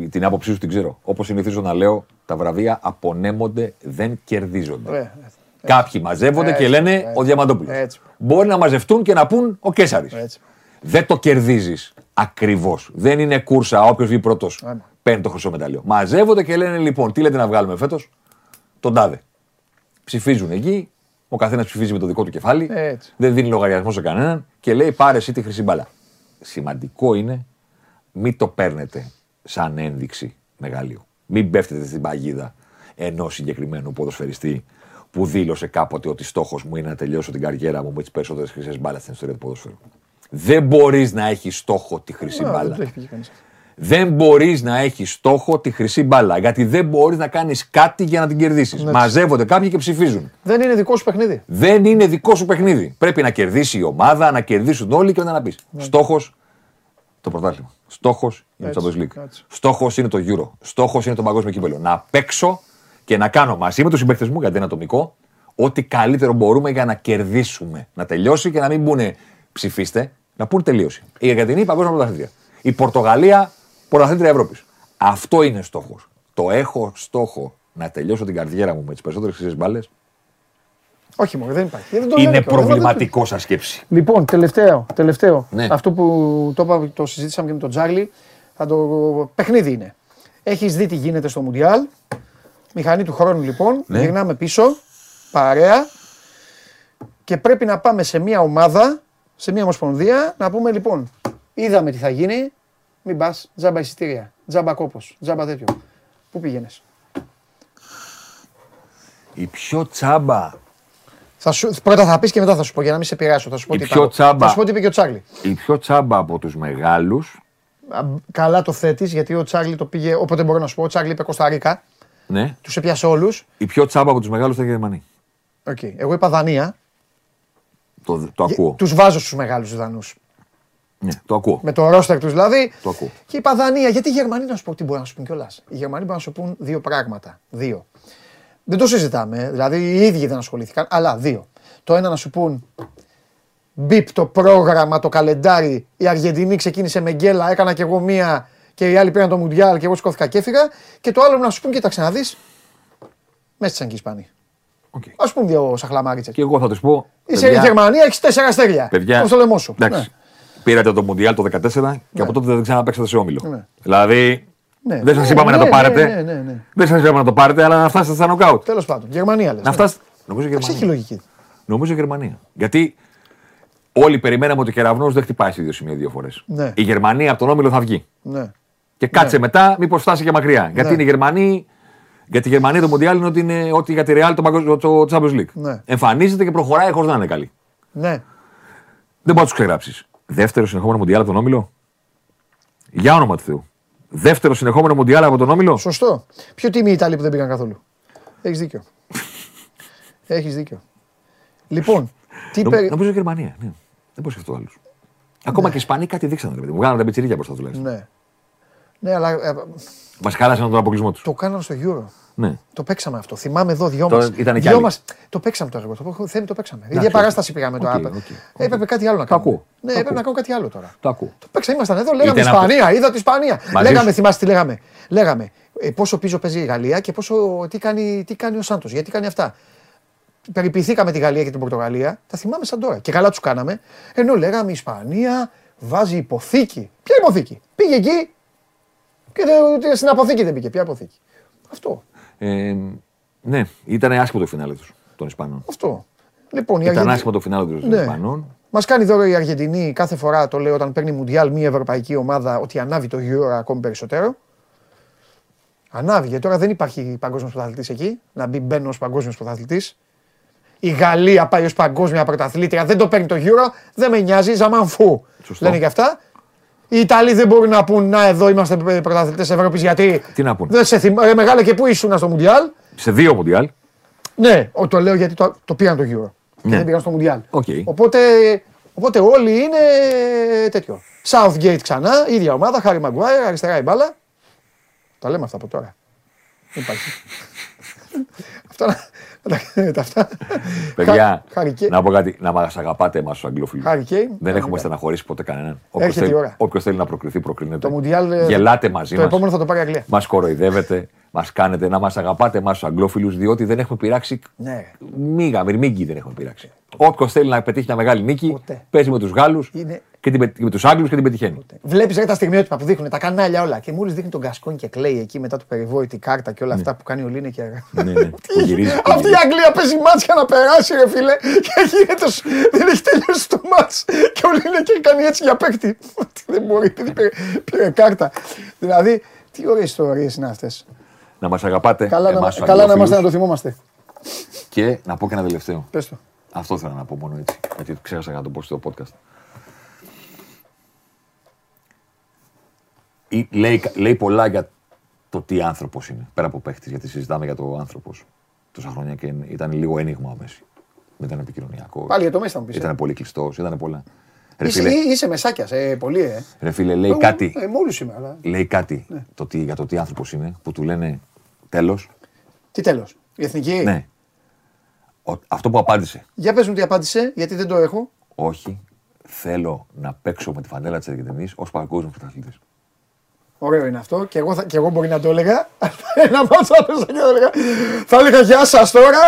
Ε, την άποψή σου την ξέρω. Όπως συνηθίζω να λέω, τα βραβεία απονέμονται, δεν κερδίζονται. Ρε, έτσι. Κάποιοι μαζεύονται έτσι, και λένε έτσι, ο Διαμαντόπουλος. Έτσι. Μπορεί να μαζευτούν και να πούν ο Κέσαρης. Έτσι. Δεν το κερδίζεις ακριβώς. Δεν είναι κούρσα, όποιος βγει πρώτος παίρνει το χρυσό μετάλλιο. Μαζεύονται και λένε λοιπόν, τι λέτε να βγάλουμε φέτος, τον τάδε. Ψηφίζουν εκεί, ο καθένας ψηφίζει με το δικό του κεφάλι, έτσι. Δεν δίνει λογαριασμό σε κανέναν και λέει πάρε εσύ τη χρυσή μπάλα. Σημαντικό είναι μην το παίρνετε σαν ένδειξη μεγαλείου. Μην πέφτετε στην παγίδα ενός συγκεκριμένου ποδοσφαιριστή που δήλωσε κάποτε ότι στόχος μου είναι να τελειώσω την καριέρα μου με τις περισσότερες χρυσές μπάλες στην ιστορία του ποδοσφαίρου. Δεν μπορείς να έχεις στόχο τη χρυσή μπάλα. Δεν μπορείς να έχεις στόχο τη χρυσή μπάλα, γιατί δεν μπορείς να κάνεις κάτι για να την κερδίσεις. Ναι. Μαζεύονται κάποιοι και ψηφίζουν. Δεν είναι δικό σου παιχνίδι. Δεν είναι δικό σου παιχνίδι. Πρέπει να κερδίσει η ομάδα, να κερδίσουν όλοι και μετά να πεις. Ναι. Στόχος το πρωτάθλημα. Στόχος είναι το Champions League. Στόχος είναι το Euro. Στόχος είναι το παγκόσμιο κύπελλο. Να παίξω και να κάνω μαζί με τους συμπαίκτες μου, γιατί είναι ατομικό, ό,τι καλύτερο μπορούμε για να κερδίσουμε. Να τελειώσει και να μην πούνε ψηφίστε, να πούνε τελείωσε. Η Αργεντινή παγκόσμια πρωταθλήτρια. Η Πορτογαλία. Πρωταθλήτρια Ευρώπης. Αυτό είναι στόχος. Το έχω στόχο να τελειώσω την καριέρα μου με τις περισσότερες χρυσές μπάλες. Όχι μόνο, δεν υπάρχει. Δεν το είναι προβληματικό σαν σκέψη. Λοιπόν, τελευταίο. τελευταίο. Ναι. Αυτό που το, είπα, το συζήτησαμε και με τον Τζάρλι, θα το παιχνίδι είναι. Έχεις δει τι γίνεται στο Μουντιάλ. Μηχανή του χρόνου λοιπόν. Ναι. Γυρνάμε πίσω, παρέα. Και πρέπει να πάμε σε μια ομάδα, σε μια ομοσπονδία, να πούμε λοιπόν, είδαμε τι θα γίνει. Μην πας, τζάμπα εισιτήρια, τζάμπα κόπος, τζάμπα τέτοιο. Πού πήγαινες? Η πιο τσάμπα. Θα σου, πρώτα θα πεις και μετά θα σου πω για να μην σε πειράσω. Θα σου πω η τι πιο τσάμπα. Θα σου πω τι είπε και ο Τσάρλι. Η πιο τσάμπα από τους μεγάλους. Καλά το θέτεις γιατί ο Τσάρλι το πήγε, όποτε μπορώ να σου πω, ο Τσάρλι είπε Κοσταρίκα. Ναι. Τους έπιασε όλους. Η πιο τσάμπα από τους μεγάλους ήταν η Γερμανία. Οκ. Okay. Εγώ είπα Δανία. Το, το ακούω. Τους βάζω στους μεγάλους Δανούς. Ναι, το ακούω. Με τον ρόστερ τους δηλαδή. Το ακούω. Και η Παδανία, γιατί οι Γερμανοί να σου πω τι μπορεί να σου πούν κιόλας. Οι Γερμανοί μπορούν να σου πούν δύο πράγματα. Δύο. Δεν το συζητάμε, δηλαδή οι ίδιοι δεν ασχολήθηκαν, αλλά δύο. Το ένα να σου πούν μπιπ το πρόγραμμα, το καλεντάρι. Η Αργεντινή ξεκίνησε με γκέλα, έκανα κι εγώ μία και οι άλλοι πήραν το Μουντιάλ και εγώ σκόθηκα και έφυγα. Και το άλλο να σου πούν, κοίταξε να δεις, μέσα στις Αγγισπανοί. Okay. Ας πούμε δύο σαχλαμάριτσες. Και εγώ θα τους πω. Είσαι παιδιά, η Γερμανία, έχεις τέσσερα αστέρια. Παιδιά, στο λαιμό σου. Ναι. Πήρατε το Μουντιάλ το δεκατέσσερα και ναι. από τότε δεν ξαναπαίξατε σε όμιλο. Ναι. Δηλαδή. Ναι. Δεν σας είπαμε ναι, να ναι, το πάρετε. Ναι, ναι, ναι. Δεν σας είπαμε να το πάρετε, αλλά να φτάσετε στα νοκάουτ. Τέλος πάντων. Γερμανία λες. Να φτάσετε. Έχει λογική. Νομίζω Γερμανία. Γιατί όλοι περιμέναμε ότι ο Κεραυνός δεν χτυπάει σε δύο σημεία δύο φορές. Ναι. Η Γερμανία από τον όμιλο θα βγει. Ναι. Και κάτσε ναι. μετά, μήπως φτάσει και μακριά. Γιατί είναι οι Γερμανοί. Για τη Γερμανία το Μοντιάλ είναι ότι, είναι ότι για τη Real το, το Champions League. Ναι. Εμφανίζεται και προχωράει χωρίς να είναι καλή. Ναι. Δεν μπορεί να τους ξεγράψεις. Δεύτερο συνεχόμενο Μοντιάλ από τον όμιλο. Για όνομα του Θεού. Δεύτερο συνεχόμενο Μοντιάλ από τον όμιλο. Σωστό. Ποιο τιμή οι Ιταλοί που δεν πήγαν καθόλου. Έχεις δίκιο. Έχεις δίκιο. Λοιπόν. Τι Νομ, περι... Νομίζω η Γερμανία. Ναι. Δεν μπορεί αυτό άλλο. Ακόμα ναι. και οι Ισπανοί κάτι δείξανε. Μου κάνανε τα πιτσιρίκια μπροστά τουλάχιστον. Ναι. Ναι, αλλά. Μας χάλασαν τον αποκλεισμό τους. Το κάναμε στο Euro. Ναι. Το παίξαμε αυτό. Θυμάμαι εδώ δυο μας. Δυο μας. Το παίξαμε το έργο. Το Θέμη το παίξαμε. Η ίδια παράσταση πήγαμε το Άπερ. Έπρεπε κάτι άλλο να κάνουμε. Ναι, έπρεπε να κάνουμε κάτι άλλο τώρα. Το ακούω. Το παίξαμε. Ήμασταν εδώ. Λέγαμε Ισπανία. Είδα τη Ισπανία. Λέγαμε, θυμάστε τι λέγαμε. Λέγαμε πόσο πίσω παίζει η Γαλλία και τι κάνει ο Σάντος. Γιατί κάνει αυτά. Περιποιηθήκαμε τη Γαλλία και την Πορτογαλία. Τα θυμάμαι σαν τώρα. Και καλά τους κάναμε. Ενώ λέγαμε Ισπανία βάζει υποθήκη. Ποια υποθήκη. Πήγε εκεί. Και στην αποθήκη δεν πήγε. Ποια αποθήκη. Αυτό. Ε, ναι, ήταν άσχημο το φινάλε τους των Ισπανών. Αυτό. Λοιπόν, ήταν Αργεντινή... άσχημο το φινάλε τους των ναι. Ισπανών. Μας κάνει δώρο η Αργεντινή κάθε φορά, το λέω, όταν παίρνει Μουντιάλ μια ευρωπαϊκή ομάδα, ότι ανάβει το Euro ακόμη περισσότερο. Ανάβει, γιατί τώρα δεν υπάρχει παγκόσμιος πρωταθλητής εκεί. Να μπει μπαίνει ως παγκόσμιος πρωταθλητής. Η Γαλλία πάει ως παγκόσμια πρωταθλήτρια, δεν το παίρνει το Euro, δεν με νοιάζει, ζαμανφού. Λένε και αυτά. Οι Ιταλοί δεν μπορούν να πούν να εδώ είμαστε πρωταθλητές Ευρώπης γιατί. Τι να πούν. Δεν σε θυμάμαι. Μεγάλε και πού ήσουν στο Μουντιάλ. Σε δύο Μουντιάλ. Ναι, το λέω γιατί το, το πήραν το Euro. Ναι. Δεν πήγαν στο Μουντιάλ. Okay. Οπότε, οπότε όλοι είναι τέτοιο. Southgate ξανά, ίδια ομάδα, Χάρι Μαγκουάιρ, αριστερά η μπάλα. Τα λέμε αυτά από τώρα. Δεν υπάρχει. Αυτά να. Παιδιά, να πω κάτι, να μας αγαπάτε εμάς τους αγγλόφιλους. Δεν έχουμε στεναχωρήσει ποτέ κανέναν. Όποιος θέλει να προκριθεί, προκρίνεται. Γελάτε μαζί μας. Το επόμενο θα το πάρει η Αγγλία. Μας κοροϊδεύετε, μας κάνετε να μας αγαπάτε εμάς τους αγγλόφιλους, διότι δεν έχουμε πειράξει μίγα, μυρμίγκι δεν έχουμε πειράξει. Όποιος θέλει να πετύχει μια μεγάλη νίκη, παίζει με τους Γάλλους και με τους Άγγλους και την πετυχαίνει. Βλέπεις τα στιγμιότυπα που δείχνουν τα κανάλια όλα και μόλις δείχνει τον Γκασκόνι και κλαίει εκεί μετά το περιβόητη κάρτα και όλα αυτά που κάνει ο Λίνεκερ. Αυτή η Αγγλία παίζει μάτς για να περάσει, ρε φίλε, και δεν έχει τελειώσει το μάτς και ο Λίνεκερ κάνει έτσι για παίκτη. Δεν μπορεί, πήρε κάρτα. Δηλαδή, τι ωραίες ιστορίες είναι αυτές. Να μας αγαπάτε. Καλά να είμαστε, να το θυμόμαστε. Και να πω και ένα τελευταίο. Πες το. Αυτό ήθελα να πω μόνο έτσι, γιατί ξέχασα να το πω στο podcast. Λέει, λέει πολλά για το τι άνθρωπος είναι, πέρα από παίχτης, γιατί συζητάμε για το άνθρωπος τόσα χρόνια και ήταν λίγο ένιγμα ο Μέση. Ήταν επικοινωνιακός. Πάλι για το Μέση θα μου πεις. Ήταν πολύ κλειστός, ήταν πολλά. Ρε φίλε, είσαι, είσαι μεσάκιας, ε, πολύ, ε. Ρε φίλε, λέει ε, κάτι, ε, μόλις είμαι, αλλά... λέει κάτι ναι. το τι, για το τι άνθρωπος είναι, που του λένε τέλος. Τι τέλος, η εθνική. Ναι. Ο, αυτό που απάντησε. Για πες μου τι απάντησε, γιατί δεν το έχω. Όχι, θέλω να παίξω με τη φανέλα της Αργεντινής ως παγκόσμιος πρωταθλητής. Ωραίο είναι αυτό και εγώ, θα, και εγώ μπορεί να το έλεγα. Ένα μάτσο άλλο να το έλεγα. Θα έλεγα γεια σας τώρα.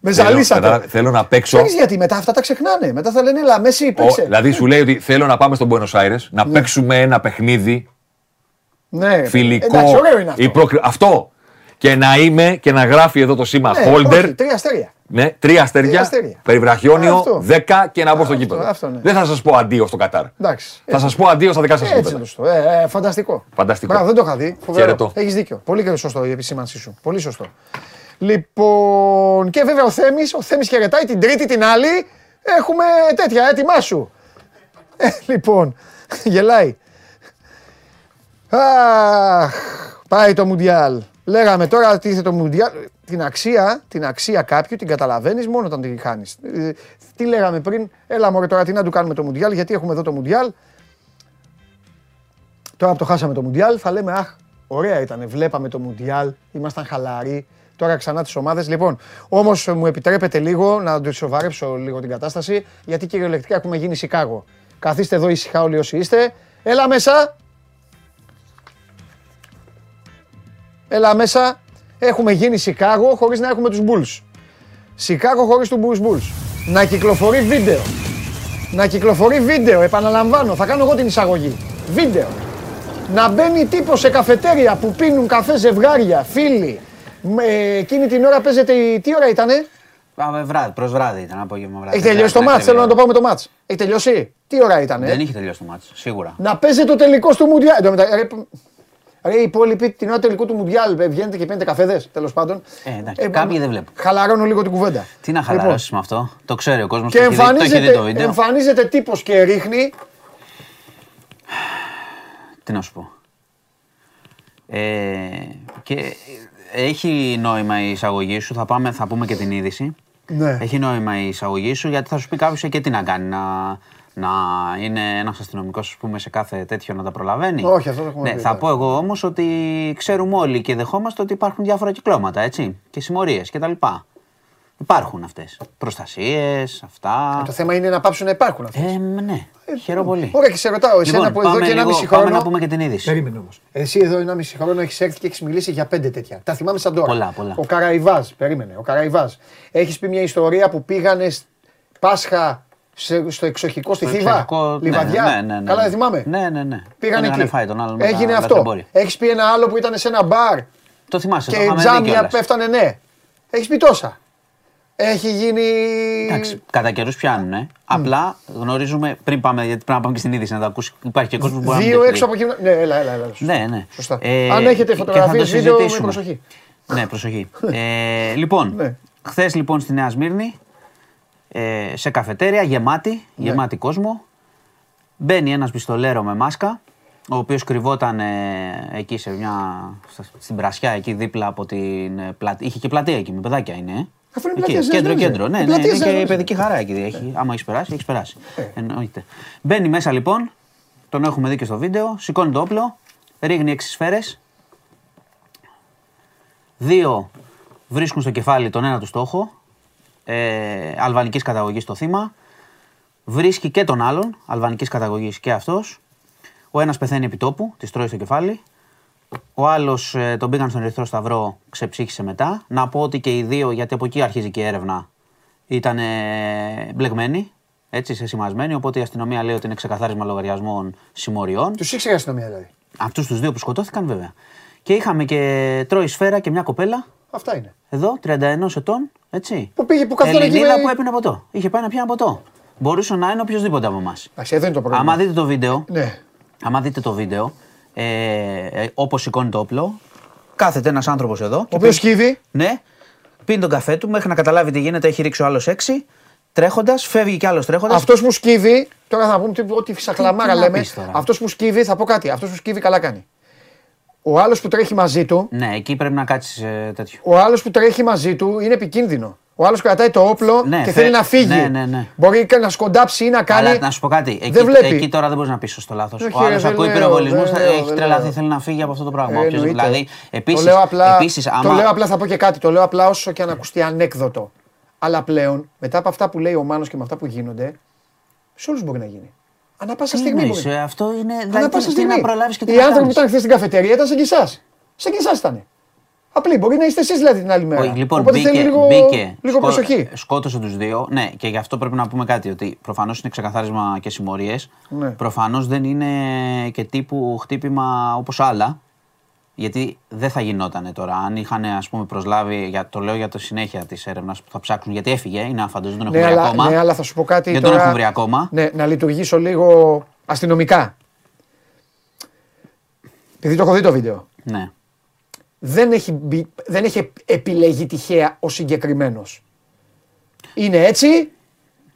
Με ζαλίσατε. Θέλω να παίξω. Ξέρεις γιατί μετά αυτά τα ξεχνάνε. Μετά θα λένε Λα Μέση παίξε. Δηλαδή σου λέει ότι θέλω να πάμε στον Μπουένος Άιρες να παίξουμε ένα παιχνίδι. Ναι. Φιλικό. Εντάξει, ωραίο είναι αυτό. Προκρι... αυτό. Και να είμαι και να γράφει εδώ το σήμα ναι, Holder. Όχι, τρία αστέρια. Ναι, τρία αστέρια. Περιβραχιόνιο, δέκα και να μπω στο γήπεδο. Ναι. Δεν θα σας πω αντίο στο Κατάρ. Εντάξει, θα σας πω αντίο στα δικά σας γήπεδα. Ε, ε, φανταστικό. Φανταστικό. Μπράβο, δεν το είχα δει. Φοβερό. Έχεις δίκιο. Πολύ σωστό η επισήμανσή σου. Πολύ σωστό. Λοιπόν, και βέβαια ο Θέμης, ο Θέμης χαιρετάει την Τρίτη την άλλη. Έχουμε τέτοια, έτοιμά σου. Ε, λοιπόν, γελάει. Αχ, πάει το Μουντιάλ. Λέγαμε τώρα τι το Μουντιάλ. Την αξία, την αξία κάποιου την καταλαβαίνεις μόνο όταν την χάνεις. Ε, τι λέγαμε πριν, έλα μωρέ τώρα τι να του κάνουμε το Μουντιάλ, γιατί έχουμε εδώ το Μουντιάλ. Τώρα που το χάσαμε το Μουντιάλ θα λέμε αχ, ωραία ήτανε, βλέπαμε το Μουντιάλ, ήμασταν χαλαροί. Τώρα ξανά τις ομάδες. Λοιπόν, όμως μου επιτρέπετε λίγο να το σοβαρέψω λίγο την κατάσταση, γιατί κυριολεκτικά έχουμε γίνει Σικάγο. Καθίστε εδώ ησυχά όλοι όσοι είστε. Έλα μέσα. Έλα μέσα. Έχουμε γίνει Σικάγο χωρίς να έχουμε τους Bulls. Σικάγο χωρίς τους Bulls Bulls. Να κυκλοφορεί βίντεο. Να κυκλοφορεί βίντεο, επαναλαμβάνω, θα κάνω εγώ την εισαγωγή. Βίντεο. Να μπαίνει τύπος σε καφετέρια που πίνουν καφέ ζευγάρια, φίλοι. Εκείνη την ώρα παίζεται η... Τι ώρα ήτανε? Πάμε βράδυ, προς βράδυ ήταν, απόγευμα βράδυ. Έχει τελειώσει το μάτς, θέλω να το πάω με το μάτς. Έχει τελειώσει. Τι ώρα ήτανε? Δεν είχε τελειώσει το μάτς, σίγουρα. Να παίζει το τελικό του Μουντιάλ. Ρε, οι υπόλοιποι την ώρα τελικού του Μουντιάλ βγαίνετε και παίρνετε καφέδες, τέλος πάντων. Ε, εντάξει, ε, κάποιοι δεν βλέπουν. Χαλαρώνω λίγο την κουβέντα. Τι να χαλαρώσεις λοιπόν, με αυτό, το ξέρει ο κόσμος. Και το εμφανίζεται, έχει δει το βίντεο. Εμφανίζεται τύπος και ρίχνει. Τι να σου πω. Ε, και έχει νόημα η εισαγωγή σου, θα, πάμε, θα πούμε και την είδηση. Ναι. Έχει νόημα η εισαγωγή σου, γιατί θα σου πει κάποιος και τι να κάνει, να... Να είναι ένας αστυνομικός, ας πούμε, σε κάθε τέτοιο να τα προλαβαίνει. Όχι, αυτό το έχουμε πει. Ναι, θα πω εγώ όμως ότι ξέρουμε όλοι και δεχόμαστε ότι υπάρχουν διάφορα κυκλώματα, έτσι, και συμμορίες και τα λοιπά. Υπάρχουν αυτές. Προστασίες, αυτά. Το θέμα είναι να πάψουν να υπάρχουν αυτές. Ε, ναι. Χαίρομαι πολύ. Ωραία, και σε ρωτάω, εσένα που εδώ και ένα μισή χρόνο. Πάμε να πούμε και την είδηση. Περίμενε όμως. Εσύ εδώ ένα μισή χρόνο έχεις έρθει και έχεις μιλήσει για πέντε τέτοια. Τα θυμάμαι σαν τώρα. Πολλά, πολλά. Ο Καραϊβάζ, περίμενε. Ο Καραϊβάζ. Έχεις πει μια ιστορία που πήγανε Πάσχα. Στο εξοχικό στη Θήβα, Λιβαδιά, καλά δεν θυμάμαι. Ναι, ναι, ναι. Πήγαν εκεί, έγινε αυτό. Έχεις πει ένα άλλο που ήταν σε ένα μπαρ και τζάμια πέφτανε, ναι. Έχεις πει τόσα. Έχει γίνει... Εντάξει, κατά καιρούς πιάνουνε. Απλά γνωρίζουμε, πριν πάμε, γιατί πρέπει να πάμε και στην είδηση να τα ακούσει, υπάρχει και κόσμος που μπορεί να μην δεχτεί. Δύο έξω από εκεί, ναι, έλα, έλα, έλα. Ναι, ναι. Σωστά. Αν έχετε φωτογραφίες, βίντεο, με προσοχή. Ναι, προσοχή. Λοιπόν, χθες λοιπόν στη Νέα Σμύρνη, Ε, σε καφετέρια, γεμάτη, ναι. γεμάτη κόσμο. Μπαίνει ένας πιστολέρο με μάσκα, ο οποίος κρυβόταν ε, εκεί σε μια, στην Πρασιά, εκεί δίπλα από την ε, πλατεία. Είχε και πλατεία εκεί, με παιδάκια είναι. Ε. Αφού είναι εκεί, κέντρο, κέντρο. Ναι, ναι, ναι, είναι και η παιδική χαρά εκεί. Έχει, άμα έχεις περάσει, έχεις περάσει. Ε. Εννοείται. Μπαίνει μέσα λοιπόν, τον έχουμε δει και στο βίντεο, σηκώνει το όπλο, ρίχνει έξι σφαίρες. Δύο βρίσκουν στο κεφάλι τον ένα του στόχο. Ε, αλβανικής καταγωγής το θύμα, βρίσκει και τον άλλον, αλβανικής καταγωγής και αυτός. Ο ένας πεθαίνει επί τόπου, της τρώει στο κεφάλι. Ο άλλος ε, τον πήγαν στον Ερυθρό Σταυρό, ξεψύχησε μετά. Να πω ότι και οι δύο, γιατί από εκεί αρχίζει και η έρευνα, ήταν ε, μπλεγμένοι, έτσι, σεσημασμένοι. Οπότε η αστυνομία λέει ότι είναι ξεκαθάρισμα λογαριασμών συμμοριών. Τους ήξερε η αστυνομία δηλαδή. Αυτούς τους δύο που σκοτώθηκαν βέβαια. Και είχαμε και τρώει σφαίρα και μια κοπέλα. Αυτά είναι. Εδώ, τριάντα ένα ετών. Έτσι. Που πήγε, που καθόταν εκεί. Ελληνίδα που έπινε ποτό. Είχε πάει να πιάνει ποτό. Μπορούσε να είναι οποιοδήποτε από εμάς. Εντάξει, εδώ είναι το πρόβλημα. Άμα δείτε το βίντεο, ναι. άμα δείτε το βίντεο, ε, ε, όπως σηκώνει το όπλο, κάθεται ένας άνθρωπος εδώ. Ο οποίος σκύβει. Ναι, πίνει τον καφέ του μέχρι να καταλάβει τι γίνεται. Έχει ρίξει ο άλλος έξι. Τρέχοντας, φεύγει κι άλλος τρέχοντας. Αυτός που σκύβει, τώρα θα πούμε ότι ξακλαμάρα λέμε. Αυτός που σκύβει, θα πω κάτι. Αυτός που σκύβει, καλά κάνει. Ο άλλος που τρέχει μαζί του. Ναι, εκεί πρέπει να κάτσεις ε, τέτοιο. Ο άλλος που τρέχει μαζί του είναι επικίνδυνο. Ο άλλος κρατάει το όπλο ναι, και θέλει θε... να φύγει. Ναι, ναι, ναι. Μπορεί να σκοντάψει ή να κάνει. Αλλά να σου πω κάτι. Εκεί, εκεί τώρα δεν μπορείς να πεις σωστό λάθος. Ο άλλος ακούει πυροβολισμούς, έχει τρελαθεί, θέλει να φύγει από αυτό το πράγμα. Ε, δηλαδή, επίσης, το, λέω απλά, επίσης, άμα... το λέω απλά, θα πω και κάτι. Το λέω απλά όσο και αν ακουστεί ανέκδοτο. Αλλά πλέον μετά από αυτά που λέει ο Μάνος και με αυτά που γίνονται, σε όλους μπορεί να γίνει. Ανά πάσα στιγμή μπορεί. Είσαι, αυτό είναι. Ανά πάσα στιγμή. Να προλάβεις και τι οι άνθρωποι που ήταν χθες στην καφετέρια ήταν σαν και εσάς. Σαν και εσάς ήταν. Απλή, μπορεί να είστε εσείς δηλαδή την άλλη μέρα. Όχι, λοιπόν, οπότε μπήκε, θέλει λίγο, μπήκε, λίγο σκο... προσοχή. Σκότωσε τους δύο. Ναι, και γι' αυτό πρέπει να πούμε κάτι. Ότι προφανώς είναι ξεκαθάρισμα και συμμορίες. Ναι. Προφανώς δεν είναι και τύπου χτύπημα όπως άλλα. Γιατί δεν θα γινότανε τώρα. Αν είχαν ας πούμε, προσλάβει, για, το λέω για το συνέχεια της έρευνας που θα ψάξουν, γιατί έφυγε, είναι άφαντος, δεν τον έχουν ναι, βρει αλλά, ακόμα. Ναι, αλλά θα σου πω κάτι. Δεν τώρα, τον έχουν βρει ακόμα. Ναι, να λειτουργήσω λίγο αστυνομικά. Επειδή το έχω δει το βίντεο. Ναι. Δεν έχει, δεν έχει επιλεγεί τυχαία ο συγκεκριμένος. Είναι έτσι.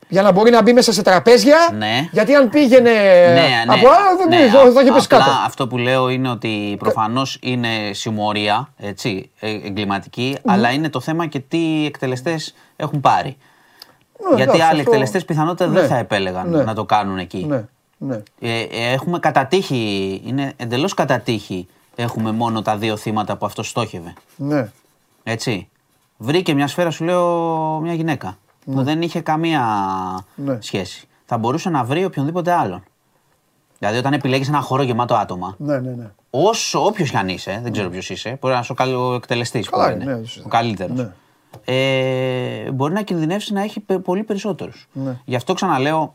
Για να μπορεί να μπει μέσα σε τραπέζια, ναι. γιατί αν πήγαινε ναι, ναι, από άλλα δεν ναι, πήγαινε, θα είχε πέσει κάτω. Αυτό που λέω είναι ότι προφανώς είναι συμμορία, έτσι, εγκληματική, mm. αλλά είναι το θέμα και τι εκτελεστές έχουν πάρει. Ναι, γιατί εντάξει, άλλοι αυτό... εκτελεστές πιθανότατα ναι. δεν θα επέλεγαν ναι. να το κάνουν εκεί. Ναι. Ναι. Ε, έχουμε κατατύχει, είναι εντελώς κατατύχει. Έχουμε μόνο τα δύο θύματα που αυτό στόχευε. Ναι. Έτσι. Βρήκε μια σφαίρα, σου λέω, μια γυναίκα. Ναι. Που δεν είχε καμία ναι. σχέση. Θα μπορούσε να βρει οποιονδήποτε άλλον. Δηλαδή, όταν επιλέγεις ένα χώρο γεμάτο άτομα. Ναι, ναι, ναι. Όσο, όποιος κι αν είσαι, δεν ξέρω ποιος είσαι, μπορεί να είσαι ο καλό εκτελεστής. Καλά, είναι, ναι, ο καλύτερος. Ναι. Ε, μπορεί να κινδυνεύσει να έχει πολύ περισσότερους. Ναι. Γι' αυτό ξαναλέω.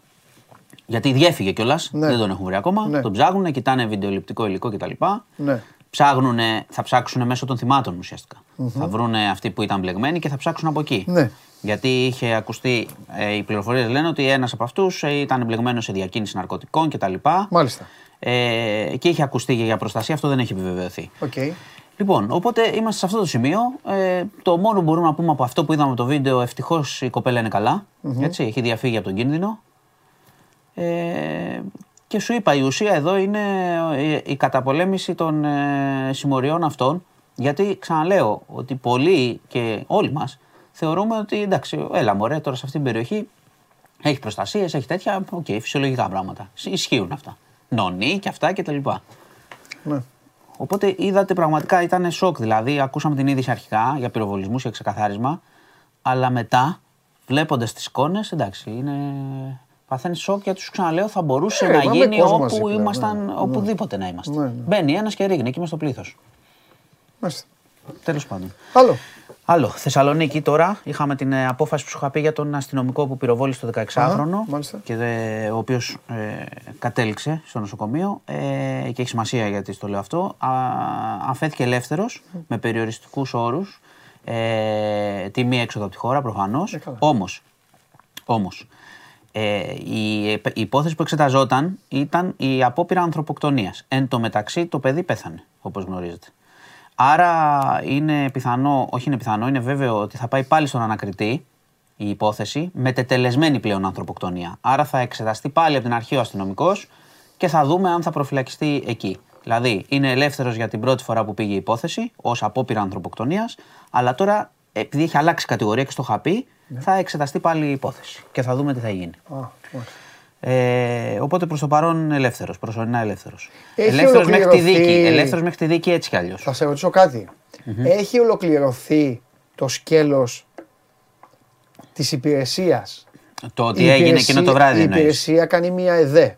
Γιατί διέφυγε κιόλας, ναι. δεν τον έχουν βρει ακόμα. Ναι. Τον ψάχνουν, κοιτάνε βιντεοληπτικό υλικό κτλ. Ναι. Ψάγνουνε, θα ψάξουν μέσω των θυμάτων ουσιαστικά. Mm-hmm. Θα βρουν αυτοί που ήταν μπλεγμένοι και θα ψάξουν από εκεί. Ναι. Γιατί είχε ακουστεί, ε, οι πληροφορίες λένε ότι ένας από αυτούς ήταν μπλεγμένος σε διακίνηση ναρκωτικών κτλ. Μάλιστα. Ε, και είχε ακουστεί και για προστασία, αυτό δεν έχει επιβεβαιωθεί. Okay. Λοιπόν, οπότε είμαστε σε αυτό το σημείο. Ε, το μόνο που μπορούμε να πούμε από αυτό που είδαμε το βίντεο, ευτυχώς η κοπέλα είναι καλά. Mm-hmm. Έτσι, έχει διαφύγει από τον κίνδυνο. Ε, και σου είπα, η ουσία εδώ είναι η καταπολέμηση των ε, συμμοριών αυτών, γιατί ξαναλέω ότι πολλοί και όλοι μας θεωρούμε ότι εντάξει, έλα μωρέ, τώρα σε αυτήν την περιοχή έχει προστασίες, έχει τέτοια, οκ, okay, φυσιολογικά πράγματα, ισχύουν αυτά, νονί και αυτά και τα λοιπά. Ναι. Οπότε είδατε πραγματικά, ήταν σοκ, δηλαδή ακούσαμε την είδηση αρχικά για πυροβολισμούς και ξεκαθάρισμα, αλλά μετά βλέποντας τις εικόνες, εντάξει, είναι... Παθαίνει σοκ γιατί τους ξαναλέω θα μπορούσε ε, να γίνει όπου ήμασταν, ναι, οπουδήποτε ναι. να είμαστε. Ναι, ναι. Μπαίνει ένας και ρίγνει εκεί μες στο πλήθος. Μάλιστα. Τέλος πάντων. Άλλο. Άλλο. Θεσσαλονίκη τώρα. Είχαμε την ε, απόφαση που σου είχα πει για τον αστυνομικό που πυροβόλησε το δεκαεξάχρονο. Και ε, ο οποίος ε, κατέληξε στο νοσοκομείο. Ε, και έχει σημασία γιατί στο λέω αυτό. Α, αφέθηκε ελεύθερος mm. με περιοριστικούς όρους. Ε, τιμή έξοδο από τη χώρα προφανώς. Ε, όμως. Όμως. Ε, η, η υπόθεση που εξεταζόταν ήταν η απόπειρα ανθρωποκτονίας. Εν τω μεταξύ το παιδί πέθανε, όπως γνωρίζετε. Άρα είναι πιθανό, όχι είναι πιθανό, είναι βέβαιο ότι θα πάει πάλι στον ανακριτή η υπόθεση με τετελεσμένη πλέον ανθρωποκτονία. Άρα θα εξεταστεί πάλι από την αρχή ο αστυνομικός και θα δούμε αν θα προφυλακιστεί εκεί. Δηλαδή είναι ελεύθερος για την πρώτη φορά που πήγε η υπόθεση ως απόπειρα ανθρωποκτονίας, αλλά τώρα επειδή έχει αλλάξει κατηγορία και στο είχα πει, ναι. θα εξεταστεί πάλι η υπόθεση και θα δούμε τι θα γίνει. Oh, okay. ε, οπότε προς το παρόν ελεύθερος, προσωρινά ελεύθερος. Έχει ελεύθερος, ολοκληρωθεί... μέχρι τη δίκη, ελεύθερος μέχρι τη δίκη έτσι κι αλλιώς. Θα σε ρωτήσω κάτι. Mm-hmm. Έχει ολοκληρωθεί το σκέλος της υπηρεσίας. Το ότι η έγινε υπηρεσία, εκείνο το βράδυ. Η υπηρεσία εννοείς. Κάνει μία ΕΔΕ.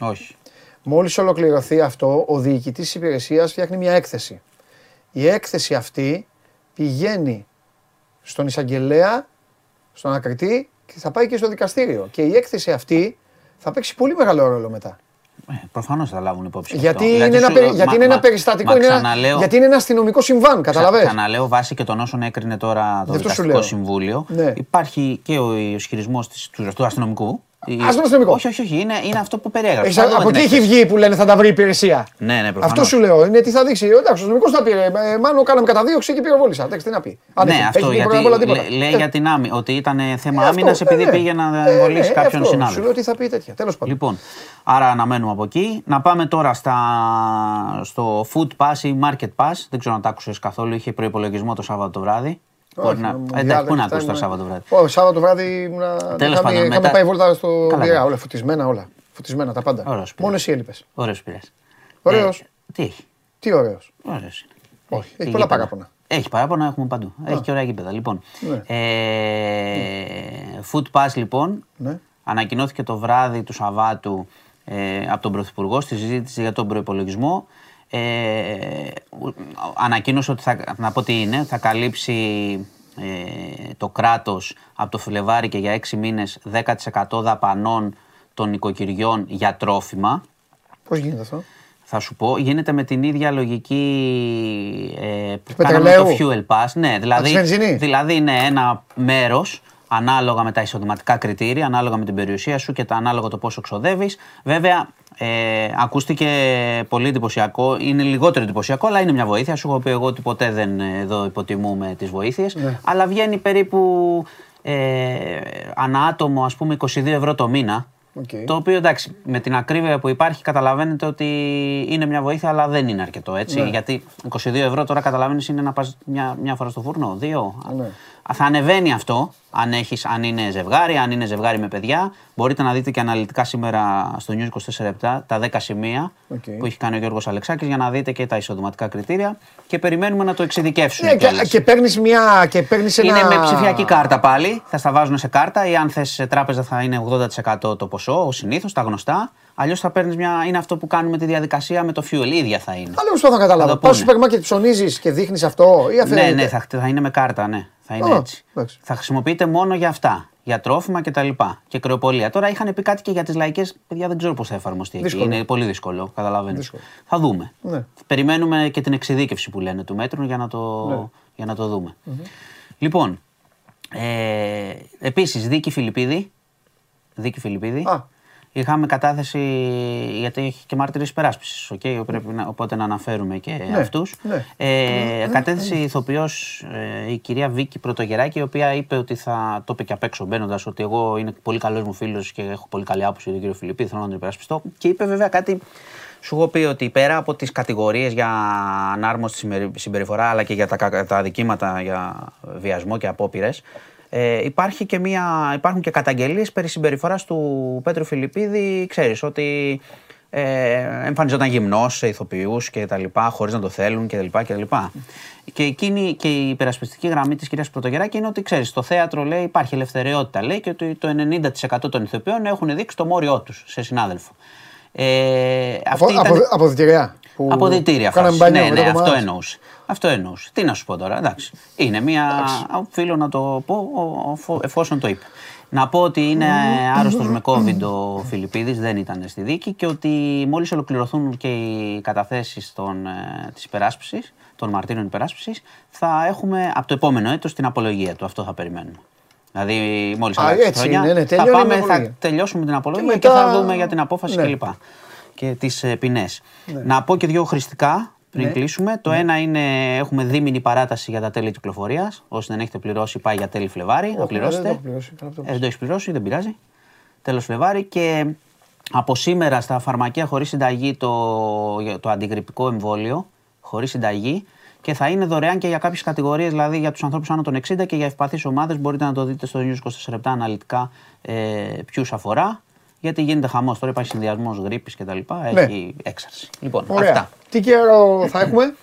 Όχι. Μόλις ολοκληρωθεί αυτό, ο διοικητής της υπηρεσίας φτιάχνει μία έκθεση. Η έκθεση αυτή πηγαίνει στον εισαγγελέα, στον ανακριτή και θα πάει και στο δικαστήριο. Και η έκθεση αυτή θα παίξει πολύ μεγάλο ρόλο μετά. Ε, προφανώς θα λάβουν υπόψη. Γιατί αυτό. είναι, δηλαδή, ένα, σου... γιατί μα, είναι μα, ένα περιστατικό, μα, είναι ξαναλέω, ένα, γιατί είναι ένα αστυνομικό συμβάν, καταλαβαίνεις. Ξαναλέω, βάσει και των όσων έκρινε τώρα το δεν δικαστικό συμβούλιο, ναι. υπάρχει και ο ισχυρισμός του, του αστυνομικού. Αστυνομικό. Όχι, όχι, όχι. Είναι, είναι αυτό που περιέγραψε. Από τι έχει βγει που λένε θα τα βρει η υπηρεσία. Ναι, ναι, προφανώς. Αυτό σου λέω. Είναι τι θα δείξει. Εντάξει, ο αστυνομικός θα πει. Μάλλον κάναμε καταδίωξη και πυροβόλησα. Εντάξει, τι να πει. Αν ναι, έχει, αυτό έχει γιατί. Λέ, λέει ε... για την άμυνα. Ότι ήταν θέμα ε, άμυνας επειδή ε, ναι. πήγε να ε, βολήσει ε, ε, κάποιον συνάδελφο. Σου λέω ότι θα πει τέτοια. Τέλος πάντων. Λοιπόν, άρα αναμένουμε από εκεί. Να πάμε τώρα στα... στο food pass ή market pass. Δεν ξέρω αν τα άκουσες καθόλου. Είχε προϋπολογισμό το Σάββατο το βράδυ. Όχι, να... Εντάξει, πού να ακούσει το Σάββατο βράδυ. Όχι, Σάββατο βράδυ να τέλος είχαμε, πάντων, είχαμε μετά... πάει βόλτα στο Βιλιά, όλα φωτισμένα, όλα. Φωτισμένα τα πάντα. Ωραίος μόνο εσύ έλειπες. Ωραίος πήρες. Ωραίος. Ε, τι έχει. Τι ωραίος. Ωραίος είναι. Όχι, έχει, έχει πολλά παράπονα. Έχει παράπονα, έχουμε παντού. Α. Έχει και ωραία γήπεδα. Λοιπόν, ναι. ε, Food Pass λοιπόν, ναι. ανακοινώθηκε το βράδυ του Σαββάτου ε, από τον Πρωθυπουργό στη συζήτηση για τον προϋπολογισμό. Ε, ανακοίνωσε ότι θα, να πω τι είναι, θα καλύψει ε, το κράτος από το Φλεβάρι και για έξι μήνες δέκα τοις εκατό δαπανών των οικοκυριών για τρόφιμα. Πώς γίνεται αυτό? Θα σου πω, γίνεται με την ίδια λογική ε, που κάναμε το Fuel Pass. Ναι, δηλαδή, δηλαδή είναι ένα μέρος ανάλογα με τα εισοδηματικά κριτήρια, ανάλογα με την περιουσία σου και τα ανάλογα το πόσο ξοδεύεις. Βέβαια, Ε, ακούστηκε πολύ εντυπωσιακό, είναι λιγότερο εντυπωσιακό, αλλά είναι μια βοήθεια. Σου έχω πει εγώ ότι ποτέ δεν εδώ υποτιμούμε τις βοήθειες, ναι. αλλά βγαίνει περίπου ε, ανά άτομο ας πούμε είκοσι δύο ευρώ το μήνα. Okay. Το οποίο εντάξει, με την ακρίβεια που υπάρχει καταλαβαίνετε ότι είναι μια βοήθεια, αλλά δεν είναι αρκετό έτσι. Ναι. Γιατί είκοσι δύο ευρώ τώρα καταλαβαίνεις είναι να πας μια, μια φορά στο φούρνο, δύο. Ναι. Θα ανεβαίνει αυτό, αν, έχεις, αν είναι ζευγάρι, αν είναι ζευγάρι με παιδιά. Μπορείτε να δείτε και αναλυτικά σήμερα στο News είκοσι τέσσερα επτά τα δέκα σημεία okay. που έχει κάνει ο Γιώργος Αλεξάκης για να δείτε και τα ισοδηματικά κριτήρια και περιμένουμε να το εξειδικεύσουμε. Yeah, και και παίρνεις μια. Και παίρνεις ένα... Είναι με ψηφιακή κάρτα πάλι, θα στα βάζουν σε κάρτα ή αν θες σε τράπεζα θα είναι ογδόντα τοις εκατό το ποσό, ως συνήθως, τα γνωστά. Αλλιώς θα παίρνεις μια. Είναι αυτό που κάνουμε τη διαδικασία με το fuel, η ίδια θα είναι. Αλλιώς το θα καταλάβω. Πας στο σούπερ μάρκετ ψωνίζεις και δείχνεις αυτό ή αφαιρείται. Ναι, ναι, θα, θα είναι με κάρτα, ναι. Θα είναι oh, έτσι. Δέξει. Θα χρησιμοποιείται μόνο για αυτά. Για τρόφιμα και τα λοιπά. Και κρεοπολία. Τώρα είχαν πει κάτι και για τις λαϊκές. Παιδιά, δεν ξέρω πώς θα εφαρμοστεί εκεί. Είναι πολύ δύσκολο. Καταλαβαίνω. Θα δούμε. Ναι. Περιμένουμε και την εξειδίκευση που λένε του μέτρου για να το, ναι. για να το δούμε. Mm-hmm. Λοιπόν, ε, επίσης, Δίκη Φιλιππίδη. Δίκη Φιλιππίδη. Ah. Είχαμε κατάθεση, γιατί έχει και μάρτυρες υπεράσπισης, okay, οπότε να αναφέρουμε και ναι, αυτούς. Ναι. Ε, κατέθεση ηθοποιός ε, η κυρία Βίκη Πρωτογεράκη, η οποία είπε ότι θα το είπε και απ' έξω μπαίνοντας, ότι εγώ είναι πολύ καλός μου φίλος και έχω πολύ καλή άποψη για τον κύριο Φιλιππίδη, θέλω να τον υπερασπιστώ. Και είπε βέβαια κάτι, σου έχω πει ότι πέρα από τις κατηγορίες για ανάρμοστη συμπεριφορά, αλλά και για τα, τα αδικήματα για βιασμό και απόπειρες, Ε, υπάρχει και μια, υπάρχουν και καταγγελίες περί συμπεριφοράς του Πέτρου Φιλιππίδη, ξέρεις, ότι ε, εμφανιζόταν γυμνός σε ηθοποιούς και τα λοιπά, χωρίς να το θέλουν και τα λοιπά και τα λοιπά. Και εκείνη και η υπερασπιστική γραμμή της κυρίας Πρωτογεράκη είναι ότι, ξέρεις, στο θέατρο λέει υπάρχει ελευθεριότητα, λέει, και ότι το ενενήντα τοις εκατό των ηθοποιών έχουν δείξει το μόριό τους σε συνάδελφο. Ε, αυτή ήταν... απο, αποδυτηριά. Που... Αποδυτήρια φάση. Ναι, ναι, ναι, αυτό εννοούσε. Αυτό εννοούσε. Τι να σου πω τώρα, εντάξει. Είναι μια. Οφείλω να το πω εφόσον το είπε. Να πω ότι είναι άρρωστος με COVID ο Φιλιππίδης, δεν ήταν στη δίκη και ότι μόλις ολοκληρωθούν και οι καταθέσεις της υπεράσπισης, των μαρτύρων υπεράσπισης, θα έχουμε από το επόμενο έτος την απολογία του. Αυτό θα περιμένουμε. Δηλαδή, μόλις αλλάξει η χρονιά, θα πάμε, θα τελειώσουμε την απολογία και θα δούμε για την απόφαση κλπ. Και τις ποινές. Ναι. Να πω και δύο χρηστικά πριν ναι. κλείσουμε. Το ναι. ένα είναι, έχουμε δίμηνη παράταση για τα τέλη κυκλοφορίας. Όσοι δεν έχετε πληρώσει, πάει για τέλη Φλεβάρι. Να πληρώσετε. Δεν το, πληρώσει, το ε, το έχεις πληρώσει, δεν πειράζει. Τέλος Φλεβάρι. Και από σήμερα στα φαρμακεία χωρίς συνταγή το, το αντιγρυπτικό εμβόλιο. Χωρίς συνταγή. Και θα είναι δωρεάν και για κάποιες κατηγορίες, δηλαδή για τους ανθρώπους άνω των εξήντα και για ευπαθείς ομάδες. Μπορείτε να το δείτε στο News είκοσι τέσσερα επτά αναλυτικά ε, ποιους αφορά. Γιατί γίνεται χαμός, τώρα υπάρχει συνδυασμός γρίπης και τα λοιπά, έχει έξαρση. Λοιπόν, αυτά. Τι καιρό θα έχουμε?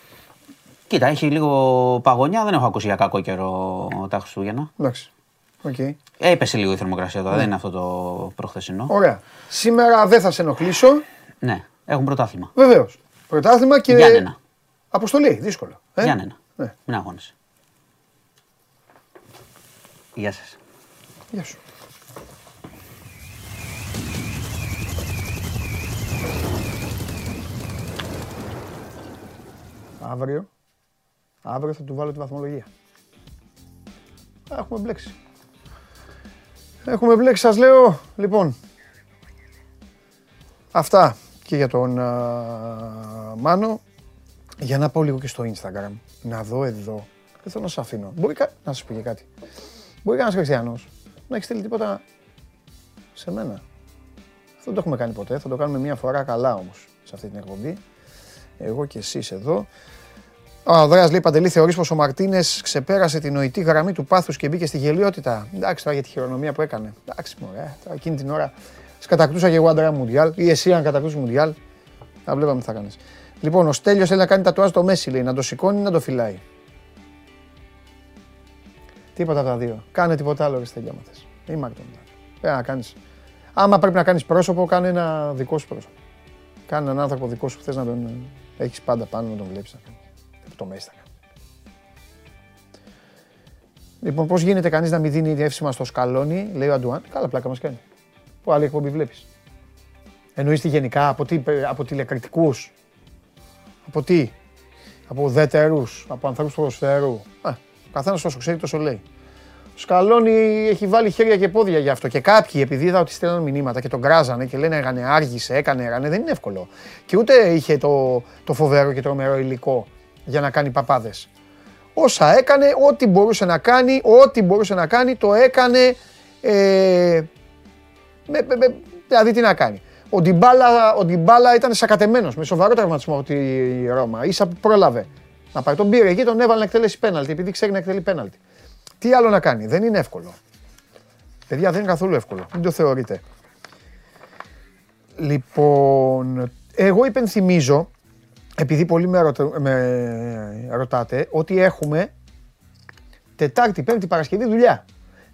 Κοίτα, έχει λίγο παγωνιά, δεν έχω ακούσει για κακό καιρό τα Χριστούγεννα. Εντάξει. Okay. Έπεσε λίγο η θερμοκρασία τώρα, δεν είναι αυτό το προχθεσινό. Ωραία. Σήμερα δεν θα σε ενοχλήσω. Ναι, έχουμε πρωτάθλημα. Βεβαίως. Πρωτάθλημα και. Γιάννενα. Αποστολή, δύσκολο. Ε? Γιάννενα. Ναι. Μην αγώνεσαι. Γεια σας. Γεια σου. Αύριο, αύριο θα του βάλω τη βαθμολογία. Έχουμε μπλέξει. Έχουμε μπλέξει, σας λέω. Λοιπόν, αυτά και για τον uh, Μάνο. Για να πάω λίγο και στο Instagram, να δω εδώ. Δεν θέλω να σας αφήνω. Μπορεί κα... να σας πω και κάτι. Μπορεί κανένας χριστιανός να έχει στείλει τίποτα σε μένα. Αυτό δεν το έχουμε κάνει ποτέ. Θα το κάνουμε μία φορά καλά όμως σε αυτή την εκπομπή. Εγώ και εσείς εδώ. Ο Ανδρέας λέει: Παντελή, θεωρείς πως ο Μαρτίνες ξεπέρασε την νοητή γραμμή του πάθους και μπήκε στη γελιότητα? Εντάξει, τώρα για τη χειρονομία που έκανε. Εντάξει, μωρέ, εκείνη την ώρα σκατακτούσα και εγώ Αντρέα Μουντιάλ, ή εσύ αν κατακτούσες Μουντιάλ. Τα βλέπαμε τι θα κάνεις. Λοιπόν, ο Στέλιος θέλει να κάνει τατουάζ το Μέση, λέει: να το σηκώνει ή να το φυλάει? Τίποτα από τα δύο. Κάνε τίποτα άλλο, ρε Στέλια μου θες. Ή Μάρτον. Πρέπει να κάνεις. Άμα πρέπει να κάνεις πρόσωπο, κάνε ένα δικό σου πρόσωπο. Κάνε έναν άνθρωπο δικό σου που θες να τον. Έχεις πάντα πάνω να τον βλέπεις να κάνει. Το Μέση θα κάνει. Λοιπόν, πώς γίνεται κανείς να μην δίνει εύσημα στο σκαλόνι, λέει ο Αντουάν. Καλά πλάκα μας κάνει. Που άλλη εκπομπή βλέπεις? Εννοείς τη γενικά, από, τι, από τηλεκριτικούς, από τι, από ουδέτερους, από ανθρώπους του ποδοσφαίρου. Α, καθένας όσο ξέρει τόσο λέει. Ο Σκαλόνι έχει βάλει χέρια και πόδια γι' αυτό. Και κάποιοι, επειδή είδα ότι στέλναν μηνύματα και τον κράζανε και λένε έγανε, άργησε, έκανε, έγανε, δεν είναι εύκολο. Και ούτε είχε το, το φοβερό και τρομερό υλικό για να κάνει παπάδες. Όσα έκανε, ό,τι μπορούσε να κάνει, ό,τι μπορούσε να κάνει, το έκανε. Ε, με, με, με, δηλαδή, τι να κάνει. Ο Ντιμπάλα, ο Ντιμπάλα ήταν σακατεμένος με σοβαρό τραυματισμό από τη Ρώμα. Ίσα που πρόλαβε να πάει. Τον πήρε εκεί, τον έβαλε να εκτελέσει πέναλτι, επειδή ξέρει να εκτελεί πέναλτι. Τι άλλο να κάνει, δεν είναι εύκολο. Παιδιά, δεν είναι καθόλου εύκολο, μην το θεωρείτε. Λοιπόν, εγώ υπενθυμίζω, επειδή πολλοί με, ρωτα... με ρωτάτε, ότι έχουμε Τετάρτη, Πέμπτη, Παρασκευή δουλειά.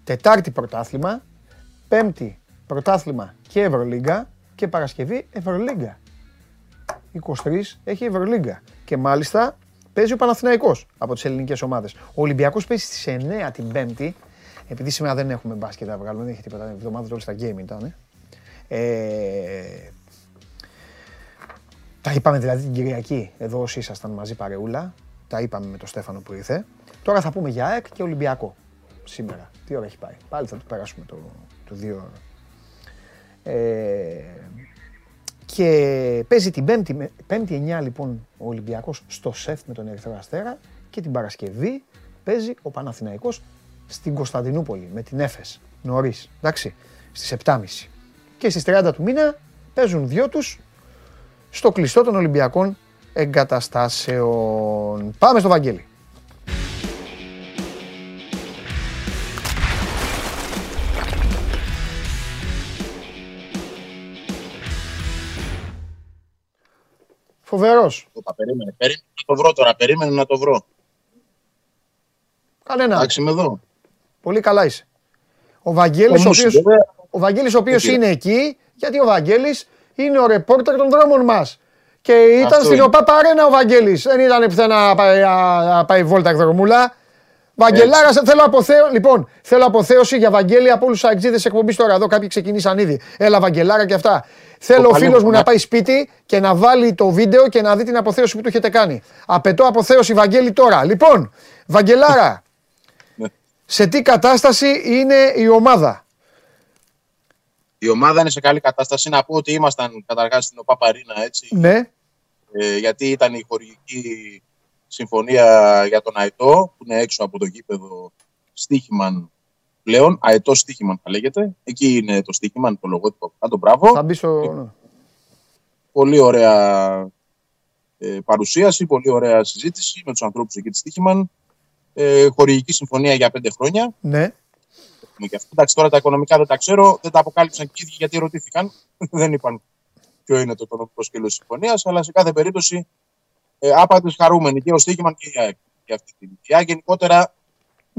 Τετάρτη πρωτάθλημα, Πέμπτη πρωτάθλημα και Ευρωλίγκα και Παρασκευή Ευρωλίγκα. είκοσι τρεις έχει Ευρωλίγκα και μάλιστα παίζει ο Παναθηναϊκός από τις ελληνικές ομάδες. Ο Ολυμπιακός παίζει στις εννιά την Πέμπτη, επειδή σήμερα δεν έχουμε μπάσκετ να βγάλουμε, δεν έχει τίποτα, εβδομάδα όλη στα game ήταν. Ε, τα είπαμε δηλαδή την Κυριακή, εδώ όσοι ήσασταν μαζί παρεούλα, τα είπαμε με τον Στέφανο που ήρθε. Τώρα θα πούμε για ΑΕΚ και Ολυμπιακό σήμερα. Τι ώρα έχει πάει, πάλι θα το περάσουμε το, το δύο ώρα. Ε, και παίζει την πέμπτη, πέμπτη εννιά λοιπόν ο Ολυμπιακός στο ΣΕΦ με τον Ερυθρό Αστέρα και την Παρασκευή παίζει ο Παναθηναϊκός στην Κωνσταντινούπολη με την Έφες νωρίς, εντάξει, στις επτά και μισή. Και στις τριάντα του μήνα παίζουν δυο τους στο κλειστό των Ολυμπιακών εγκαταστάσεων. Πάμε στο Βαγγέλη. Φοβερός. Περίμενε, περίμενε να το βρω τώρα, περίμενε να το βρω. Κανένα. Εντάξει, είμαι εδώ. Πολύ καλά είσαι. Ο Βαγγέλης ο, οποίος, ο, Βαγγέλης, ο οποίος είναι εκεί, γιατί ο Βαγγέλης είναι ο ρεπόρτερ των δρόμων μας. Και ήταν αυτό στην ΟΠΑΠ Αρένα ο Βαγγέλης. Δεν ήταν πουθενά να πάει βόλτα εκδρομούλα. Βαγγελάρα, θέλω, αποθέω... λοιπόν, θέλω αποθέωση για Βαγγέλη από όλους τους αεξίδες εκπομπής τώρα. Εδώ κάποιοι ξεκινήσαν ήδη. Έλα, Βαγγελάρα και αυτά. Θέλω ο φίλος μου να πάει σπίτι και να βάλει το βίντεο και να δει την αποθέωση που του έχετε κάνει. Απαιτώ αποθέωση, Βαγγέλη, τώρα. Λοιπόν, Βαγγελάρα, σε τι κατάσταση είναι η ομάδα? Η ομάδα είναι σε καλή κατάσταση. Να πω ότι ήμασταν καταρχάς στην ΟΠΑΠ Αρένα, έτσι. Ναι. Ε, γιατί ήταν η χορηγική συμφωνία για τον Αετό, που είναι έξω από το γήπεδο Στίχημαν πλέον. Αετό Στίχημαν θα λέγεται. Εκεί είναι το Στίχημαν, το λογότυπο. Κάτω, μπράβο. Θα μπει στο... Πολύ ωραία ε, παρουσίαση, πολύ ωραία συζήτηση με τους ανθρώπους εκεί της Στίχημαν. Ε, χορηγική συμφωνία για πέντε χρόνια. Ναι. Εντάξει, τώρα τα οικονομικά δεν τα ξέρω, δεν τα αποκάλυψαν και οι ίδιοι γιατί ρωτήθηκαν. Δεν είπαν ποιο είναι το οικονομικό σκέλος της συμφωνίας, αλλά σε κάθε περίπτωση ε, άπαντες χαρούμενοι και ο Στίχημαν και η ΑΕΚ. Και αυτή τη δουλειά γενικότερα.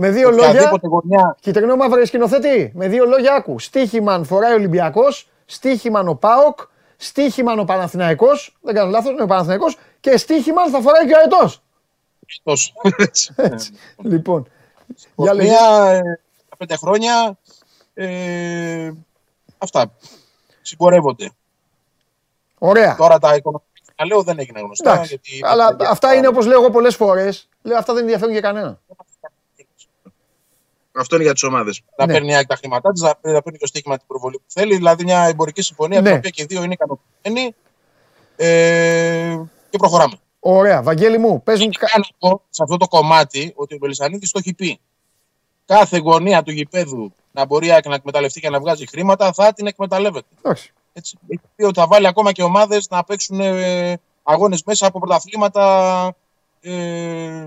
Με δύο λόγια. Γωνιά... Κιτρινό μαύρο σκηνοθέτη. Με δύο λόγια άκου. Στίχημαν φοράει ο Ολυμπιακός, Στίχημαν ο ΠΑΟΚ, Στίχημαν ο Παναθηναϊκός. Δεν κάνω λάθος, είναι ο Παναθηναϊκός. Και Στίχημαν θα φοράει και ο Αετός. Λοιπόν. Για πέντε χρόνια, ε, αυτά συμπορεύονται. Ωραία. Τώρα τα οικονομικά λέω δεν έγιναν γνωστά. Εντάξει, γιατί αλλά παιδιά, αυτά είναι όπως λέω εγώ πολλές φορές. Λέω, αυτά δεν ενδιαφέρουν για κανένα. Αυτό είναι για τις ομάδες. Ναι. Να παίρνει τα χρήματά της, να παίρνει το στοίχημα την προβολή που θέλει. Δηλαδή μια εμπορική συμφωνία, ναι, την οποία και οι δύο είναι ικανοποιημένοι. Ε, και προχωράμε. Ωραία. Βαγγέλη μου, πες μου. Κάνω σε αυτό το κομμάτι ότι ο Μπελισανίδης το έχει πει. Κάθε γωνία του γηπέδου να μπορεί να εκμεταλλευτεί και να βγάζει χρήματα, θα την εκμεταλλεύεται. Έχει πει ότι θα βάλει ακόμα και ομάδες να παίξουν ε, αγώνες μέσα από πρωταθλήματα ε,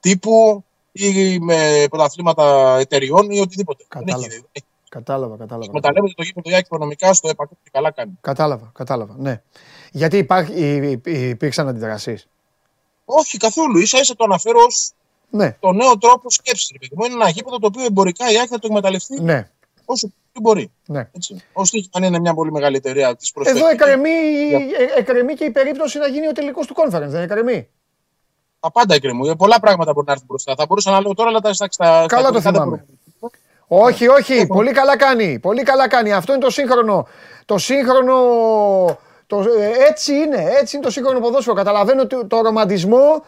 τύπου ή με πρωταθλήματα εταιριών ή οτιδήποτε. Κατάλαβα, έχει, κατάλαβα. κατάλαβα. Εκμεταλλεύεται το γήπεδο για οικονομικά στο επακούτο και καλά κάνει. Κατάλαβα, κατάλαβα, ναι. Γιατί υπά, υπήρξαν αντιδράσεις? Όχι καθόλου, ίσα ίσα το αναφέρω ως... Ναι. Το νέο τρόπο σκέψης είναι ένα γήπεδο το οποίο εμπορικά η ΑΕΚ θα το εκμεταλλευτεί, ναι, όσο μπορεί. Ναι. Ο Στίχημαν είναι μια πολύ μεγάλη εταιρεία της προσφέρειας. Εδώ εκκρεμεί για... και η περίπτωση να γίνει ο τελικός του conference, δεν εκκρεμεί? Τα πάντα εκκρεμούν. Πολλά πράγματα μπορεί να έρθουν μπροστά. Θα μπορούσα να λέω τώρα, αλλά τα στα... Καλά τα... το θυμάμαι. Όχι, όχι. Πολύ καλά κάνει. Πολύ καλά κάνει. Αυτό είναι το σύγχρονο. Το σύγχρονο... Το... Έτσι είναι. Έτσι είναι το σύγχρονο ποδόσφαιρο. Καταλαβαίνω το, το ρομαντισμό.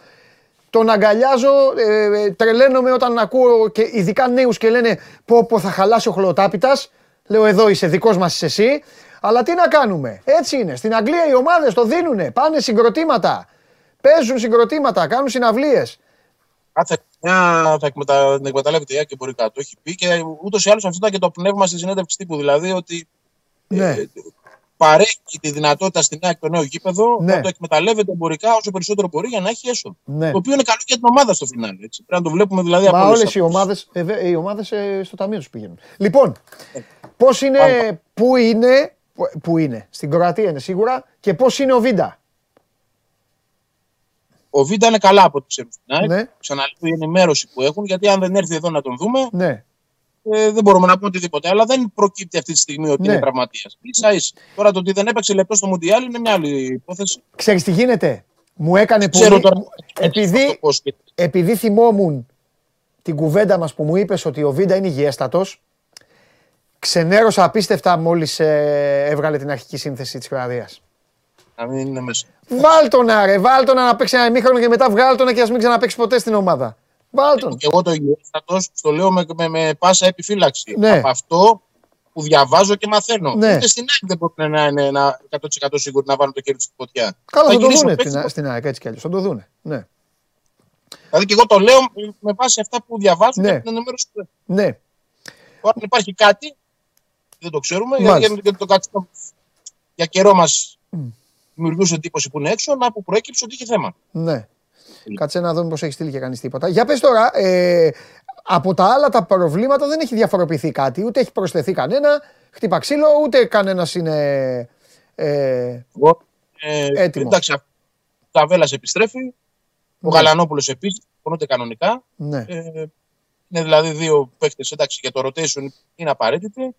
Τον αγκαλιάζω, ε, τρελαίνομαι όταν ακούω και ειδικά νέους και λένε πω πω θα χαλάσει ο Χλωτάπητας. Λέω εδώ είσαι, δικός μας είσαι εσύ. Αλλά τι να κάνουμε, έτσι είναι. Στην Αγγλία οι ομάδες το δίνουνε, πάνε συγκροτήματα. Παίζουν συγκροτήματα, κάνουν συναυλίες. Κάθε χρονιά θα εκμεταλλεύεται η ΑΕΚ εμπορικά. Το έχει πει και ούτως ή άλλως αυτό ήταν και το πνεύμα στη συνέντευξη τύπου. Δηλαδή ότι ναι. ε, παρέχει τη δυνατότητα στην ΑΕΚ το νέο γήπεδο, ναι, να το εκμεταλλεύεται εμπορικά όσο περισσότερο μπορεί για να έχει έσοδο. Ναι. Το οποίο είναι καλό και την ομάδα στο φινάλι. Έτσι. Πρέπει να το βλέπουμε δηλαδή από όλες. Μα όλες οι ομάδες, ε, οι ομάδες ε, στο ταμείο τους πηγαίνουν. Λοιπόν, ε, πώς είναι, πάμε. Πού είναι, πού είναι, στην Κροατία είναι σίγουρα, και πώς είναι ο Βίντα. Ο Βίντα είναι καλά από τη Σερβία. Ναι. Ξαναλέω, η ενημέρωση που έχουν, γιατί αν δεν έρθει εδώ να τον δούμε. Ναι. Ε, δεν μπορούμε να πούμε οτιδήποτε, αλλά δεν προκύπτει αυτή τη στιγμή ότι, ναι, είναι τραυματίας. Τώρα το ότι δεν έπαιξε λεπτό στο Μουντιάλ είναι μια άλλη υπόθεση. Ξέρεις τι γίνεται. Μου έκανε πολύ. Ξέρω τώρα, επειδή, επειδή θυμόμουν την κουβέντα μας που μου είπες ότι ο Βίντα είναι υγιέστατος, ξενέρωσα απίστευτα μόλις ε, έβγαλε την αρχική σύνθεση της Κροατίας. Να μην είναι μέσα. Βάλ τον άρε, βάλ τον να παίξει ένα ημίχρονο και μετά βγάλ τον και ας μην ξαναπαίξει ποτέ στην ομάδα. Βάλτον. Και εγώ το υγιέστατος το λέω με, με, με πάσα επιφύλαξη. Ναι. Από αυτό που διαβάζω και μαθαίνω. Ναι. Ούτε στην ΑΕΚ δεν μπορεί να είναι ένα εκατό τοις εκατό σίγουρο να βάλουν το χέρι του στην φωτιά. Καλά, θα, θα το δούνε στην, στην ΑΕΚ έτσι κι αλλιώς. Θα το δούνε. Ναι. Δηλαδή και εγώ το λέω με βάση αυτά που διαβάζω, ναι, και από την ενημέρωση του. Ναι. Όταν υπάρχει κάτι, δεν το ξέρουμε, μάλιστα, γιατί το κάτι για καιρό μας mm. δημιουργούσε εντύπωση που είναι έξω, αλλά που προέκυψε ότι είχε θέμα. Ναι. Κάτσε να δούμε πως έχει στείλει και κανείς τίποτα. Για πες τώρα, ε, από τα άλλα τα προβλήματα δεν έχει διαφοροποιηθεί κάτι, ούτε έχει προσθεθεί κανένα χτύπα ξύλο, ούτε κανένας είναι ε, ε, έτοιμος. Εντάξει, ο Ταβέλας επιστρέφει, ναι, ο Γαλανόπουλος επίσης, πονούνται κανονικά. Ναι. Ε, είναι δηλαδή δύο παίκτες, εντάξει, για το rotation είναι απαραίτητοι.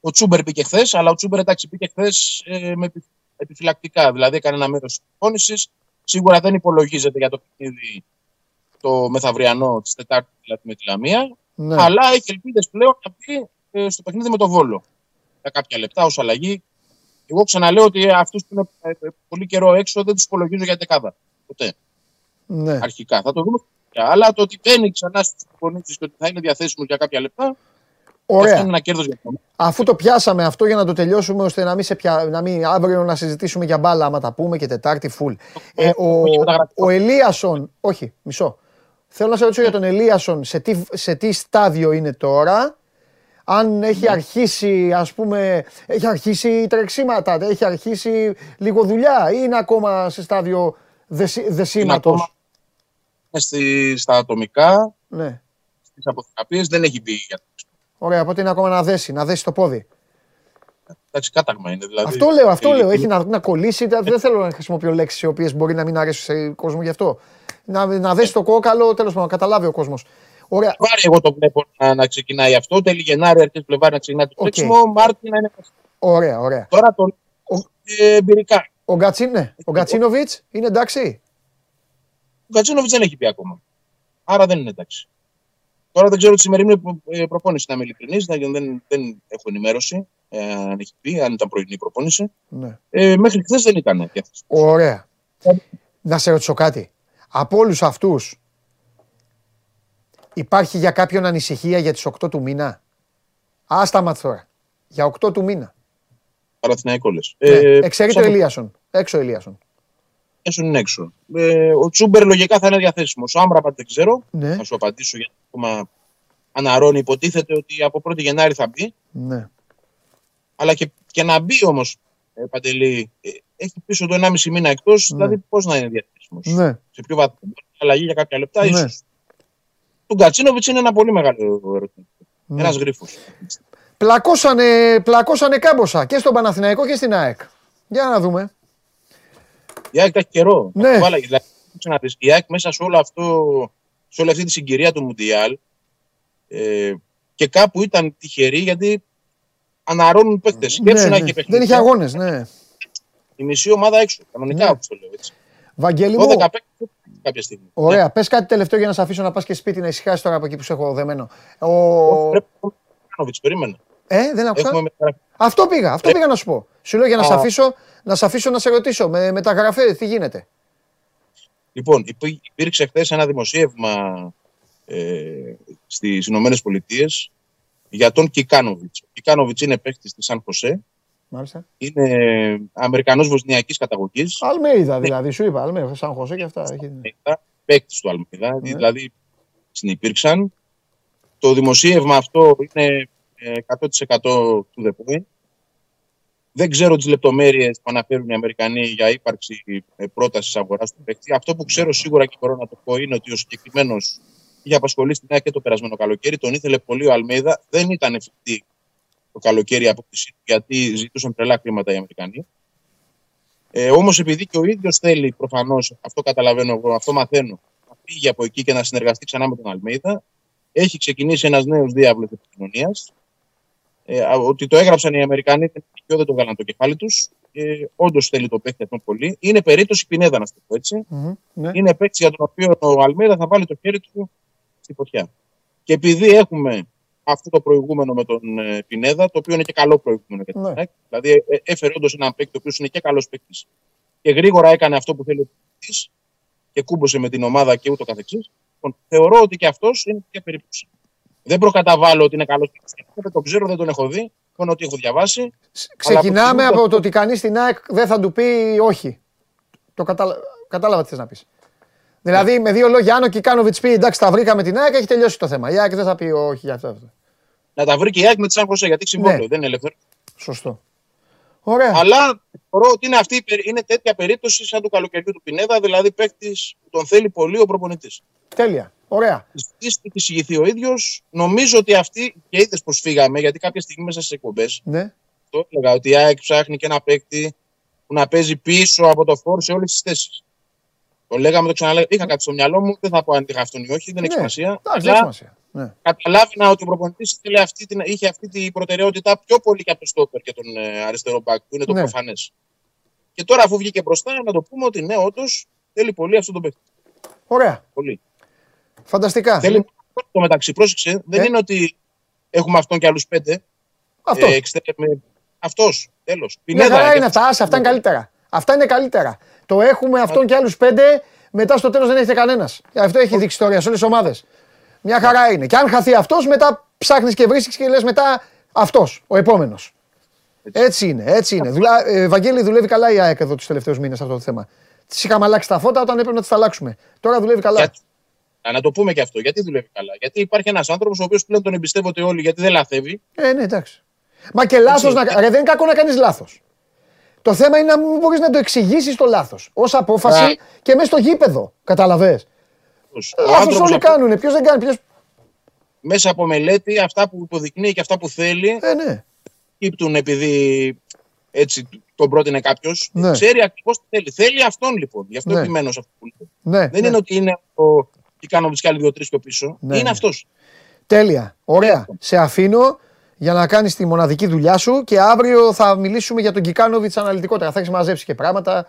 Ο Τσούμπερ πήγε χθες, αλλά ο Τσούμπερ εντάξει, πήγε χθες ε, με επιφυλακτικά, δηλαδή έκανε ένα μέρος συμφώνησης. Σίγουρα δεν υπολογίζεται για το παιχνίδι το μεθαυριανό τη Τετάρτη δηλαδή με τη Λαμία. Ναι. Αλλά έχει ελπίδες πλέον να πει ε, στο παιχνίδι με το Βόλο. Για κάποια λεπτά ως αλλαγή. Εγώ ξαναλέω ότι αυτούς που είναι ε, πολύ καιρό έξω δεν τους υπολογίζω για δεκάδα. Ποτέ. Ναι. Αρχικά. Θα το δούμε. Αλλά το ότι παίρνει ξανά στους υπονίτες και ότι θα είναι διαθέσιμο για κάποια λεπτά. Ωραία. Ένα κέρδος για αυτό. Αφού το πιάσαμε αυτό για να το τελειώσουμε, ώστε να μην, σε πια, να μην αύριο να συζητήσουμε για μπάλα, άμα τα πούμε και Τετάρτη, φουλ. Ε, ο ο Ελίασον, όχι, μισό. Θέλω να σε ρωτήσω για τον Ελίασον, σε τι, σε τι στάδιο είναι τώρα, αν έχει αρχίσει, ας πούμε, έχει αρχίσει τρεξίματα, έχει αρχίσει λίγο δουλειά ή είναι ακόμα σε στάδιο δεσίματος. Είναι στα ατομικά, ναι, στις αποθεραπείες, δεν έχει μπει για. Ωραία, οπότε είναι ακόμα να δέσει, να δέσει το πόδι. Εντάξει, κάταγμα είναι δηλαδή. Αυτό λέω, αυτό λέω. Έχει να, να κολλήσει. Δεν θέλω να χρησιμοποιώ λέξεις οι οποίες μπορεί να μην αρέσουν σε κόσμο γι' αυτό. Να, να δέσει το κόκαλο, τέλος πάντων, καταλάβει ο κόσμος. Ωραία. Φλεβάρι, εγώ το βλέπω να, να ξεκινάει αυτό. Τέλη Γενάρη, αρχές Φλεβάρι να ξεκινάει το τρέξιμο. Okay. Μάρτι να είναι. Ωραία, ωραία. Τώρα το ο... εμπειρικά. Ο, Γκατσίν, ναι. ο Γκατσίνοβιτς είναι εντάξει. Ο Γκατσίνοβιτς δεν έχει πει ακόμα. Άρα δεν είναι εντάξει. Τώρα δεν ξέρω τη σημερινή προπόνηση, να είμαι ειλικρινής, δεν, δεν έχω ενημέρωση ε, αν έχει πει, αν ήταν πρωινή προπόνηση. Ναι. Ε, μέχρι χθες δεν ήταν. Ωραία. Ε. Να σε ρωτήσω κάτι. Από όλους αυτούς υπάρχει για κάποιον ανησυχία για τις οκτώ του μήνα. Άστα μάτ τώρα. Για οκτώ του μήνα. Παραθυναϊκό λες. Ναι. Ε, Εξαιρεί το Ελίασον. Έξω Ελίασον. Έξω. Ε, ο Τσούμπερ λογικά θα είναι διαθέσιμος. Ο Άμραμπατ δεν ξέρω. Ναι. Θα σου απαντήσω γιατί ακόμα αναρώνει. Υποτίθεται ότι από πρώτη Γενάρη θα μπει. Ναι. Αλλά και, και να μπει όμως, ε, Παντελή, ε, έχει πίσω το ενάμιση μήνα εκτός. Ναι. Δηλαδή πώς να είναι διαθέσιμος. Ναι. Σε ποιο βαθμό. Αλλαγή για κάποια λεπτά, ναι, ίσως. Του Γκατσίνοβιτς είναι ένα πολύ μεγάλο ερωτήμα. Ναι. Ένας γρίφος. Πλακώσανε, πλακώσανε κάμποσα και στον Παναθηναϊκό και στην ΑΕΚ. Για να δούμε. Η ΑΕΚ έχει καιρό. Ναι. Η ΑΕΚ μέσα σε, όλο αυτό, σε όλη αυτή τη συγκυρία του Μουντιάλ ε, και κάπου ήταν τυχερή γιατί αναρώνουν παίκτες. Ναι, ναι. Δεν είχε αγώνες, ναι. Η μισή ομάδα έξω. Κανονικά, ναι, όπως το λέω έτσι. Βαγγέλη μου. Κάποια στιγμή. Ωραία. Ναι. Πες κάτι τελευταίο για να σε αφήσω να πας και σπίτι να ησυχάσεις τώρα από εκεί που σε έχω δεμένο. Ο... Πρέπει να περίμενα. Ε, δεν άκουσα. Έχουμε... Αυτό πήγα, αυτό πήγα να σου πω. Σου λέω για να σε αφήσω, να σε αφήσω να σε ρωτήσω με μεταγραφέ, τι γίνεται. Λοιπόν, υπήρξε χθες ένα δημοσίευμα ε, στις Ηνωμένες Πολιτείες για τον Κικάνοβιτς. Ο Κικάνοβιτς είναι παίκτης της Σαν Χωσέ. Μάλιστα. Είναι Αμερικανός βοσνιακής καταγωγής. Αλμέιδα δηλαδή, σου είπα. Αλμέιδα, Σαν Χωσέ και αυτά. Αλμέιδα, παίκτης του Αλμέιδα, ναι, δηλαδή συνυπήρξαν. Το δημοσίευμα αυτό είναι εκατό τοις εκατό του ΔΕΠΟΕ. Δεν ξέρω τις λεπτομέρειες που αναφέρουν οι Αμερικανοί για ύπαρξη πρότασης αγοράς του παίκτη. Αυτό που ξέρω σίγουρα και μπορώ να το πω είναι ότι ο συγκεκριμένος είχε απασχολήσει την ΑΕΚ και το περασμένο καλοκαίρι. Τον ήθελε πολύ ο Αλμέιδα. Δεν ήταν εφικτή το καλοκαίρι η αποκτησή του, γιατί ζητούσαν τρελά χρήματα οι Αμερικανοί. Ε, Όμως επειδή και ο ίδιος θέλει, προφανώς, αυτό καταλαβαίνω εγώ, αυτό μαθαίνω, να φύγει από εκεί και να συνεργαστεί ξανά με τον Αλμέιδα, έχει ξεκινήσει ένας νέος διάβλος επικοινωνίας. Ε, ότι το έγραψαν οι Αμερικανοί και δεν το βγάλαν το κεφάλι τους. Ε, Όντως θέλει το παίκτη αυτόν πολύ. Είναι περίπτωση Πινέδα, να σου πω έτσι. Mm-hmm, ναι. Είναι παίκτη για τον οποίο ο Αλμέιδα θα βάλει το χέρι του στη φωτιά. Και επειδή έχουμε αυτό το προηγούμενο με τον Πινέδα, το οποίο είναι και καλό προηγούμενο για την ναι. ΑΕΚ, δηλαδή έφερε όντως έναν παίκτη ο οποίος είναι και καλός παίκτης και γρήγορα έκανε αυτό που θέλει ο παίκτης και κούμπωσε με την ομάδα και ούτω καθεξής. Θεωρώ ότι και αυτός είναι μια περίπτωση. Δεν προκαταβάλλω ότι είναι καλό παίκτη. Δεν το ξέρω, δεν τον έχω δει. Μόνο ότι έχω διαβάσει. Ξεκινάμε από, από το ότι κανείς στην ΑΕΚ δεν θα του πει όχι. Το κατάλα... Κατάλαβα τι θες να πεις. Δηλαδή, με δύο λόγια, αν ο Κικάνοβιτς πει εντάξει, τα βρήκαμε την ΑΕΚ, έχει τελειώσει το θέμα. Η ΑΕΚ δεν θα πει όχι για αυτό. Να τα βρει και η ΑΕΚ με τη Σαν Χωσέ, γιατί ξυμβόλαιο, ναι. δεν είναι ελεύθερο. Σωστό. Ωραία. Αλλά θεωρώ ότι είναι, αυτή, είναι τέτοια περίπτωση σαν του καλοκαιριού του Πινέδα, δηλαδή παίκτης που τον θέλει πολύ ο προπονητής. Τέλεια. Ωραία. Ζητήστε τη συγηθεί ο ίδιος. Νομίζω ότι αυτή και είδες πως φύγαμε, γιατί κάποια στιγμή μέσα στις εκπομπές ναι. το έλεγα ότι η ΑΕΚ ψάχνει και ένα παίκτη που να παίζει πίσω από το φόρ σε όλες τις θέσεις. Το λέγαμε, το ξαναλέγαμε. Είχα κάτι στο μυαλό μου, δεν θα πω αν είχα αυτόν ή όχι, δεν έχει σημασία. Ναι. Καταλάβαινα ότι ο προπονητής είχε αυτή την προτεραιότητα πιο πολύ και από τον στόπερ και τον αριστερό μπακ, που είναι το ναι. προφανές. Και τώρα, αφού βγήκε μπροστά, να το πούμε ότι ναι, όντως θέλει πολύ αυτόν τον παίκτη. Ωραία. Πολύ. Φανταστικά. Θέλει το μεταξύ. Πρόσεξε, ε? δεν είναι ότι έχουμε αυτόν και άλλους πέντε. Αυτό. Ε, αυτός, τέλος. Μια χαρά είναι αυτά. Αυτά είναι καλύτερα. Αυτά είναι καλύτερα. Το έχουμε αυτόν Α. και άλλους πέντε, μετά στο τέλος δεν έχετε κανένας. Αυτό έχει δείξει ιστορία σε όλες τις ομάδες. Μια χαρά είναι. Και αν χαθεί αυτός, μετά ψάχνεις και βρίσκεις και λες μετά αυτός, ο επόμενος. Έτσι, έτσι είναι, έτσι είναι. Δουλα... Ε, Βαγγέλη, δουλεύει καλά η ΑΕΚ εδώ τους τελευταίους μήνες αυτό το θέμα. Τις είχαμε αλλάξει τα φώτα όταν έπρεπε να τις αλλάξουμε. Τώρα δουλεύει καλά. Γιατί... Να το πούμε και αυτό. Γιατί δουλεύει καλά. Γιατί υπάρχει ένας άνθρωπος ο οποίος πλέον τον εμπιστεύονται όλοι, γιατί δεν λαθεύει. Ε, ναι, εντάξει. Μα και λάθος να... Ρε, δεν είναι κακό να κάνεις λάθος. Το θέμα είναι να μην μπορείς να το εξηγήσεις το λάθος. Ως απόφαση Ρα... και μέσα στο γήπεδο. Καταλαβες. Λάθος όλοι από... κάνουν. Ποιος δεν κάνει. Ποιος... Μέσα από μελέτη, αυτά που υποδεικνύει και αυτά που θέλει. Ε, ναι. Κύπτουν επειδή έτσι τον πρότεινε κάποιος. Ναι. Ξέρει ακριβώς τι θέλει. Θέλει αυτόν λοιπόν. Γι' αυτό ναι. επιμένω σε αυτό που λέω. Ναι, δεν ναι. είναι ότι είναι ο Κικάνοβιτς και άλλοι δύο-τρεις πιο πίσω. Ναι, είναι ναι. αυτός. Τέλεια. Ωραία. Ναι. Σε αφήνω. Για να κάνεις τη μοναδική δουλειά σου και αύριο θα μιλήσουμε για τον Κικάνοβιτς αναλυτικότερα. Θα έχεις μαζέψει και πράγματα,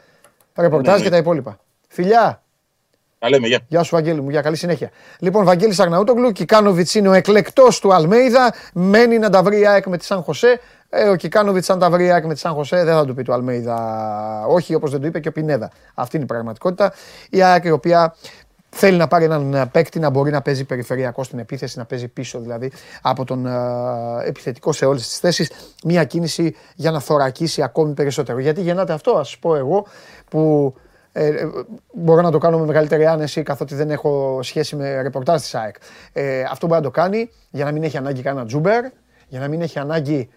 ρεπορτάζ ναι, ναι. και τα υπόλοιπα. Φιλιά! Τα λέμε, γεια. Γεια σου, Βαγγέλη μου, γεια, καλή συνέχεια. Λοιπόν, Βαγγέλης Αρναούτογλου, Κικάνοβιτς είναι ο εκλεκτός του Αλμέιδα. Μένει να τα βρει η ΑΕΚ με τη Σαν Χωσέ. Ε, ο Κικάνοβιτς, αν τα βρει η ΑΕΚ με τη Σαν Χωσέ, δεν θα του πει του Αλμέιδα όχι, όπως δεν του είπε και ο Πινέδα. Αυτή είναι η πραγματικότητα. Η ΑΕΚ η οποία. Θέλει να πάρει έναν παίκτη να μπορεί να παίζει περιφερειακό στην επίθεση, να παίζει πίσω δηλαδή από τον ε, επιθετικό σε όλες τις θέσεις. Μια κίνηση για να θωρακίσει ακόμη περισσότερο. Γιατί γεννάται αυτό, ας σου πω εγώ, που ε, μπορώ να το κάνω με μεγαλύτερη άνεση καθότι δεν έχω σχέση με ρεπορτάζ της ΑΕΚ. Ε, αυτό μπορεί να το κάνει για να μην έχει ανάγκη κανένα τζούμπερ, για να μην έχει ανάγκη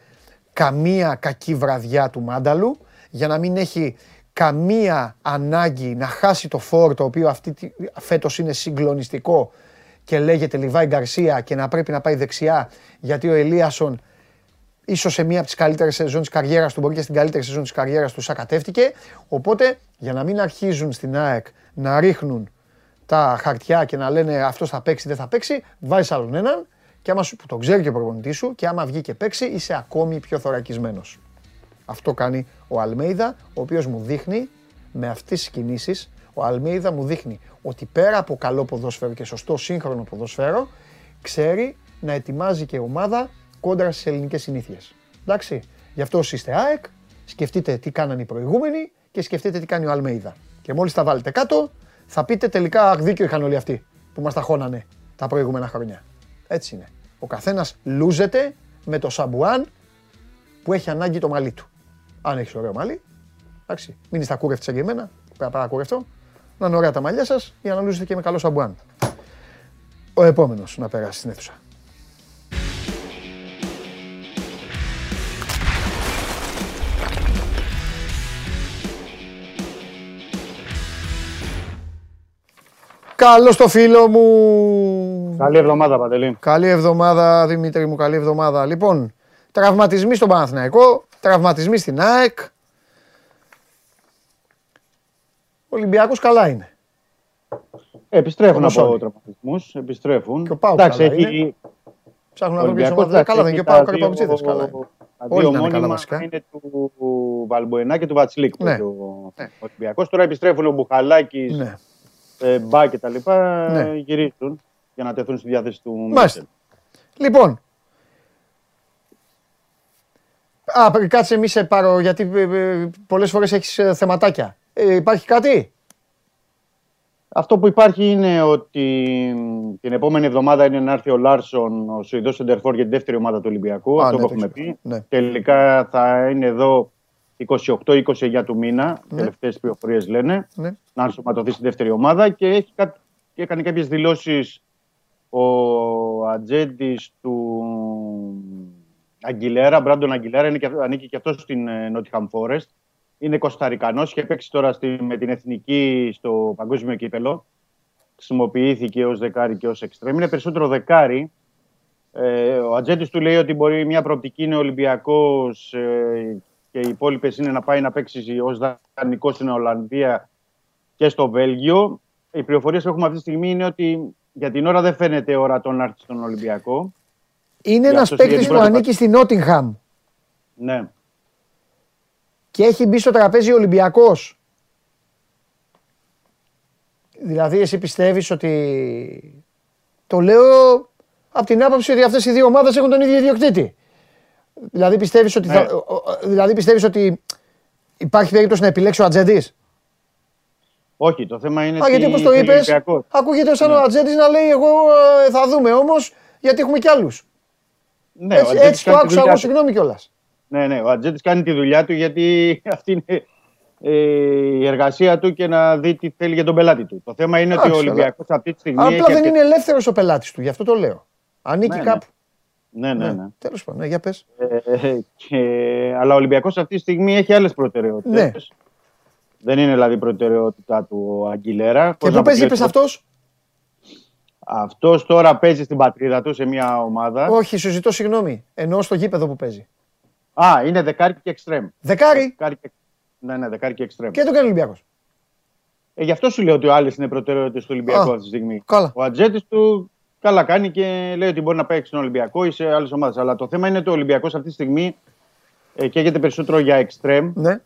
καμία κακή βραδιά του Μάνταλου, για να μην έχει... καμία ανάγκη να χάσει το φόρ το οποίο αυτή τη... φέτος είναι συγκλονιστικό και λέγεται Λιβάι Γκαρσία και να πρέπει να πάει δεξιά γιατί ο Ελίασον ίσως σε μία από τις καλύτερες σεζόν της καριέρας του, μπορεί και στην καλύτερη σεζόν της καριέρας του, σακατεύτηκε. Οπότε για να μην αρχίζουν στην ΑΕΚ να ρίχνουν τα χαρτιά και να λένε αυτός θα παίξει, δεν θα παίξει, βάζεις άλλον έναν και άμα σου, που το ξέρει και ο προπονητής σου και άμα βγει και παίξει είσαι ακόμη πιο θωρακισμένος. Αυτό κάνει ο Αλμέιδα, ο οποίος μου δείχνει με αυτές τις κινήσεις, ο Αλμέιδα μου δείχνει ότι πέρα από καλό ποδόσφαιρο και σωστό σύγχρονο ποδόσφαιρο, ξέρει να ετοιμάζει και ομάδα κόντρα στις ελληνικές συνήθειες. Εντάξει, γι' αυτό όσοι είστε ΑΕΚ, σκεφτείτε τι κάνανε οι προηγούμενοι και σκεφτείτε τι κάνει ο Αλμέιδα. Και μόλις τα βάλετε κάτω, θα πείτε τελικά αχ, δίκιο είχαν όλοι αυτοί που μας τα χώνανε τα προηγούμενα χρόνια. Έτσι είναι. Ο καθένας λούζεται με το σαμπουάν που έχει ανάγκη το μαλλί του. Αν έχεις ωραίο μαλλί, εντάξει, μην είσαι ακούρευτος σαν και εμένα, πρέπει να ακούρευτώ, να είναι ωραία τα μαλλιά σας για να λούζετε και με καλό σαμπουάν. Ο επόμενος να περάσει στην αίθουσα. Καλώς το φίλο μου. Καλή εβδομάδα, Παντελή. Καλή εβδομάδα, Δημήτρη μου, καλή εβδομάδα. Λοιπόν, τραυματισμοί στον Παναθηναϊκό, τραυματισμοί στην ΑΕΚ. Ο Ολυμπιακός καλά είναι. Επιστρέφουν από τραυματισμούς, επιστρέφουν. Και ο Πάου καλά είναι. Ψάχνουν να βρουν και σωματικά. Καλά δεν και ο Πάου Καρυπαουτσίδες καλά είναι. Όλοι είναι καλά βασικά. Είναι του Βαλμποενά και του Βατσλίκ. Ο Ολυμπιακός τώρα επιστρέφουν ο Μπουχαλάκης. Μπά και τα λοιπά, ναι. Γυρίζουν για να τεθούν στη διάθεση του Μίτσελ. Λοιπόν, α, κάτσε μη σε πάρω, γιατί πολλές φορές έχεις θεματάκια. Ε, υπάρχει κάτι? Αυτό που υπάρχει είναι ότι την επόμενη εβδομάδα είναι να έρθει ο Λάρσον, ο Σουηδός Σεντερφόρ, για την δεύτερη ομάδα του Ολυμπιακού. Α, αυτό ναι, που έχουμε πει. Ναι. Τελικά θα είναι εδώ είκοσι οκτώ είκοσι εννιά του μήνα, ναι. Τελευταίες πληροφορίες λένε, ναι. Να ενσωματωθεί στη δεύτερη ομάδα και, έχει κά... και έκανε κάποιες δηλώσεις ο ατζέντης του Αγγιλέρα, Μπράντον Αγγιλέρα, είναι και... ανήκει και αυτός στην Νότιχαμ Φόρεστ. Είναι Κοσταρικανός, είχε παίξει τώρα στη... με την Εθνική στο Παγκόσμιο Κύπελο. Χρησιμοποιήθηκε ως δεκάρι και ως εξτρέμ. Είναι περισσότερο δεκάρι. Ε, ο ατζέντης του λέει ότι μπορεί μια προοπτική είναι Ολυμπιακός ε... και οι υπόλοιπες είναι να πάει να παίξει ως δανεικός στην Ολλανδία και στο Βέλγιο. Οι πληροφορίες που έχουμε αυτή τη στιγμή είναι ότι για την ώρα δεν φαίνεται ώρα τον άρτη στον Ολυμπιακό. Είναι ένας παίκτης που ανήκει στην Νότιγχαμ. Ναι. Και έχει μπει στο τραπέζι ο Ολυμπιακός. Δηλαδή εσύ πιστεύεις ότι... Το λέω από την άποψη ότι αυτές οι δύο ομάδες έχουν τον ίδιο ιδιοκτήτη. Δηλαδή πιστεύεις ότι, ναι. θα, δηλαδή πιστεύεις ότι υπάρχει περίπτωση να επιλέξει ο ατζέντης? Όχι, το θέμα είναι... Α, τι, γιατί όπως το είπες, ακούγεται σαν ναι. ο ατζέντης να λέει εγώ θα δούμε όμως, γιατί έχουμε κι άλλους. Ναι, έτσι, έτσι το άκουσα εγώ, συγγνώμη κιόλας. Ναι, ναι, ο ατζέντης κάνει τη δουλειά του γιατί αυτή είναι ε, η εργασία του και να δει τι θέλει για τον πελάτη του. Το θέμα είναι Άξε, ότι ο Ολυμπιακός αλλά... αυτή τη στιγμή... Απλά δεν αυτή... είναι ελεύθερος ο πελάτης του, γι' αυτό το λέω. Ανήκει ναι, κάπου. Ναι. Ναι, ναι, ναι, ναι. Τέλος πάντων, ναι, για πες. Ε, και, αλλά ο Ολυμπιακός αυτή τη στιγμή έχει άλλες προτεραιότητες. Ναι. Δεν είναι δηλαδή η προτεραιότητά του Αγγιλέρα. Και πού παίζει, είπες αυτός? Αυτός τώρα παίζει στην πατρίδα του σε μια ομάδα. Όχι, σου ζητώ συγγνώμη. Εννοώ στο γήπεδο που παίζει. Α, είναι δεκάρι και εξτρέμ. Δεκάρι? δεκάρι και... Ναι, ναι, δεκάρι και εξτρέμ. Και το κάνει ο Ολυμπιακός. Ε, γι' αυτό σου λέω ότι ο άλλος είναι προτεραιότητες του Ολυμπιακού αυτή τη στιγμή. Καλά. Ο ατζέτης του. Καλά κάνει και λέει ότι μπορεί να παίξει στον Ολυμπιακό ή σε άλλες ομάδες. Αλλά το θέμα είναι ότι ο Ολυμπιακός αυτή τη στιγμή ε, καίγεται περισσότερο για εξτρέμ, ναι.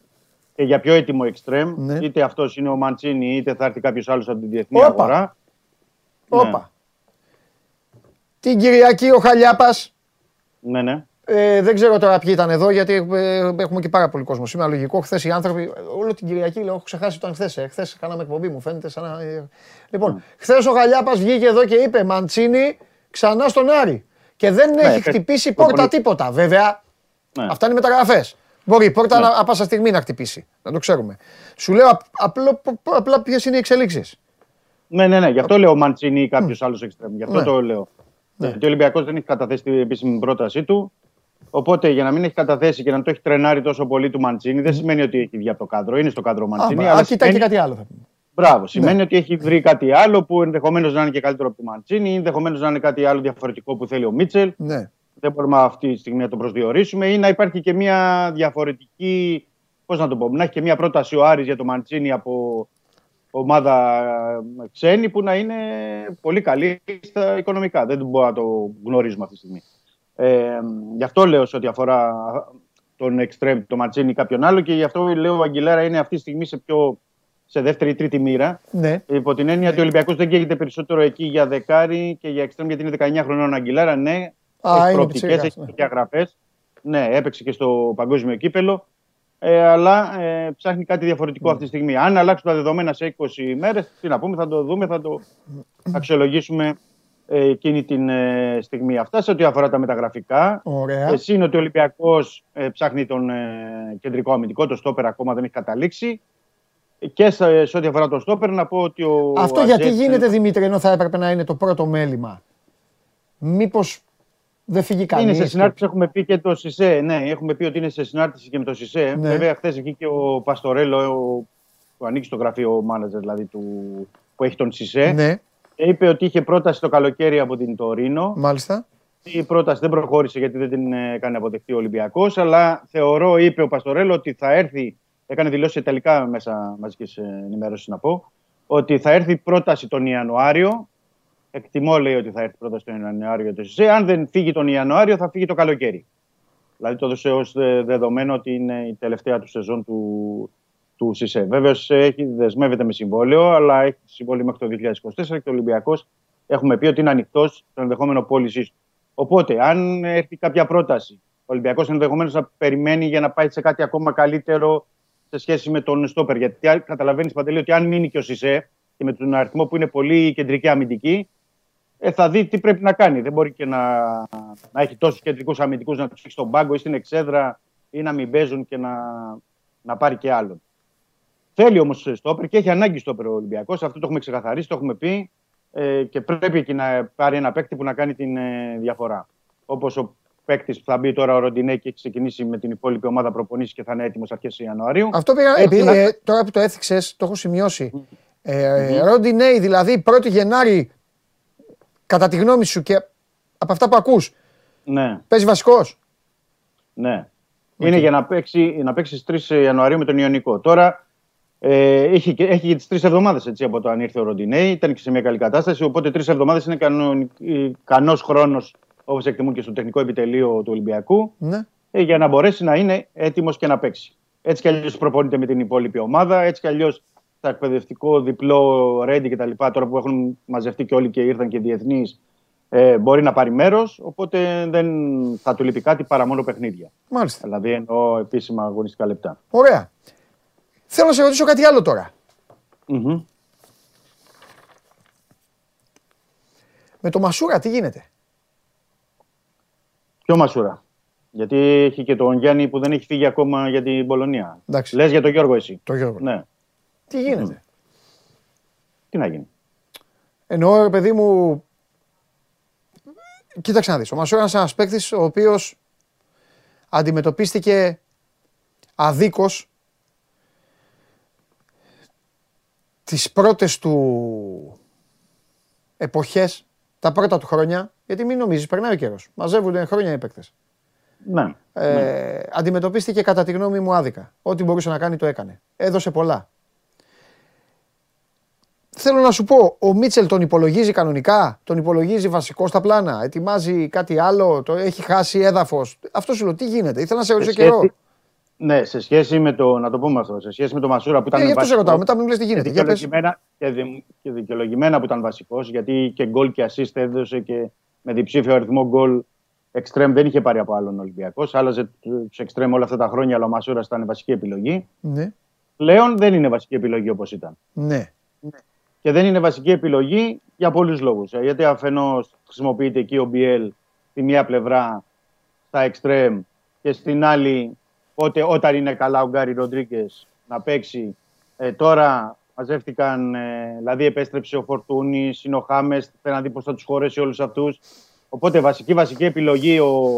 ε, για πιο έτοιμο εξτρέμ. Ναι. Είτε αυτός είναι ο Μαντσίνι, είτε θα έρθει κάποιος άλλος από την διεθνή Όπα. αγορά. Όπα. Ναι. Την Κυριακή ο Χαλιάπας. Ναι, ναι. Ε, δεν ξέρω τώρα ποιοι ήταν εδώ, γιατί έχουμε και πάρα πολύ κόσμο. Σήμερα λογικό, χθες οι άνθρωποι. Όλο την Κυριακή λέω: έχω ξεχάσει το αν χθες. Ε, χθες κάναμε εκπομπή, μου φαίνεται σαν να. Λοιπόν, mm. χθες ο Χαλιάπας βγήκε εδώ και είπε: Μαντσίνι ξανά στον Άρη. Και δεν ναι, έχει χτυπήσει πόρτα πολύ... τίποτα. Βέβαια, ναι. αυτά είναι μεταγραφές. Μπορεί η πόρτα ναι. να πάσα στιγμή να χτυπήσει. Να το ξέρουμε. Σου λέω απλό, απλά ποιες είναι οι εξελίξεις. Ναι, ναι, ναι. Γι' αυτό λέω ο Μαντσίνι ή κάποιο mm. άλλο εξτρέμ. Γι' αυτό ναι. το λέω. Ναι. Γιατί ο Ολυμπιακός δεν έχει καταθέσει την επίσημη πρότασή του. Οπότε για να μην έχει καταθέσει και να το έχει τρενάρει τόσο πολύ του Μαντσίνι, δεν σημαίνει ότι έχει βγει από το κάδρο. Είναι στο κάδρο Μαντσίνι. Α, κοιτάει και κάτι άλλο. Μπράβο. Σημαίνει ότι έχει βρει κάτι άλλο που ενδεχομένως να είναι και καλύτερο από του Μαντσίνι, ενδεχομένως να είναι κάτι άλλο διαφορετικό που θέλει ο Μίτσελ. Ναι. Δεν μπορούμε αυτή τη στιγμή να το προσδιορίσουμε. Ή να υπάρχει και μια διαφορετική. Πώς να το πω, να έχει και μια πρόταση ο Άρης για το Μαντσίνι από ομάδα ξένη που να είναι πολύ καλή στα οικονομικά. Δεν μπορούμε να το γνωρίζουμε αυτή τη στιγμή. Ε, γι' αυτό λέω σε ό,τι αφορά τον εξτρέμ, τον Μαντσίνι ή κάποιον άλλο, και γι' αυτό λέω ο Αγγιλέρα είναι αυτή τη στιγμή σε, πιο, σε δεύτερη ή τρίτη μοίρα. Ναι. Υπό την έννοια ναι. ότι ο Ολυμπιακός δεν καίγεται περισσότερο εκεί για δεκάρι και για εξτρέμ, γιατί είναι δεκαεννιά χρονών ο Αγγιλέρα. Ναι, Α, έχει προοπτικές, έχει διαγραφές. Ναι, έπαιξε και στο Παγκόσμιο Κύπελο. Ε, αλλά ε, ψάχνει κάτι διαφορετικό ναι. αυτή τη στιγμή. Αν αλλάξουν τα δεδομένα σε είκοσι ημέρες, τι να πούμε, θα το δούμε, θα το αξιολογήσουμε. Εκείνη την ε, στιγμή. Αυτά σε ό,τι αφορά τα μεταγραφικά. Εσύ είναι ότι ο Ολυμπιακός ε, ψάχνει τον ε, κεντρικό αμυντικό, το στόπερ ακόμα δεν έχει καταλήξει. Και σε, σε ό,τι αφορά το στόπερ, να πω ότι ο. Αυτό ο γιατί Ατζέτ... γίνεται, Δημήτρη, ενώ θα έπρεπε να είναι το πρώτο μέλημα. Μήπως δεν φύγει κανείς. Είναι σε συνάρτηση, και... έχουμε πει και το Σισέ. Ναι, έχουμε πει ότι είναι σε συνάρτηση και με το Σισέ. Ναι. Βέβαια, χθες βγήκε ο Παστορέλο, ο... που ανήκει στο γραφείο ο μάνατζερ δηλαδή του. που έχει τον Σισε. Ναι. Είπε ότι είχε πρόταση το καλοκαίρι από την Τωρίνο. Μάλιστα. Η πρόταση δεν προχώρησε γιατί δεν την έκανε αποδεκτή ο Ολυμπιακός. Αλλά θεωρώ, είπε ο Παστορέλο, ότι θα έρθει. Έκανε δηλώσει τελικά μέσα μαζικής ενημέρωσης να πω. Ότι θα έρθει πρόταση τον Ιανουάριο. Εκτιμώ, λέει, ότι θα έρθει πρόταση τον Ιανουάριο για το ΣΥΣΕ. Αν δεν φύγει τον Ιανουάριο, θα φύγει το καλοκαίρι. Δηλαδή το έδωσε ως δεδομένο ότι είναι η τελευταία του σεζόν του, του ΣΥΣΕ. Βέβαια, έχει δεσμεύεται με συμβόλαιο, αλλά έχει συμβόλαιο μέχρι το δύο χιλιάδες είκοσι τέσσερα και ο Ολυμπιακός έχουμε πει ότι είναι ανοιχτός στο ενδεχόμενο πώλησή του. Οπότε, αν έρθει κάποια πρόταση, ο Ολυμπιακός ενδεχομένως να περιμένει για να πάει σε κάτι ακόμα καλύτερο σε σχέση με τον Στόπερ. Γιατί καταλαβαίνεις, Παντελή, ότι αν μείνει και ο ΣΥΣΕ και με τον αριθμό που είναι πολύ κεντρική αμυντική, θα δει τι πρέπει να κάνει. Δεν μπορεί και να, να έχει τόσους κεντρικούς αμυντικούς να τους έχει στον πάγκο ή στην εξέδρα ή να μην παίζουν και να, να πάρει και άλλον. Θέλει όμως Στόπερ και έχει ανάγκη Στόπερ ο Ολυμπιακός. Αυτό το έχουμε ξεκαθαρίσει, το έχουμε πει. Και πρέπει εκεί να πάρει ένα παίκτη που να κάνει την διαφορά. Όπως ο παίκτης που θα μπει τώρα ο Ροντινέ και έχει ξεκινήσει με την υπόλοιπη ομάδα προπονήσεις και θα είναι έτοιμος αρχές Ιανουαρίου. Αυτό πήγα, επειδή, να... ε, τώρα που το έθιξες, το έχω σημειώσει. Mm-hmm. Ε, mm-hmm. Ροντινέ, δηλαδή πρώτη Γενάρη, κατά τη γνώμη σου και από αυτά που ακούς, ναι, παίζει βασικός. Ναι. Okay. Είναι για να παίξει, να παίξει στις τρεις Ιανουαρίου με τον Ιωνικό. Τώρα... Ε, έχει έχει τις τρεις εβδομάδες από το αν ήρθε ο Ροντινέι, ήταν και σε μια καλή κατάσταση. Οπότε τρεις εβδομάδες είναι ικανός χρόνος, όπως εκτιμούν και στο τεχνικό επιτελείο του Ολυμπιακού, ναι, ε, για να μπορέσει να είναι έτοιμος και να παίξει. Έτσι κι αλλιώς προπονείται με την υπόλοιπη ομάδα, έτσι κι αλλιώς το εκπαιδευτικό διπλό Ρέντι κτλ. Τώρα που έχουν μαζευτεί και όλοι και ήρθαν και διεθνείς, ε, μπορεί να πάρει μέρος. Οπότε δεν θα του λείπει κάτι παρά μόνο παιχνίδια. Μάλιστα. Δηλαδή εννοώ επίσημα αγωνιστικά λεπτά. Ωραία. Θέλω να σε ρωτήσω κάτι άλλο τώρα. Mm-hmm. Με το Μασούρα τι γίνεται? Ποιο Μασούρα? Γιατί έχει και τον Γιάννη που δεν έχει φύγει ακόμα για την Πολωνία. Εντάξει. Λες για τον Γιώργο εσύ? Το Γιώργο. Ναι. Τι γίνεται? Mm. Τι να γίνει? Εννοώ, ρε παιδί μου... Κοίταξε να δεις. Ο Μασούρα είναι ένας παίκτης ο οποίος αντιμετωπίστηκε αδίκως τις πρώτες του εποχές, τα πρώτα του χρόνια, γιατί μην νομίζεις, περνάει ο καιρός. Μαζεύονται χρόνια οι παίκτες. Ναι, ε, ναι. Αντιμετωπίστηκε κατά τη γνώμη μου άδικα. Ό,τι μπορούσε να κάνει το έκανε. Έδωσε πολλά. Θέλω να σου πω, ο Μίτσελ τον υπολογίζει κανονικά, τον υπολογίζει βασικό στα πλάνα, ετοιμάζει κάτι άλλο, το έχει χάσει έδαφος. Αυτό σου λέω, τι γίνεται? Ήθελα να σε ρωτήσω καιρό. Ναι, σε σχέση με το, να το πούμε αυτό, σε σχέση με το Μασούρα που ήταν βασικός. Ναι, αυτό σε ρωτάω, μετά μου λες τι γίνεται. Και δικαιολογημένα, και, δι, και δικαιολογημένα που ήταν βασικός, γιατί και γκολ και assist έδωσε και με διψήφιο αριθμό γκολ. Εξτρέμ δεν είχε πάρει από άλλον Ολυμπιακός. Άλλαζε τους εξτρέμ όλα αυτά τα χρόνια, αλλά ο Μασούρας ήταν βασική επιλογή. Ναι. Πλέον δεν είναι βασική επιλογή όπως ήταν. Ναι. Και δεν είναι βασική επιλογή για πολλούς λόγους. Γιατί αφενός χρησιμοποιείται εκεί ο Μπιέλ στη μία πλευρά στα εξτρέμ και στην άλλη. Οπότε όταν είναι καλά ο Γκάρι Ροντρίγκες να παίξει, ε, τώρα μαζεύτηκαν, ε, δηλαδή επέστρεψε ο Φορτούνης, είναι ο Χάμες, θέλει να δει πώς θα τους χωρέσει όλους αυτούς. Οπότε βασική βασική επιλογή ο,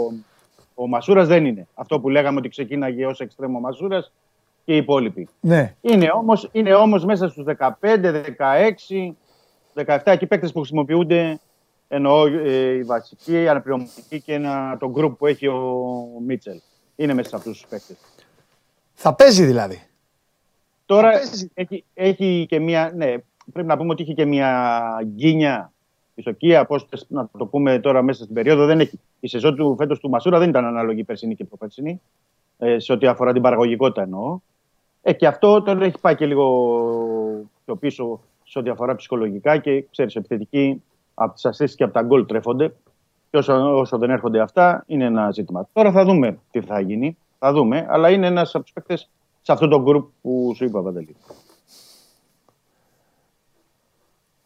ο Μασούρας δεν είναι. Αυτό που λέγαμε ότι ξεκίναγε ως εξτρέμ ο Μασούρας και οι υπόλοιποι. Ναι. Είναι, όμως, είναι όμως μέσα στους δεκαπέντε, δεκαέξι, δεκαεπτά εκεί παίκτες που χρησιμοποιούνται, εννοώ ε, η βασική, η αναπληρωματική και ένα, το γκρουπ που έχει ο Μίτσελ. Είναι μέσα σε αυτούς τους παίκτες. Θα παίζει δηλαδή. Τώρα παίζει. Έχει, έχει και μια. Ναι, πρέπει να πούμε ότι είχε και μια γκίνια η Σοκία. Πώς να το πούμε τώρα μέσα στην περίοδο. Δεν έχει. Η σεζόν του φέτος του Μασούρα δεν ήταν ανάλογη περσινή και προπερσινή. Ε, σε ό,τι αφορά την παραγωγικότητα εννοώ. Ε, και αυτό τώρα έχει πάει και λίγο πιο πίσω σε ό,τι αφορά ψυχολογικά και ξέρεις, επιθετικοί από τις ασίσεις και από τα γκολ τρέφονται. Και όσο, όσο δεν έρχονται αυτά, είναι ένα ζήτημα. Τώρα θα δούμε τι θα γίνει. Θα δούμε, αλλά είναι ένας από τους παίκτες σε αυτό το γκρουπ που σου είπα, Παντελή.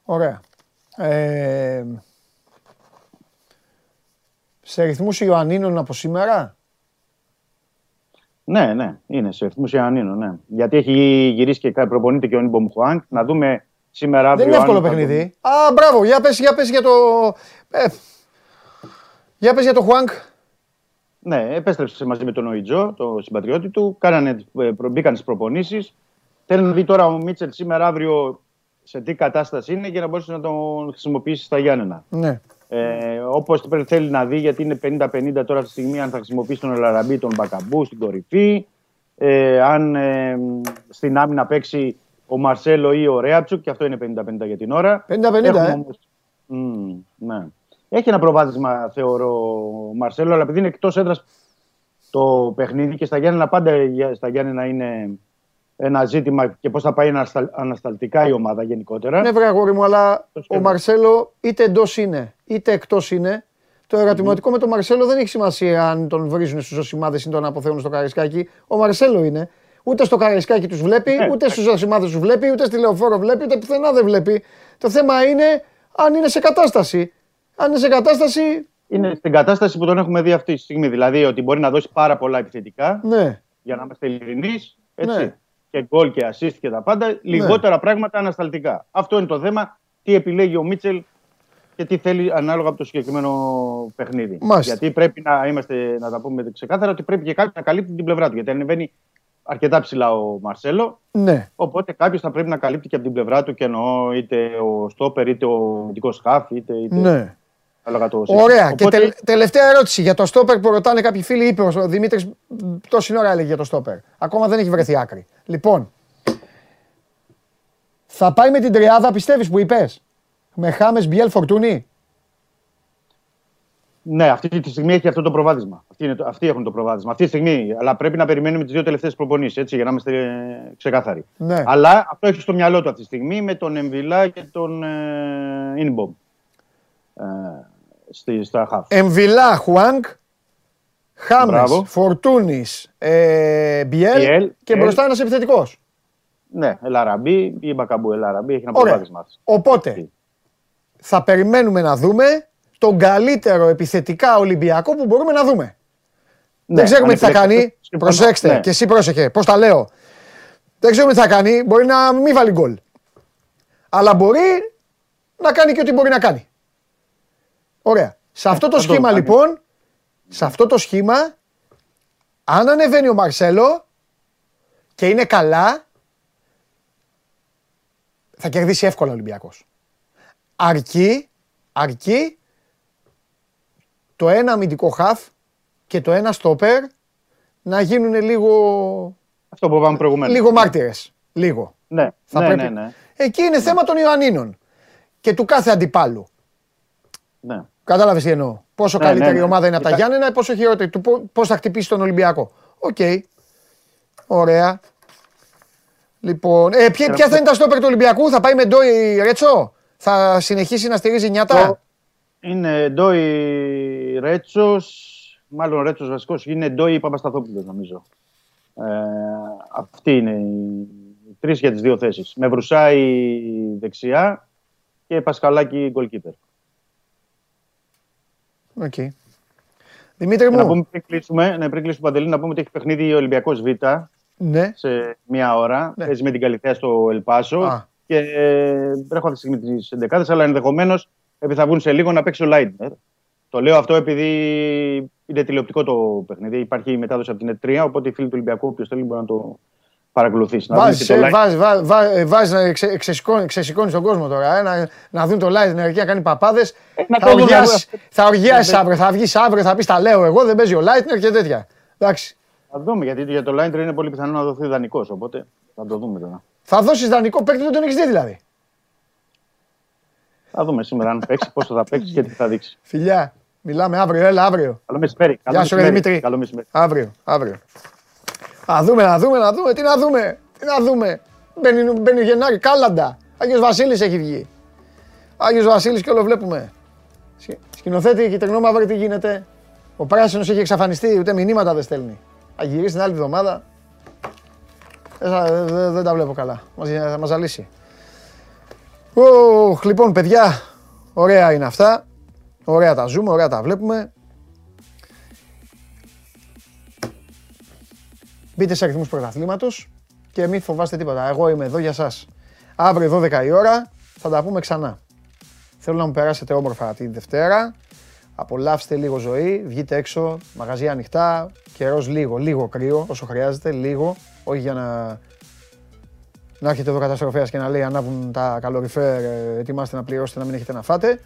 Ωραία. Ε, σε ρυθμούς Ιωαννίνων από σήμερα. Ναι, ναι, είναι σε ρυθμούς Ιωαννίνων, ναι. Γιατί έχει γυρίσει και προπονείται και ο Νίμπο Μουχουάνκ. Να δούμε σήμερα. Δεν είναι εύκολο παιχνίδι. Α, μπράβο, για πες, για πες για το... Ε, Για πες για τον Χουάνκ. Ναι, επέστρεψε μαζί με τον Οιτζό, τον συμπατριώτη του. Κάνανε, μπήκαν στις προπονήσεις. Θέλει να δει τώρα ο Μίτσελ σήμερα, αύριο, σε τι κατάσταση είναι για να μπορέσει να τον χρησιμοποιήσει στα Γιάννενα. Ναι. Ε, όπως θέλει να δει, γιατί είναι πενήντα πενήντα τώρα αυτή τη στιγμή, αν θα χρησιμοποιήσει τον Ελαραμπή, τον Μπακαμπού στην κορυφή, ε, αν ε, στην άμυνα παίξει ο Μαρσέλο ή ο Ρέατσουκ, και αυτό είναι πενήντα πενήντα για την ώρα. πενήντα πενήντα, έχουμε, ε. Όμως, μ, ναι. Έχει ένα προβάδισμα, θεωρώ, ο Μαρσέλο, αλλά επειδή είναι εκτός έδρας το παιχνίδι και στα Γιάννενα, πάντα στα Γιάννενα είναι ένα ζήτημα και πώς θα πάει ανασταλτικά η ομάδα γενικότερα. Ναι, βρε αγόρι μου, αλλά ο Μαρσέλο είτε εντός είναι είτε εκτός είναι. Το ερωτηματικό mm-hmm. με τον Μαρσέλο δεν έχει σημασία αν τον βρίζουν στους ζωσιμάδες ή τον αποθεώνουν στο Καραϊσκάκι. Ο Μαρσέλο είναι. Ούτε στο Καραϊσκάκι τους βλέπει, yeah. ούτε στους ζωσιμάδες τους βλέπει, ούτε στη Λεωφόρο βλέπει, ούτε πουθενά δεν βλέπει. Το θέμα είναι αν είναι σε κατάσταση. Αν είναι σε κατάσταση. Είναι στην κατάσταση που τον έχουμε δει αυτή τη στιγμή. Δηλαδή ότι μπορεί να δώσει πάρα πολλά επιθετικά. Ναι. Για να είμαστε ειλικρινείς. Ναι. Και γκολ και assist και τα πάντα. Λιγότερα ναι. πράγματα ανασταλτικά. Αυτό είναι το θέμα. Τι επιλέγει ο Μίτσελ και τι θέλει ανάλογα από το συγκεκριμένο παιχνίδι. Μάλιστα. Γιατί πρέπει να είμαστε, να τα πούμε ξεκάθαρα, ότι πρέπει και κάποιος να καλύπτει την πλευρά του. Γιατί ανεβαίνει αρκετά ψηλά ο Μαρσέλο. Ναι. Οπότε κάποιος θα πρέπει να καλύπτει και από την πλευρά του. Και εννοώ είτε ο στόπερ, είτε ο δικός χαφ, είτε. είτε... Ναι. Ωραία. Οπότε... Και τελε, τελευταία ερώτηση για το στόπερ που ρωτάνε κάποιοι φίλοι. Είπε ο Δημήτρης, τόση ώρα έλεγε για το στόπερ. Ακόμα δεν έχει βρεθεί άκρη. Λοιπόν, θα πάει με την τριάδα, πιστεύεις, που είπες, με Χάμες, Μπιέλ, Φορτούνι? Ναι, αυτή τη στιγμή έχει αυτό το προβάδισμα. Αυτοί, είναι, αυτοί έχουν το προβάδισμα. Αυτή τη στιγμή. Αλλά πρέπει να περιμένουμε τις δύο τελευταίες προπονήσεις, έτσι, για να είμαστε ξεκάθαροι. Ναι. Αλλά αυτό έχει στο μυαλό του αυτή τη στιγμή με τον Εμβιλά και τον Ινμπομ. Ε, ε, Στη, στα χαφ. Εμβιλά, Χουάνκ, Χάμες, Φορτούνις, ε, Μπιέλ Ιελ, και μπροστά ένας επιθετικός. Ναι, Ελαραμπή ή Μπακαμπού. Ελαραμπή έχει ένα προβάδισμα. Οπότε, θα περιμένουμε να δούμε τον καλύτερο επιθετικά Ολυμπιακό που μπορούμε να δούμε. Ναι, δεν ξέρουμε τι θα κάνει. Προσέξτε, ναι. και εσύ πρόσεχε, πώς τα λέω. Δεν ξέρουμε τι θα κάνει, μπορεί να μην βάλει γκολ. Αλλά μπορεί να κάνει και ό,τι μπορεί να κάνει. Ωραία. Σε αυτό το σχήμα λοιπόν, σε αυτό το σχήμα, αν ανεβαίνει ο Μαρσέλο και είναι καλά, θα κερδίσει εύκολα ο Ολυμπιακός. Αρκεί, αρκεί το ένα αμυντικό χαφ και το ένα στόπερ να γίνουν λίγο... Αυτό που είπαμε προηγουμένως. Λίγο μάρτυρες. Λίγο. Ναι, θα ναι, πρέπει... ναι, ναι. Εκεί είναι ναι. θέμα των Ιωαννίνων και του κάθε αντιπάλου. Ναι. Κατάλαβες τι εννοώ. Πόσο ναι, καλύτερη ναι, ναι. ομάδα είναι από τα Γιάννενα, πόσο χειρότερη, πώς θα χτυπήσει τον Ολυμπιακό. Οκ. Okay. Ωραία. Λοιπόν, ε, ποια, ποια θα είναι τα στόπερ του Ολυμπιακού, θα πάει με Ντόι Ρέτσο, θα συνεχίσει να στηρίζει Νιάτα. Είναι Ντόι Ρέτσος, μάλλον Ρέτσος βασικός, είναι Ντόι Παπασταθόπουλος νομίζω. Ε, αυτοί είναι οι τρεις για τις δύο θέσεις. Με Βρουσάη δεξιά και Πασκαλάκη goalkeeper. Okay. Δημήτρη μου. Να πούμε, πριν κλείσουμε, ναι, πριν κλείσουμε Παντελή, να πούμε ότι έχει παιχνίδι ο Ολυμπιακός Β ναι. σε μία ώρα. Ναι. Παίζει με την Καλιθέα στο Ελπάσο. Και ε, τρέχω αυτή τη στιγμή τις εντεκάδες, αλλά ενδεχομένως επειδή θα βγουν σε λίγο να παίξει ο Λάιντνερ. Το λέω αυτό επειδή είναι τηλεοπτικό το παιχνίδι. Υπάρχει η μετάδοση από την Ετ τρία. Οπότε οι φίλοι του Ολυμπιακού, όποιος θέλει, μπορεί να το παρακολουθήσει. Βάζει, βάζει, βάζει, βάζει να ξε, ξεσηκώνει, ξεσηκώνει τον κόσμο τώρα. Ε, να, να δουν το Λάιντνερ και να κάνει παπάδες. Ε, θα οργιάσεις οργιάς αύριο, θα βγεις αύριο, θα πεις τα λέω εγώ, δεν παίζει ο Λάιντνερ και τέτοια. Εντάξει. Θα δούμε, γιατί για το Λάιντνερ είναι πολύ πιθανό να δοθεί δανεικός. Οπότε θα το δούμε τώρα. Θα δώσεις δανεικό παίκτη, δεν τον έχεις δει δηλαδή. Θα δούμε σήμερα αν παίξει, πόσο θα παίξει και τι θα δείξει. Φιλιά, μιλάμε αύριο, έλα αύριο. Καλό μεσημέρι. Γεια σου, Δημήτρη. Καλό μεσημέρι. Αύριο, αύριο. Να δούμε, να δούμε, να δούμε, τι να δούμε, τι να δούμε. Μπαίνει, μπαίνει Γενάρη, κάλαντα. Άγιος Βασίλης έχει βγει. Άγιος Βασίλης και όλο βλέπουμε. Σκηνοθέτη και τριγνώ μαύρη τι γίνεται. Ο πράσινος έχει εξαφανιστεί, ούτε μηνύματα δεν στέλνει. Θα γυρίσει την άλλη εβδομάδα. Δεν τα βλέπω καλά, θα μας ζαλίσει. Οχ, λοιπόν παιδιά, ωραία είναι αυτά. Ωραία τα ζούμε, ωραία τα βλέπουμε. Μπείτε σε αριθμούς πρωταθλήματος και μην φοβάστε τίποτα. Εγώ είμαι εδώ για σας. Αύριο δώδεκα η ώρα θα τα πούμε ξανά. Θέλω να μου περάσετε όμορφα την Δευτέρα. Απολαύστε λίγο ζωή, βγείτε έξω, μαγαζιά ανοιχτά, καιρός λίγο, λίγο κρύο όσο χρειάζεται, λίγο, όχι για να να έχετε εδώ καταστροφέας και να λέει ανάβουν τα καλοριφέρ, ετοιμάστε να πληρώσετε να μην έχετε να φάτε.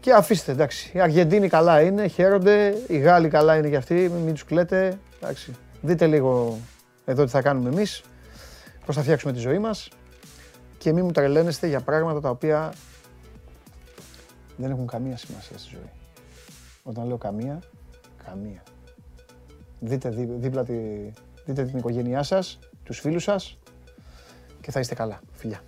Και αφήστε, εντάξει. Οι Αργεντίνοι καλά είναι, χαίρονται, οι Γάλλοι καλά είναι και αυτοί, μην τους κλαίτε. Εντάξει. Δείτε λίγο εδώ τι θα κάνουμε εμείς, πώς θα φτιάξουμε τη ζωή μας και μην μου τρελαίνεστε για πράγματα τα οποία δεν έχουν καμία σημασία στη ζωή. Όταν λέω καμία, καμία. Δείτε δί, δίπλα τη, δείτε την οικογένειά σας, τους φίλους σας και θα είστε καλά. Φιλιά.